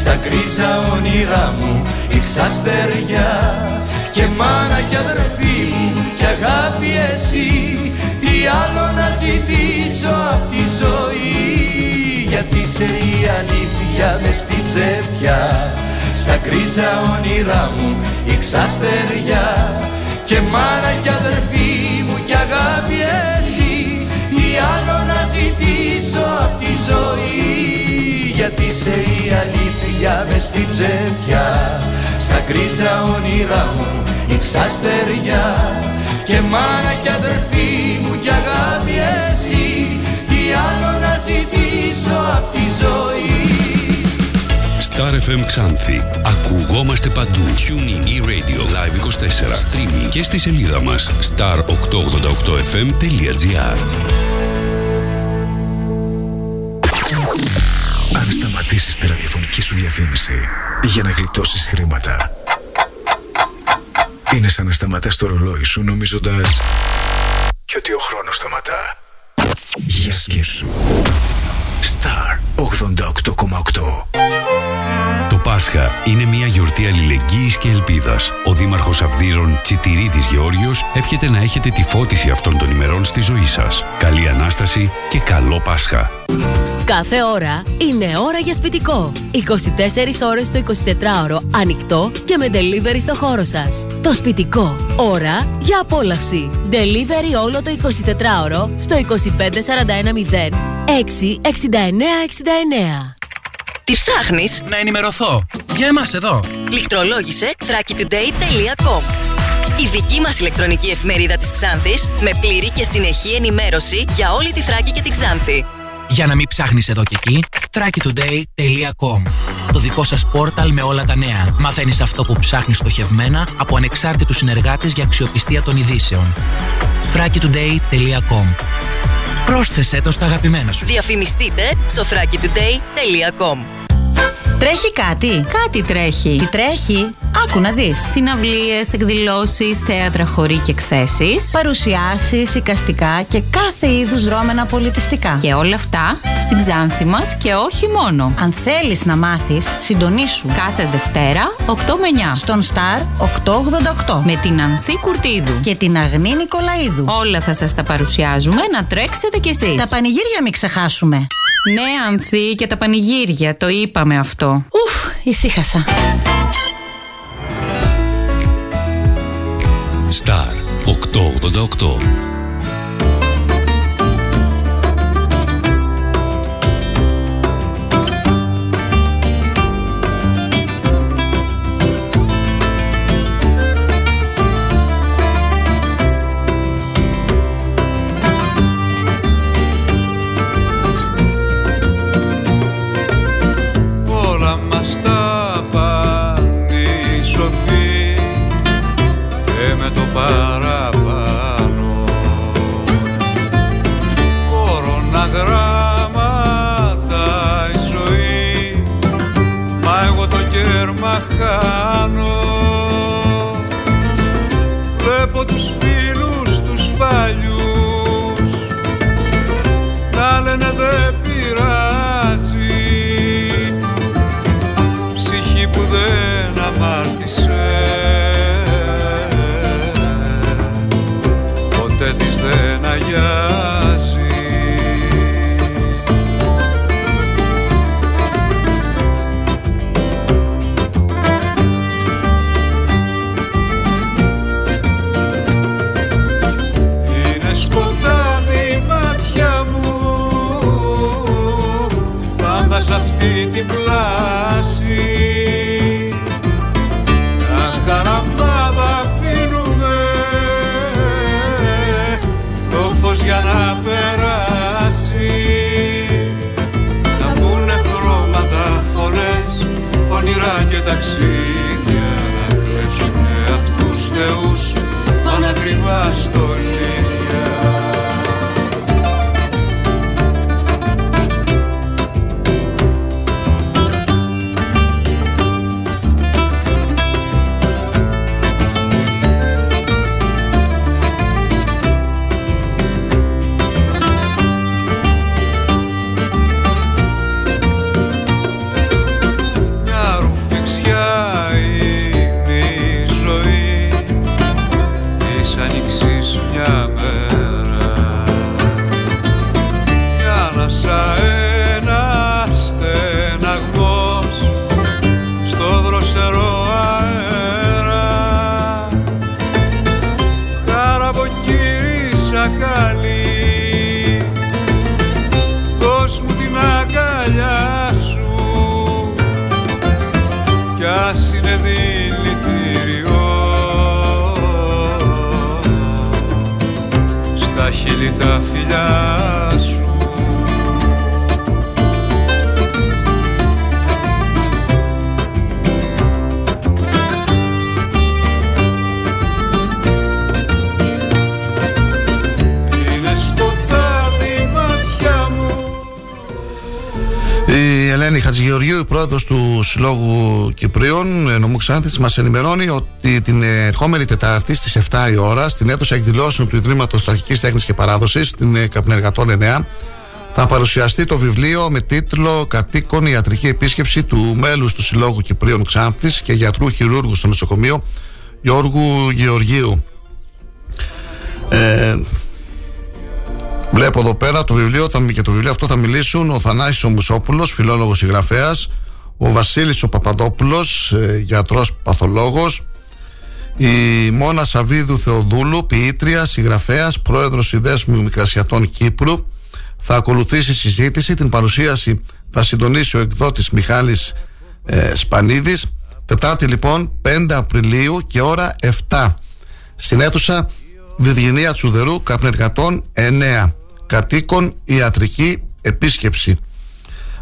στα κρίζα όνειρά μου ήξα στεριά, και μάνα κι αδερφή μου κι αγάπη εσύ, τι άλλο να ζητήσω απ' τη ζωή, γιατί σε η αλήθεια μες στη ψεύδια, στα κρίζα όνειρά μου ήξα στεριά, και μάνα κι αδερφή μου κι αγάπη εσύ, τι άλλο να ζητήσω απ' τη ζωή, γιατί σε η αλήθεια μες στη ψεύδια, στα κρίζα όνειρά μου ήξα στεριά, και μάνα κι αδερφή μου κι αγάπη εσύ, τι άλλο να ζητήσω απ' τη ζωή. Star εφ εμ Ξάνθη. Ακουγόμαστε παντού. TuneIn e-radio live είκοσι τέσσερα. Streaming και στη σελίδα μας σταρ οκτακόσια ογδόντα οκτώ εφ εμ τελεία τζι άρ. Αν σταματήσεις τη ραδιοφωνική σου διαφήμιση για να γλιτώσεις χρήματα, είναι σαν να σταματάς το ρολόι σου νομίζοντας και ότι ο χρόνος σταματά. Γεια σκέψου. Star ογδόντα οκτώ κόμμα οκτώ. Το Πάσχα είναι μια γιορτή αλληλεγγύης και ελπίδας. Ο Δήμαρχος Αυδείρων Τσιτηρίδης Γεώργιος εύχεται να έχετε τη φώτιση αυτών των ημερών στη ζωή σας. Καλή Ανάσταση και καλό Πάσχα. Κάθε ώρα είναι ώρα για σπιτικό. είκοσι τέσσερις ώρες το εικοσιτετράωρο ανοιχτό και με delivery στο χώρο σας. Το σπιτικό. Ώρα για απόλαυση. Delivery όλο το εικοσιτετράωρο στο είκοσι πέντε σαράντα ένα μηδέν έξι εξήντα εννέα εξήντα εννέα. Τι ψάχνεις? Να ενημερωθώ. Για εμάς εδώ. Λιχτρολόγησε θράκη τουντέι τελεία κομ. Η δική μας ηλεκτρονική εφημερίδα της Ξάνθης με πλήρη και συνεχή ενημέρωση για όλη τη Θράκη και την Ξάνθη. Για να μην ψάχνεις εδώ και εκεί, θράκη τουντέι τελεία κομ. Το δικό σας πόρταλ με όλα τα νέα. Μαθαίνεις αυτό που ψάχνεις στοχευμένα από ανεξάρτητους συνεργάτες για αξιοπιστία των ειδήσεων. θράκη τουντέι τελεία κομ. Πρόσθεσέ το στα αγαπημένα σου. Διαφημιστείτε στο θράκη τουντέι τελεία κομ. Τρέχει κάτι? Κάτι τρέχει. Τι τρέχει? Άκου να δεις. Συναυλίες, εκδηλώσεις, θέατρα, χοροί και εκθέσεις. Παρουσιάσεις, εικαστικά και κάθε είδους δρόμενα πολιτιστικά. Και όλα αυτά στην Ξάνθη μας και όχι μόνο. Αν θέλεις να μάθεις, συντονίσου. Κάθε Δευτέρα, οκτώ με εννέα. Στον Star οκτακόσια ογδόντα οκτώ. Με την Ανθή Κουρτίδου. Και την Αγνή Νικολαίδου. Όλα θα σας τα παρουσιάζουμε, να τρέξετε κι εσείς. Τα πανηγύρια μην ξεχάσουμε. Ναι, Ανθή, και τα πανηγύρια, το είπαμε αυτό. Ουφ, ησύχασα. Star οκτακόσια ογδόντα οκτώ. Τους φίλους τους παλιούς να λένε δεν πειράζει, ψυχή που δεν αμάρτησε ποτέ της δεν αγιάζει. Σ' αυτή την πλάση τα καραμπάδα αφήνουμε το φως για να περάσει. Να μπουνε χρώματα, φωνές, όνειρα και ταξίδια, να κλέψουνε απ' τους θεούς μα να κρυβά στολίδια. Τα φιλιά σου. Είναι σκοτάδι μάτια μου. Η Ελένη Χατζηγεωργίου, η πρόεδρος του Συλλόγου Κυπρίων Νομού Ξάνθης, μας ενημερώνει ότι την ερχόμενη Τετάρτη στις επτά η ώρα στην αίθουσα εκδηλώσεων του Ιδρύματος Στρατηγικής Τέχνης και Παράδοσης, στην Καπνεργατών εννέα, θα παρουσιαστεί το βιβλίο με τίτλο «Κατοίκων ιατρική επίσκεψη» του μέλους του Συλλόγου Κυπρίων Ξάνθης και γιατρού χειρούργου στο νοσοκομείο Γιώργου Γεωργίου. Ε, βλέπω εδώ πέρα το βιβλίο, θα, και το βιβλίο αυτό θα μιλήσουν ο Θανάσης ο Μουσόπουλος, φιλόλογος συγγραφέας, ο Βασίλης ο Παπαδόπουλος, ε, γιατρός παθολόγος, η Μόνα Σαββίδου Θεοδούλου, ποιήτρια, συγγραφέας, πρόεδρος Συνδέσμου Μικρασιατών Κύπρου. Θα ακολουθήσει συζήτηση, την παρουσίαση θα συντονίσει ο εκδότης Μιχάλης ε, Σπανίδης. Τετάρτη λοιπόν, πέντε Απριλίου και ώρα επτά, στην αίθουσα Βυργινία Τσουδερού, Καπνεργατών εννέα. Κατοίκων ιατρική επίσκεψη.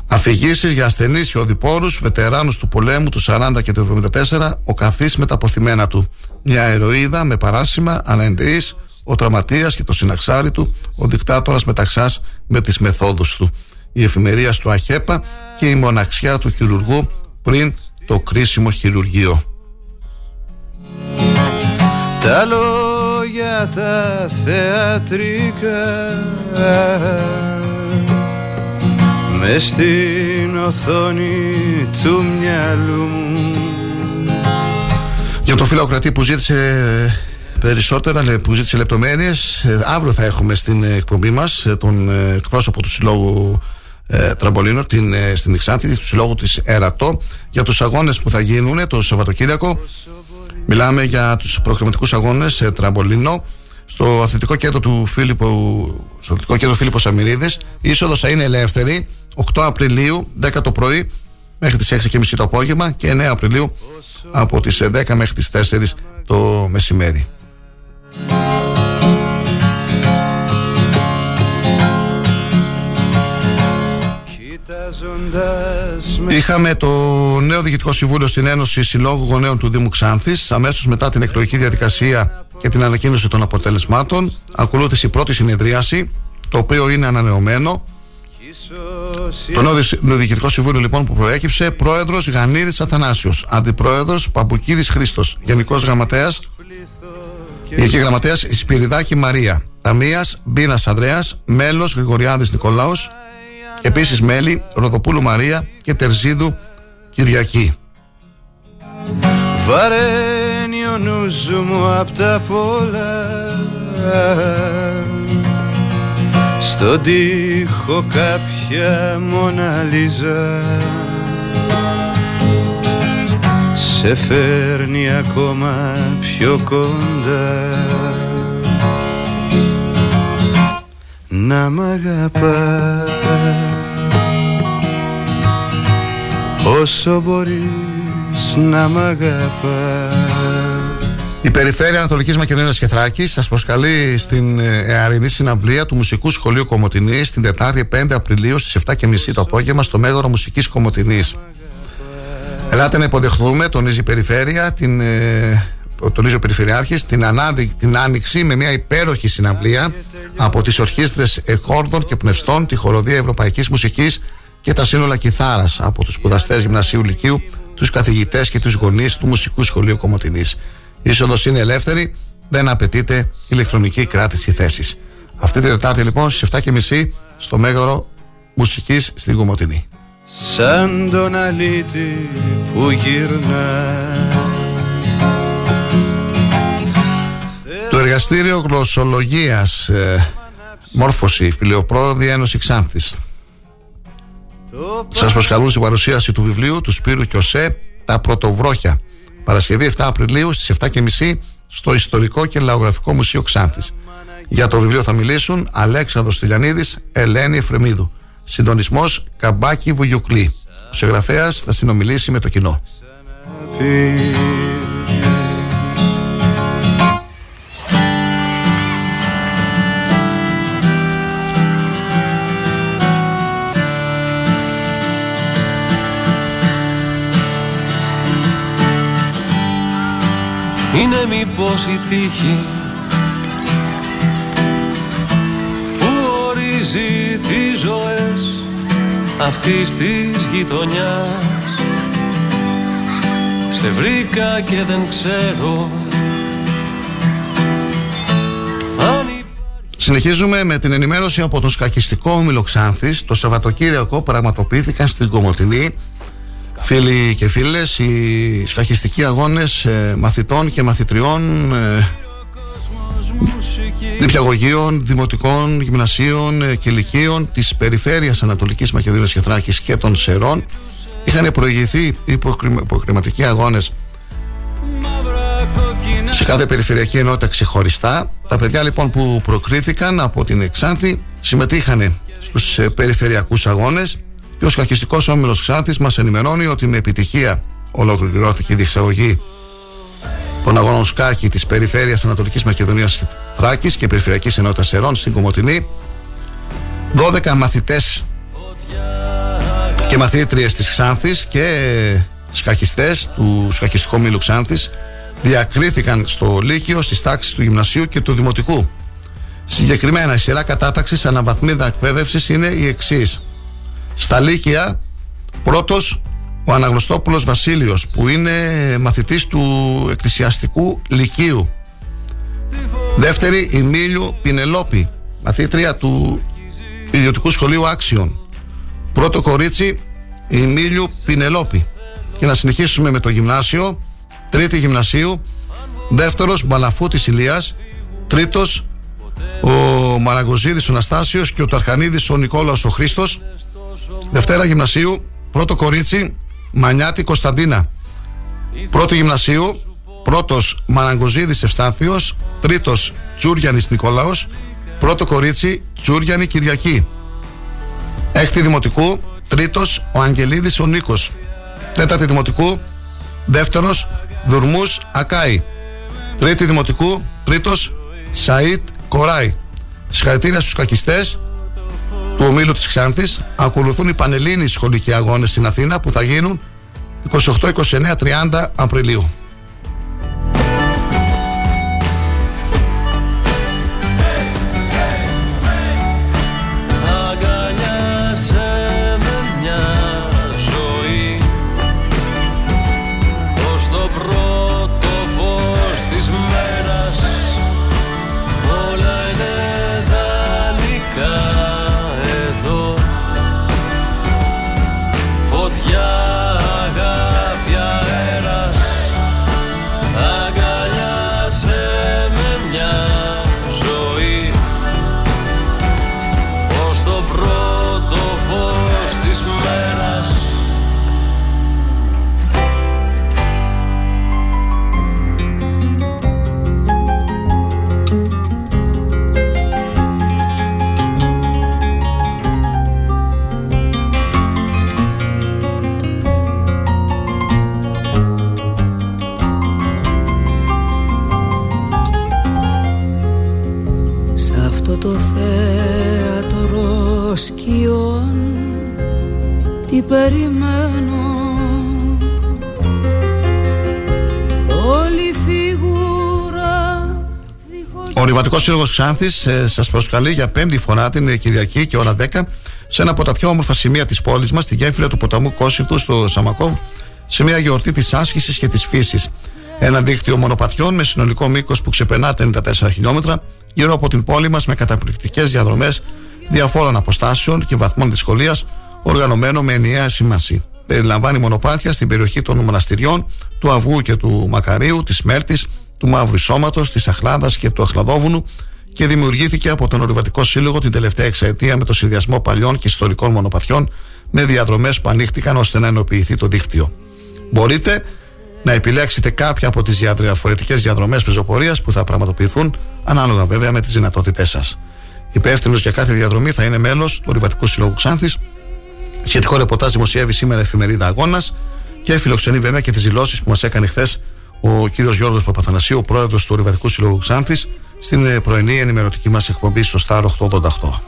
Αφηγήσεις για ασθενείς και οδηπόρους, βετεράνους του πολέμου του σαράντα και του εβδομήντα τέσσερα, ο καθής με τα αποθυμένα του. Μια ηρωίδα με παράσημα, αναενδυής, ο τραυματίας και το συναξάρι του, ο δικτάτορας Μεταξάς με τις μεθόδους του. Η εφημερία του ΑΧΕΠΑ και η μοναξιά του χειρουργού πριν το κρίσιμο χειρουργείο. Τα λόγια τα θεατρικά μες στην οθόνη του μυαλού μου. Για τον φιλοκρατή που ζήτησε περισσότερα, που ζήτησε λεπτομέρειες, αύριο θα έχουμε στην εκπομπή μας τον εκπρόσωπο του Συλλόγου ε, Τραμπολίνο την, στην Εξάνθη, του Συλλόγου της Ερατώ, για τους αγώνες που θα γίνουν το Σαββατοκύριακο. Μιλάμε για τους προκριματικούς αγώνες ε, Τραμπολίνο στο αθλητικό κέντρο του Φίλιππος Αμοιρίδης. Η είσοδος θα είναι ελεύθερη, οκτώ Απριλίου, δέκα το πρωί μέχρι τις έξι και μισή το απόγευμα και εννέα Απριλίου από τις δέκα μέχρι τις τέσσερις το μεσημέρι. Είχαμε το νέο Διοικητικό Συμβούλιο στην Ένωση Συλλόγου Γονέων του Δήμου Ξάνθης. Αμέσως μετά την εκλογική διαδικασία και την ανακοίνωση των αποτελεσμάτων, ακολούθησε η πρώτη συνεδρίαση, το οποίο είναι ανανεωμένο. Το νέο Διοικητικό Συμβούλιο λοιπόν που προέκυψε: Πρόεδρος Γανίδης Αθανάσιος, Αντιπρόεδρος Παμπουκίδης Χρήστος, Γενικός Γραμματέας Γενική Γραμματέας Σπυριδάκη Μαρία, Ταμείας Μπίνας Ανδρέας, μέλος Γρηγοριάδης Νικολάος. Επίσης μέλη Ροδοπούλου Μαρία και Τερζίδου Κυριακή. Βαραίνει ο νους μου απ' τα πολλά, στον τοίχο κάποια μοναλίζα, σε φέρνει ακόμα πιο κοντά. Να μ' αγαπάς όσο μπορείς, να μ' αγαπάς. Η Περιφέρεια Ανατολικής Μακεδονίας και Θράκης σας προσκαλεί στην εαρινή συναυλία του Μουσικού Σχολείου Κομοτηνής την Τετάρτη πέντε Απριλίου στις επτά και μισή το απόγευμα στο Μέγαρο Μουσικής Κομοτηνής. Ελάτε να υποδεχθούμε, τονίζει η Περιφέρεια, την, τονίζει ο Περιφερειάρχης, την, ανάδυ, την άνοιξη με μια υπέροχη συναυλία από τις ορχήστρες εχόρδων και πνευστών, τη χοροδία Ευρωπαϊκής Μουσικής και τα σύνολα κιθάρας, από τους σπουδαστές Γυμνασίου Λυκείου, τους καθηγητές και τους γονείς του Μουσικού Σχολείου Κομοτηνής. Η είσοδος είναι ελεύθερη, δεν απαιτείται ηλεκτρονική κράτηση θέσης. Αυτή τη Τετάρτη λοιπόν στις επτά και μισή στο Μέγαρο Μουσικής στην Κομοτηνή. Σαν τον αλήτη που γυρνά. Το Εργαστήριο Γλωσσολογίας ε, Μόρφωση Φιλιοπρόοδη Ένωση Ξάνθης σας προσκαλούν στην παρουσίαση του βιβλίου του Σπύρου Κιωσέ «Τα Πρωτοβρόχια», Παρασκευή επτά Απριλίου στις επτά και μισή στο Ιστορικό και Λαογραφικό Μουσείο Ξάνθης. Για το βιβλίο θα μιλήσουν Αλέξανδρος Τηλιανίδης, Ελένη Εφρεμίδου. Συντονισμός Καμπάκη Βουγιουκλή. Ο συγγραφέας θα συνομιλήσει με το κοινό. Είναι μήπως η τύχη που ορίζει τις ζωές αυτής της γειτονιάς. Σε βρήκα και δεν ξέρω αν υπάρχει... Συνεχίζουμε με την ενημέρωση από το σκακιστικό όμιλο Ξάνθης. Το Σαββατοκύριακο πραγματοποιήθηκαν στην Κομοτηνή, φίλοι και φίλες, οι σκακιστικοί αγώνες ε, μαθητών και μαθητριών ε, νηπιαγωγείων, δημοτικών, γυμνασίων ε, και ηλικίων της περιφέρειας Ανατολικής Μακεδονίας και Θράκης και των Σερών. Είχαν προηγηθεί υποκριματικοί αγώνες σε κάθε περιφερειακή ενότητα ξεχωριστά. Τα παιδιά λοιπόν που προκρίθηκαν από την Εξάνθη συμμετείχαν στους περιφερειακούς αγώνες και ο σκακιστικός όμιλος Ξάνθης μας ενημερώνει ότι με επιτυχία ολοκληρώθηκε η διεξαγωγή των αγώνων σκάκι της περιφέρειας Ανατολικής Μακεδονίας Θράκης και περιφερειακής ενότητας Σερών στην Κομοτηνή. δώδεκα μαθητές και μαθήτριες της Ξάνθης και σκακιστές του σκακιστικού όμιλου Ξάνθης διακρίθηκαν στο Λύκειο, στις τάξεις του Γυμνασίου και του Δημοτικού. Συγκεκριμένα, η σειρά κατάταξης αναβαθμίδα εκπαίδευσης είναι η εξής. Στα Λύκεια, πρώτος ο Αναγνωστόπουλος Βασίλειος, που είναι μαθητής του Εκκλησιαστικού Λυκείου. Δεύτερη, η Μίλιου Πινελόπη, μαθήτρια του Ιδιωτικού Σχολείου Άξιον. Πρώτο κορίτσι, η Μίλιου Πινελόπη. Και να συνεχίσουμε με το γυμνάσιο. Τρίτη γυμνασίου, δεύτερος Μπαλαφού της Ηλίας, τρίτος ο Μαραγκοζίδης ο Αναστάσιος και ο Ταρχανίδης ο Νικόλαος ο Χρήστος. Δευτέρα γυμνασίου, πρώτο κορίτσι Μανιάτη Κωνσταντίνα, πρώτη γυμνασίου, πρώτος Μαραγκοζίδης Ευστάθιος, τρίτος Τσούριανης Νικόλαος, πρώτο κορίτσι Τσούριανη Κυριακή. Έκτη δημοτικού, τρίτος ο Αγγελίδης ο Νίκος. Τέταρτη δημοτικού, δεύτερος Δουρμούς Ακάη. Τρίτη δημοτικού, τρίτος Σαΐτ Κοράι. Συγχαρητήρια στους σκακιστές του ομίλου της Ξάνθης. Ακολουθούν οι πανελλήνιοι σχολικοί αγώνες στην Αθήνα που θα γίνουν είκοσι οκτώ, είκοσι εννέα, τριάντα Απριλίου. Περιμένω όλη φιγούρα. Ο Ορειβατικός Σύλλογος Ξάνθης ε, σας προσκαλεί για πέμπτη φορά την Κυριακή και ώρα δέκα σε ένα από τα πιο όμορφα σημεία της πόλης μας, στη γέφυρα του ποταμού Κόσιρτου στο Σαμακόβ, σε μια γιορτή της άσκησης και της φύσης. Ένα δίκτυο μονοπατιών με συνολικό μήκος που ξεπερνά τα ενενήντα τέσσερα χιλιόμετρα γύρω από την πόλη μας, με καταπληκτικές διαδρομές διαφόρων αποστάσεων και βαθμών δυσκολίας, οργανωμένο με ενιαία σήμανση. Περιλαμβάνει μονοπάτια στην περιοχή των μοναστηριών του Αυγού και του Μακαρίου, της Μέλτης, του Μαύρου Σώματος, της Αχλάδας και του Αχλαδόβουνου, και δημιουργήθηκε από τον Ορειβατικό Σύλλογο την τελευταία εξαετία με το συνδυασμό παλιών και ιστορικών μονοπατιών με διαδρομές που ανοίχτηκαν ώστε να ενοποιηθεί το δίκτυο. Μπορείτε να επιλέξετε κάποια από τις διαφορετικές διαδρομές πεζοπορίας που θα πραγματοποιηθούν, ανάλογα βέβαια με τις δυνατότητές σας. Υπεύθυνος για κάθε διαδρομή θα είναι μέλος του Ορειβατικού Συλλόγου Ξάνθης. Σχετικό ρεπορτάζ δημοσιεύει σήμερα η εφημερίδα Αγώνας και φιλοξενεί βέβαια και τις δηλώσεις που μας έκανε χθες ο κ. Γιώργος Παπαθανασίου, πρόεδρος του Ορειβατικού Συλλόγου Ξάνθης, στην πρωινή ενημερωτική μας εκπομπή στο Star οκτακόσια ογδόντα οκτώ.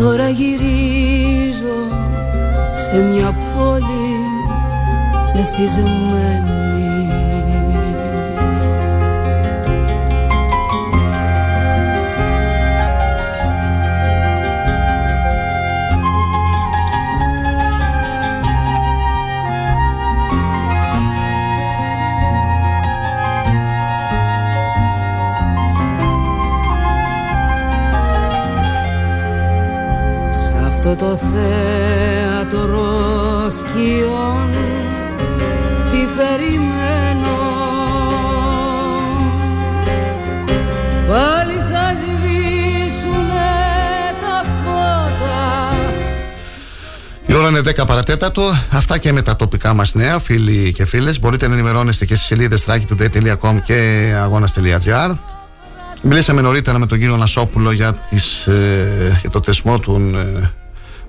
Τώρα γυρίζω σε μια πόλη πεθυσμένη. αυτό το θέατρο σκιών τι περιμένω. Πάλι θα σβήσουνε τα φώτα. Η ώρα είναι δέκα παρά τέταρτο. Αυτά και με τα τοπικά μας νέα, φίλοι και φίλες. Μπορείτε να ενημερώνεστε και στις σελίδες thrakitoday τελεία com και αγώνας τελεία gr. Μιλήσαμε νωρίτερα με τον κύριο Νασόπουλο για, τις, ε, για το θεσμό των ε,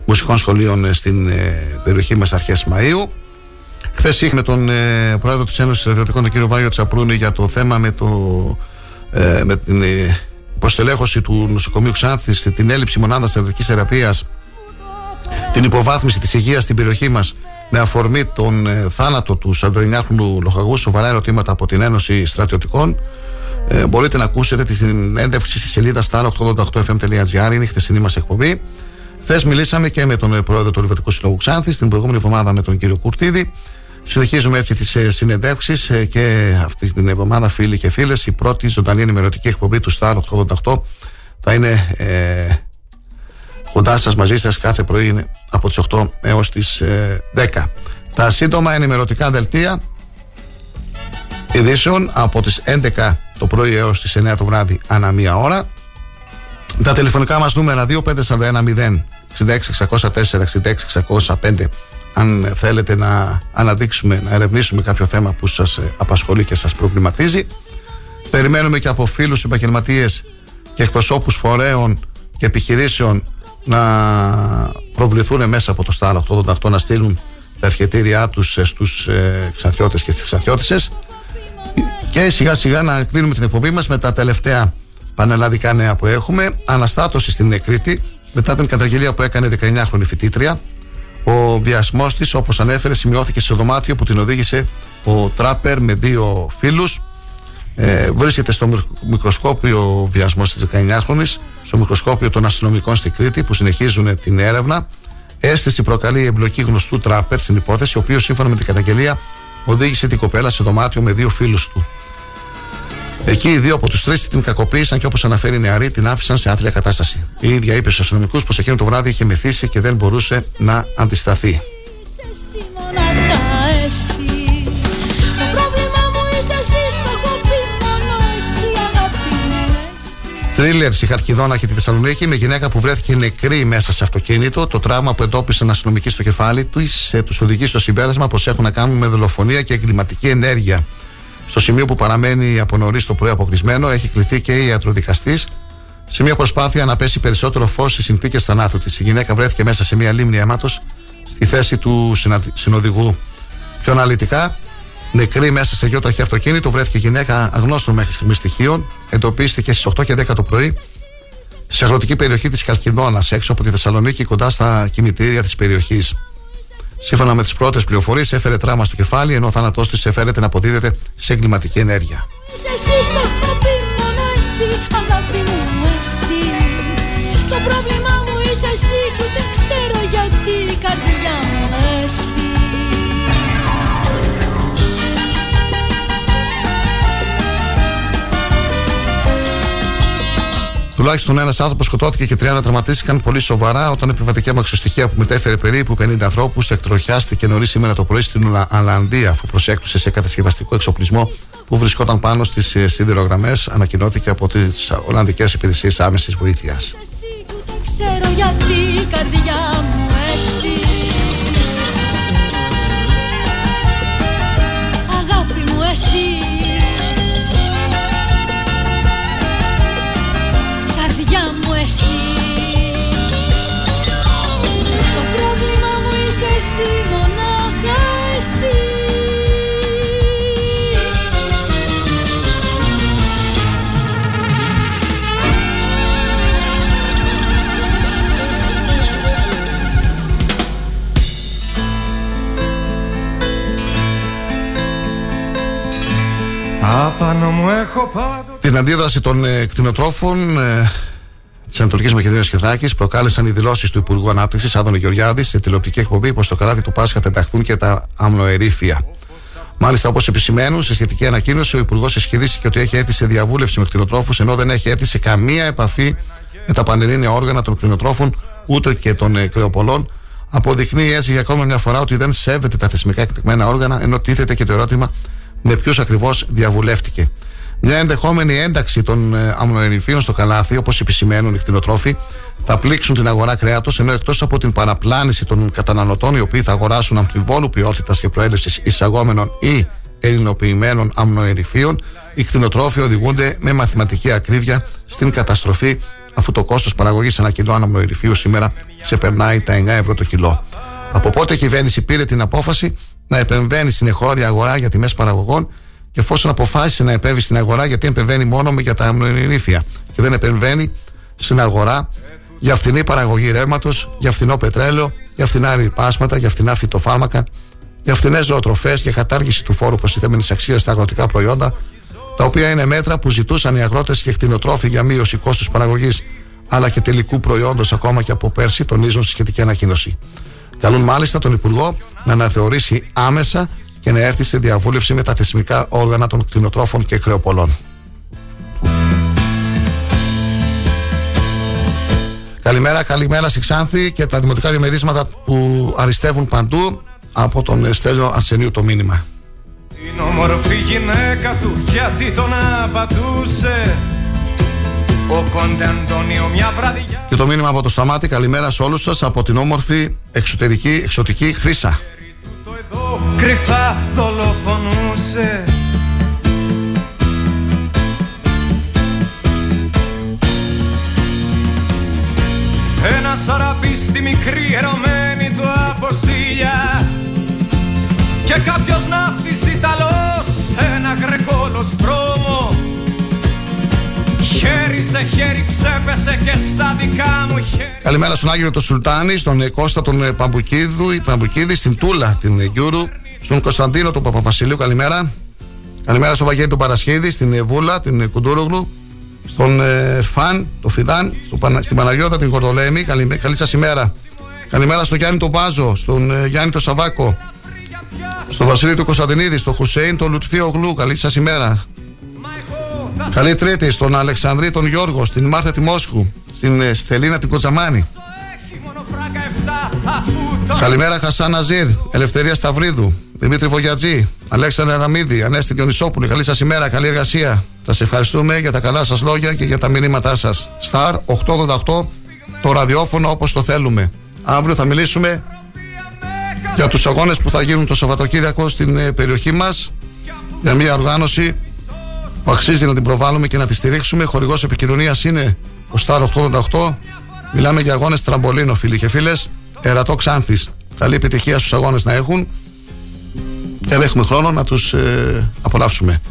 μουσικών σχολείων στην ε, περιοχή μας αρχές Μαΐου. Χθες είχαμε τον ε, πρόεδρο της Ένωσης Στρατιωτικών, τον κύριο Βάιο Τσαπρούνη, για το θέμα με, το, ε, με την ε, υποστελέχωση του νοσοκομείου Ξάνθης, την έλλειψη μονάδας στρατιωτικής θεραπείας, την υποβάθμιση της υγείας στην περιοχή μας με αφορμή τον ε, θάνατο του σαρανταεννιάχρονου λοχαγού. Σοβαρά ερωτήματα από την Ένωση Στρατιωτικών. Ε, μπορείτε να ακούσετε τη συνέντευξη στη σελίδα σταρ οκτακόσια ογδόντα οκτώ εφ εμ τελεία τζι αρ. Είναι η χθεσινή μας εκπομπή. Χθες μιλήσαμε και με τον πρόεδρο του Ορειβατικού Συλλόγου Ξάνθης, την προηγούμενη εβδομάδα με τον κύριο Κουρτίδη. Συνεχίζουμε έτσι τις ε, συνεντεύξεις ε, και αυτή την εβδομάδα, φίλοι και φίλες, η πρώτη ζωντανή ενημερωτική εκπομπή του Σταρ οκτακόσια ογδόντα οκτώ θα είναι ε, κοντά σας, μαζί σας κάθε πρωί από τις οκτώ έως τις ε, δέκα. Τα σύντομα ενημερωτικά δελτία ειδήσεων από τις έντεκα το πρωί έως τις εννιά το βράδυ ανά μία ώρα. Τα τηλεφωνικά μας νούμερα δύο πέντε τέσσερα ένα μηδέν εξήντα έξι εξακόσια τέσσερα εξήντα έξι εξακόσια πέντε, αν θέλετε να αναδείξουμε, να ερευνήσουμε κάποιο θέμα που σας απασχολεί και σας προβληματίζει. Περιμένουμε και από φίλους επαγγελματίες και εκπροσώπους φορέων και επιχειρήσεων να προβληθούν μέσα από το Σταρ οκτακόσια ογδόντα οκτώ, να στείλουν τα ευχετήριά τους στους Ξανθιώτες και στις Ξανθιώτισσες. Και σιγά σιγά να κλείνουμε την εκπομπή μας με τα τελευταία πανελλαδικά νέα που έχουμε. Αναστάτωση στην Κρήτη μετά την καταγγελία που έκανε δεκαεννιάχρονη φοιτήτρια. Ο βιασμός της, όπως ανέφερε, σημειώθηκε στο δωμάτιο που την οδήγησε ο τράπερ με δύο φίλους. Ε, βρίσκεται στο μικροσκόπιο ο βιασμός της δεκαεννιάχρονης, στο μικροσκόπιο των αστυνομικών στην Κρήτη που συνεχίζουν την έρευνα. Αίσθηση προκαλεί η εμπλοκή γνωστού τράπερ στην υπόθεση, ο οποίος σύμφωνα με την καταγγελία οδήγησε την κοπέλα σε δωμάτιο με δύο φίλους του. Εκεί οι δύο από τους τρεις την κακοποίησαν και, όπως αναφέρει η νεαρή, την άφησαν σε άθλια κατάσταση. Η ίδια είπε στους αστυνομικούς πως εκείνο το βράδυ είχε μεθύσει και δεν μπορούσε να αντισταθεί. Θρίλερ στη Χαλκιδόνα και τη Θεσσαλονίκη με γυναίκα που βρέθηκε νεκρή μέσα σε αυτοκίνητο. Το τραύμα που εντόπισαν αστυνομικοί στο κεφάλι τους τους οδηγεί στο συμπέρασμα πως έχουν να κάνουν με δολοφονία και εγκληματική ενέργεια. Στο σημείο που παραμένει από νωρίς το πρωί αποκλεισμένο, έχει κληθεί και η ιατροδικαστής σε μια προσπάθεια να πέσει περισσότερο φως στις συνθήκες θανάτου της. Η γυναίκα βρέθηκε μέσα σε μια λίμνη αίματος στη θέση του συνοδηγού. Πιο αναλυτικά, νεκρή μέσα σε γιο ταχύ αυτοκίνητο βρέθηκε γυναίκα αγνώστων μέχρι στιγμής στοιχείων. Εντοπίστηκε στις οκτώ και δέκα το πρωί σε αγροτική περιοχή της Χαλκιδόνας, έξω από τη Θεσσαλονίκη, κοντά στα κημητήρια της περιοχής. Σύμφωνα με τις πρώτες πληροφορίες, έφερε τραύμα στο κεφάλι, ενώ ο θάνατός της εφέρεται να αποδίδεται σε εγκληματική ενέργεια. Τουλάχιστον ένας άνθρωπος σκοτώθηκε και τριάντα τραυματίστηκαν πολύ σοβαρά όταν επιβατική αμαξοστοιχεία που μετέφερε περίπου πενήντα ανθρώπους εκτροχιάστηκε νωρίς σήμερα το πρωί στην Ολλανδία, αφού προσέκτουσε σε κατασκευαστικό εξοπλισμό που βρισκόταν πάνω στις σιδηρογραμμές, ανακοινώθηκε από τις Ολλανδικές Υπηρεσίες Άμεσης Βοήθειας. Την αντίδραση των ε, κτηνοτρόφων ε, της Ανατολικής Μακεδονίας και Θράκης προκάλεσαν οι δηλώσεις του Υπουργού Ανάπτυξης Άδωνη Γεωργιάδη σε τηλεοπτική εκπομπή πως στο καλάθι του Πάσχα θα ενταχθούν και τα αμνοερήφια. Μάλιστα, όπως επισημαίνουν σε σχετική ανακοίνωση, ο Υπουργός ισχυρίστηκε ότι έχει έρθει σε διαβούλευση με κτηνοτρόφους, ενώ δεν έχει έρθει σε καμία επαφή με τα πανελλήνια όργανα των κτηνοτρόφων ούτε και των Κρεοπολών, αποδεικνύει έτσι για ακόμα μια φορά ότι δεν σέβεται τα θεσμικά εκτεκμένα όργανα, ενώ τίθεται και το ερώτημα με ποιους ακριβώς διαβουλεύτηκε. Μια ενδεχόμενη ένταξη των αμνοερυφίων στο καλάθι, όπως επισημαίνουν οι κτηνοτρόφοι, θα πλήξουν την αγορά κρέατος, ενώ εκτός από την παραπλάνηση των καταναλωτών, οι οποίοι θα αγοράσουν αμφιβόλου ποιότητας και προέλευσης εισαγόμενων ή ελληνοποιημένων αμνοερυφίων, οι κτηνοτρόφοι οδηγούνται με μαθηματική ακρίβεια στην καταστροφή, αφού το κόστος παραγωγής ένα κιλό αμνοερυφίου σήμερα ξεπερνάει τα εννιά ευρώ το κιλό. Από πότε η κυβέρνηση πήρε την απόφαση να επεμβαίνει στην εγχώρια αγορά για τιμές παραγωγών, και εφόσον αποφάσισε να επέμβει στην αγορά, γιατί επεμβαίνει μόνο για τα αμνοερυφία και δεν επεμβαίνει στην αγορά για φθηνή παραγωγή ρεύματος, για φθηνό πετρέλαιο, για φθηνά ρυπάσματα, για φθηνά φυτοφάρμακα, για φθηνές ζωοτροφές, για κατάργηση του φόρου προστιθέμενης αξίας στα αγροτικά προϊόντα, τα οποία είναι μέτρα που ζητούσαν οι αγρότες και κτηνοτρόφοι για μείωση κόστους παραγωγής αλλά και τελικού προϊόντος ακόμα και από πέρσι, τονίζουν στη σχετική ανακοίνωση. Καλούν μάλιστα τον Υπουργό να αναθεωρήσει άμεσα και να έρθει σε διαβούλευση με τα θεσμικά όργανα των κτηνοτρόφων και Κρεοπολών. Καλημέρα, καλημέρα στη Ξάνθη και τα δημοτικά διαμερίσματα που αριστεύουν παντού. Από τον Στέλιο Αρσενίου το μήνυμα. Την όμορφη γυναίκα του γιατί τον απατούσε ο Κονταντώνιο μια βραδιά. Και το μήνυμα από το Σταμάτη. Καλημέρα σε όλους σας από την όμορφη εξωτερική εξωτική Χρύσα. Εδώ κρυφά δολοφονούσε. Ένα σαραπί στη μικρή ερωμένη του αποζήλια και κάποιος ναύτης Ιταλός, ένα γρεκόλο στρώμο, χέρι σε χέρι ξέπεσε και στα δικά μου χέρια. Καλημέρα στον Άγιο τον Σουλτάνη, στον Κώστα τον Παμπουκίδου, Παμπουκίδη, στην Τούλα την Γιούρου, στον Κωνσταντίνο τον Παπαβασιλείου, καλημέρα. Καλημέρα στον Βαγγέλη τον Παρασχίδη, στην Βούλα την Κουντούρογλου, στον Ερφάν, τον Φιδάν, στο, στην Παναγιώτα την Κορδολέμη, καλή, καλή σας ημέρα. Καλημέρα στον Γιάννη τον Πάζο, στον Γιάννη τον Σαβάκο, στον Βασίλη τον Κωνσταντινίδη, στον Χουσέιν τον Λουτφίο Γλου, καλή σας ημέρα. Καλή Τρίτη στον Αλεξανδρή τον Γιώργο, στην Μάρθα τη Μόσχου, στην Στελίνα την Κοτζαμάνη. Καλημέρα Χασάν Αζίρ, Ελευθερία Σταυρίδου, Δημήτρη Βογιατζή, Αλέξανδρο Αναμίδη, Ανέστη Διονυσόπουλη, καλή σας ημέρα, καλή εργασία. Σας ευχαριστούμε για τα καλά σας λόγια και για τα μηνύματά σας. Star οκτακόσια ογδόντα οκτώ, το ραδιόφωνο όπως το θέλουμε. Αύριο θα μιλήσουμε για τους αγώνες που θα γίνουν το Σαββατοκύριακο στην περιοχή μας, για μια οργάνωση που αξίζει να την προβάλλουμε και να τη στηρίξουμε. Χορηγός επικοινωνίας είναι ο Star οκτακόσια ογδόντα οκτώ. Μιλάμε για αγώνες τραμπολίνο, φίλοι και φίλες, Ερατώ Ξάνθης. Καλή επιτυχία στους αγώνες να έχουν και αν έχουμε χρόνο να τους ε, απολαύσουμε.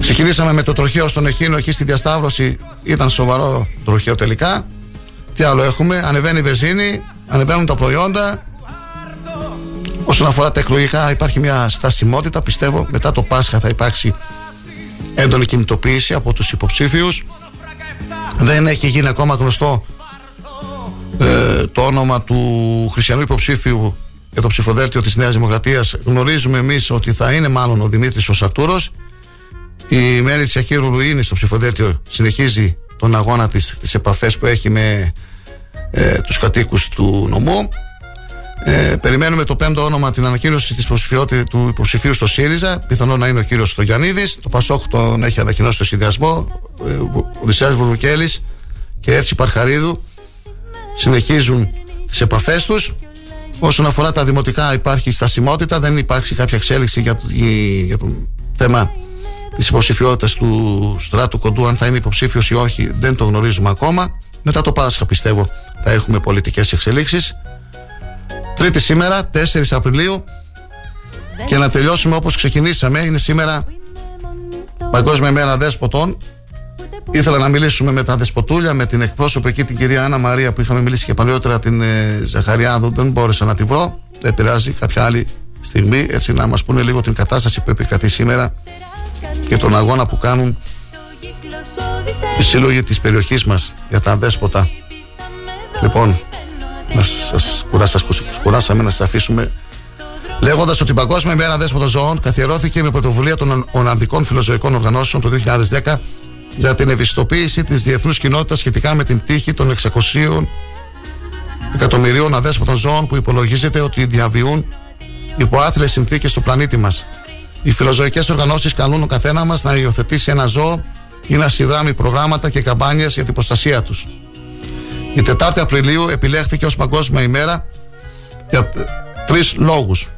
Ξεκινήσαμε με το τροχαίο στον Εχήνο, εκεί στη διασταύρωση ήταν σοβαρό τροχαίο τελικά. Τι άλλο έχουμε, ανεβαίνει η βενζίνη, ανεβαίνουν τα προϊόντα. Όσον αφορά τα εκλογικά υπάρχει μια στασιμότητα, πιστεύω μετά το Πάσχα θα υπάρξει έντονη κινητοποίηση από τους υποψήφιους. Δεν έχει γίνει ακόμα γνωστό ε, το όνομα του χριστιανού υποψήφιου για το ψηφοδέλτιο της Νέας Δημοκρατίας. Γνωρίζουμε εμείς ότι θα είναι μάλλον ο Δημήτρης ο Σαρτούρος. Η Μέρι Τσιακύρογλου είναι στο ψηφοδέλτιο, συνεχίζει τον αγώνα της, τις επαφές που έχει με ε, τους κατοίκους του νομού. Ε, περιμένουμε το πέμπτο όνομα, την ανακοίνωση της υποψηφιότητας του υποψηφίου στο ΣΥΡΙΖΑ. Πιθανόν να είναι ο κύριος Στογιαννίδης. Το Πασόκ τον έχει ανακοινώσει το συνδυασμό. Ε, ο Οδυσσέας Βουρβουκέλης και Έρση Παρχαρίδου συνεχίζουν τις επαφές τους. Όσον αφορά τα δημοτικά, υπάρχει στασιμότητα, δεν υπάρχει κάποια εξέλιξη για, για το θέμα της υποψηφιότητας του Στράτου Κοντού. Αν θα είναι υποψήφιος ή όχι δεν το γνωρίζουμε ακόμα. Μετά το Πάσχα πιστεύω θα έχουμε πολιτικές εξελίξεις. Τρίτη σήμερα, τέσσερις Απριλίου, και να τελειώσουμε όπως ξεκινήσαμε. Είναι σήμερα Παγκόσμια Μέρα Δέσποτων. Ήθελα να μιλήσουμε με τα δεσποτούλια, με την εκπρόσωπο εκεί, την κυρία Άννα Μαρία, που είχαμε μιλήσει και παλαιότερα, την ε, Ζαχαριάδου. Δεν μπόρεσα να τη βρω. Δεν πειράζει, κάποια άλλη στιγμή, έτσι να μας πούνε λίγο την κατάσταση που επικρατεί σήμερα και τον αγώνα που κάνουν οι σύλλογοι της περιοχής μας για τα δέσποτα. Λοιπόν, να σας κουράσαμε, να σας αφήσουμε λέγοντας ότι η Παγκόσμια Μέρα Δέσποτων Ζώων καθιερώθηκε με πρωτοβουλία των Ολλανδικών Φιλοζωικών Οργανώσεων το δύο χιλιάδες δέκα για την ευαισθητοποίηση της διεθνούς κοινότητας σχετικά με την τύχη των εξακοσίων εκατομμυρίων αδέσποτων ζώων που υπολογίζεται ότι διαβιούν υπό άθλιες συνθήκες στο πλανήτη μας. Οι φιλοζωικές οργανώσεις καλούν ο καθένα μας να υιοθετήσει ένα ζώο ή να συνδράμει προγράμματα και καμπάνιες για την προστασία τους. Η τέταρτη Απριλίου επιλέχθηκε ως Παγκόσμια ημέρα για τρεις λόγους.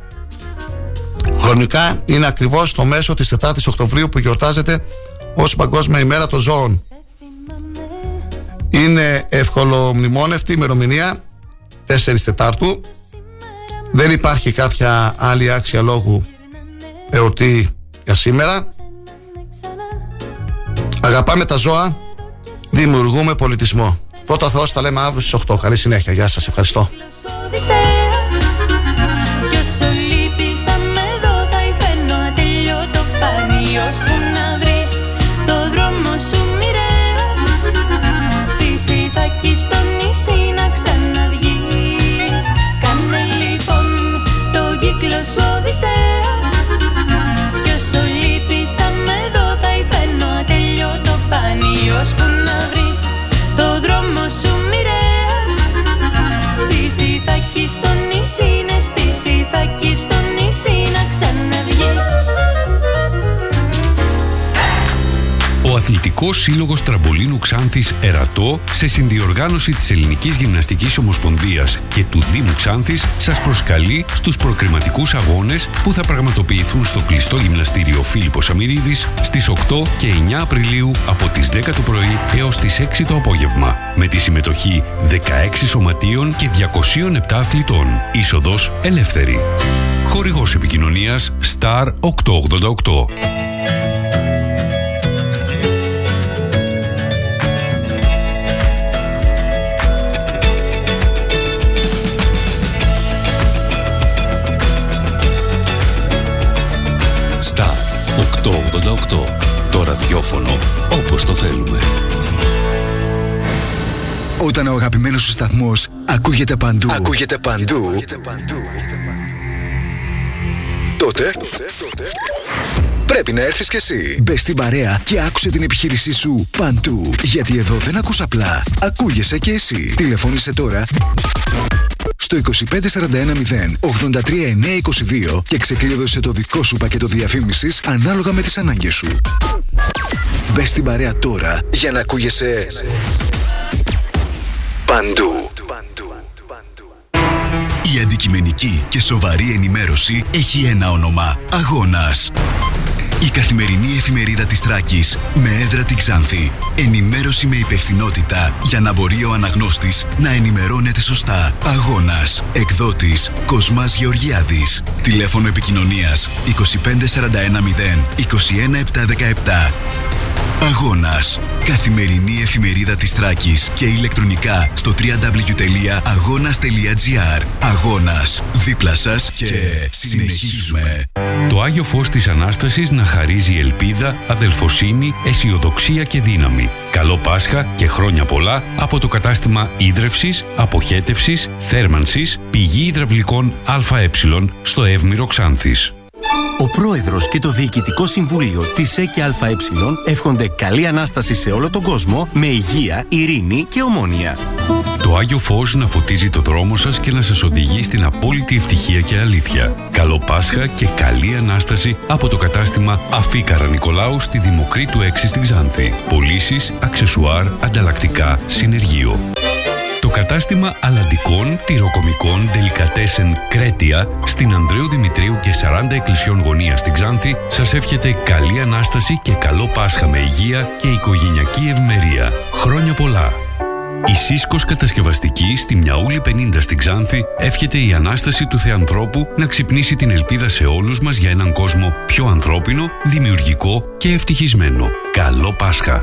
Χρονικά είναι ακριβώς το μέσο της τέταρτη Οκτωβρίου που γιορτάζεται ως Παγκόσμια ημέρα των ζώων. Είναι ευκολομνημόνευτη ημερομηνία τέσσερις Τετάρτου. Δεν υπάρχει κάποια άλλη άξια λόγου εορτή για σήμερα. Αγαπάμε τα ζώα, δημιουργούμε πολιτισμό. Πρώτα Θεός, τα λέμε αύριο στις οκτώ. Καλή συνέχεια, γεια σας, ευχαριστώ. Ο Αθλητικός Σύλλογος Τραμπολίνου Ξάνθης Ερατώ, σε συνδιοργάνωση της Ελληνικής Γυμναστικής Ομοσπονδίας και του Δήμου Ξάνθης, σας προσκαλεί στους προκριματικούς αγώνες που θα πραγματοποιηθούν στο κλειστό γυμναστήριο Φίλιππος Αμοιρίδης στις οκτώ και εννιά Απριλίου από τις δέκα το πρωί έως τις έξι το απόγευμα, με τη συμμετοχή δεκαέξι σωματείων και διακόσιων επτά αθλητών. Είσοδος ελεύθερη. Χορηγός επικοινωνίας Star οκτακόσια ογδόντα οκτώ. οκτακόσια ογδόντα οκτώ. Το ραδιόφωνο όπως το θέλουμε. Όταν ο αγαπημένος σου σταθμός ακούγεται παντού, ακούγεται παντού, ακούγεται παντού, τότε, τότε, τότε πρέπει να έρθεις κι εσύ. Μπες στην παρέα και άκουσε την επιχείρησή σου παντού. Γιατί εδώ δεν ακούς απλά, ακούγεσαι κι εσύ. Τηλεφώνησε τώρα στο είκοσι πέντε σαράντα ένα μηδέν ογδόντα τρία εννιακόσια είκοσι δύο και ξεκλείδωσε το δικό σου πακέτο διαφήμισης ανάλογα με τις ανάγκες σου. Μπες στην παρέα τώρα για να ακούγεσαι παντού. Η αντικειμενική και σοβαρή ενημέρωση έχει ένα όνομα: Αγώνας. Η καθημερινή εφημερίδα της Θράκης, με έδρα την Ξάνθη. Ενημέρωση με υπευθυνότητα για να μπορεί ο αναγνώστης να ενημερώνεται σωστά. Αγώνας. Εκδότης Κοσμάς Γεωργιάδης. Τηλέφωνο επικοινωνίας είκοσι πέντε σαράντα ένα μηδέν είκοσι ένα επτά δεκαεπτά. Αγώνας. Καθημερινή εφημερίδα της Θράκης και ηλεκτρονικά στο double-u double-u double-u τελεία αγώνας τελεία τζι άρ. Αγώνας. Δίπλα σας και συνεχίζουμε. Το Άγιο Φως της Ανάστασης να χαρίζει ελπίδα, αδελφοσύνη, αισιοδοξία και δύναμη. Καλό Πάσχα και χρόνια πολλά από το κατάστημα ίδρευσης, αποχέτευσης, θέρμανσης, πηγή υδραυλικών ΑΕ στο Εύμηρο Ξάνθης. Ο Πρόεδρος και το Διοικητικό Συμβούλιο της ΕΚΕ ΑΕ εύχονται καλή Ανάσταση σε όλο τον κόσμο με υγεία, ειρήνη και ομόνοια. Το Άγιο Φως να φωτίζει το δρόμο σας και να σας οδηγεί στην απόλυτη ευτυχία και αλήθεια. Καλό Πάσχα και καλή Ανάσταση από το κατάστημα Αφίκαρα Νικολάου στη Δημοκρίτου έξι στην Ξάνθη. Πωλήσεις, αξεσουάρ, ανταλλακτικά, συνεργείο. Το κατάστημα αλαντικών, τυροκομικών, ντελικατέσεν, Κρέτια, στην Ανδρέου Δημητρίου και σαράντα εκκλησιών γωνία στην Ξάνθη, σας εύχεται καλή Ανάσταση και καλό Πάσχα με υγεία και οικογενειακή ευμερία. Χρόνια πολλά! Η Σύσκος Κατασκευαστική στη Μιαούλη πενήντα στην Ξάνθη εύχεται η Ανάσταση του Θεανθρώπου να ξυπνήσει την ελπίδα σε όλους μας για έναν κόσμο πιο ανθρώπινο, δημιουργικό και ευτυχισμένο. Καλό Πάσχα!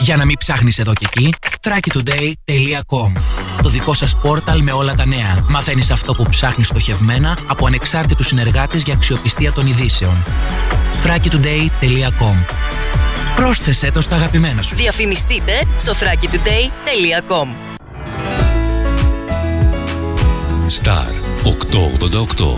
Για να μην ψάχνεις εδώ και εκεί, θράκη τουντέι τελεία κομ. Το δικό σας πόρταλ με όλα τα νέα. Μαθαίνεις αυτό που ψάχνεις στοχευμένα από ανεξάρτητους συνεργάτες για αξιοπιστία των ειδήσεων. θράκη τουντέι τελεία κομ. Πρόσθεσέ το στα αγαπημένα σου. Διαφημιστείτε στο θράκη τουντέι τελεία κομ. Star οκτακόσια ογδόντα οκτώ.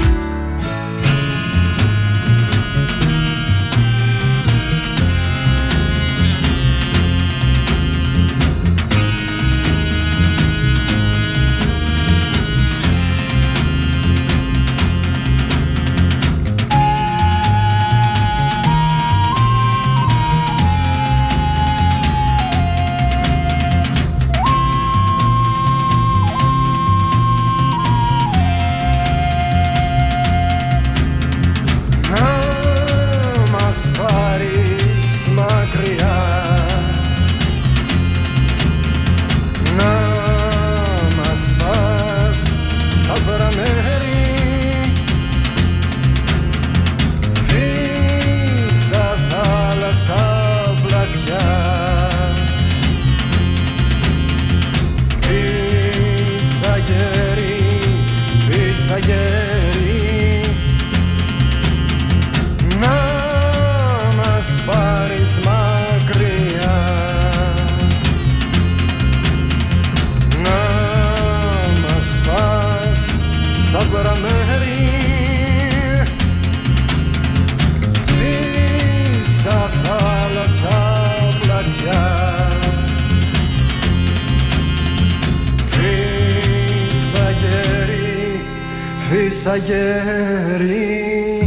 Φύσα γέρι, φύσα γέρι.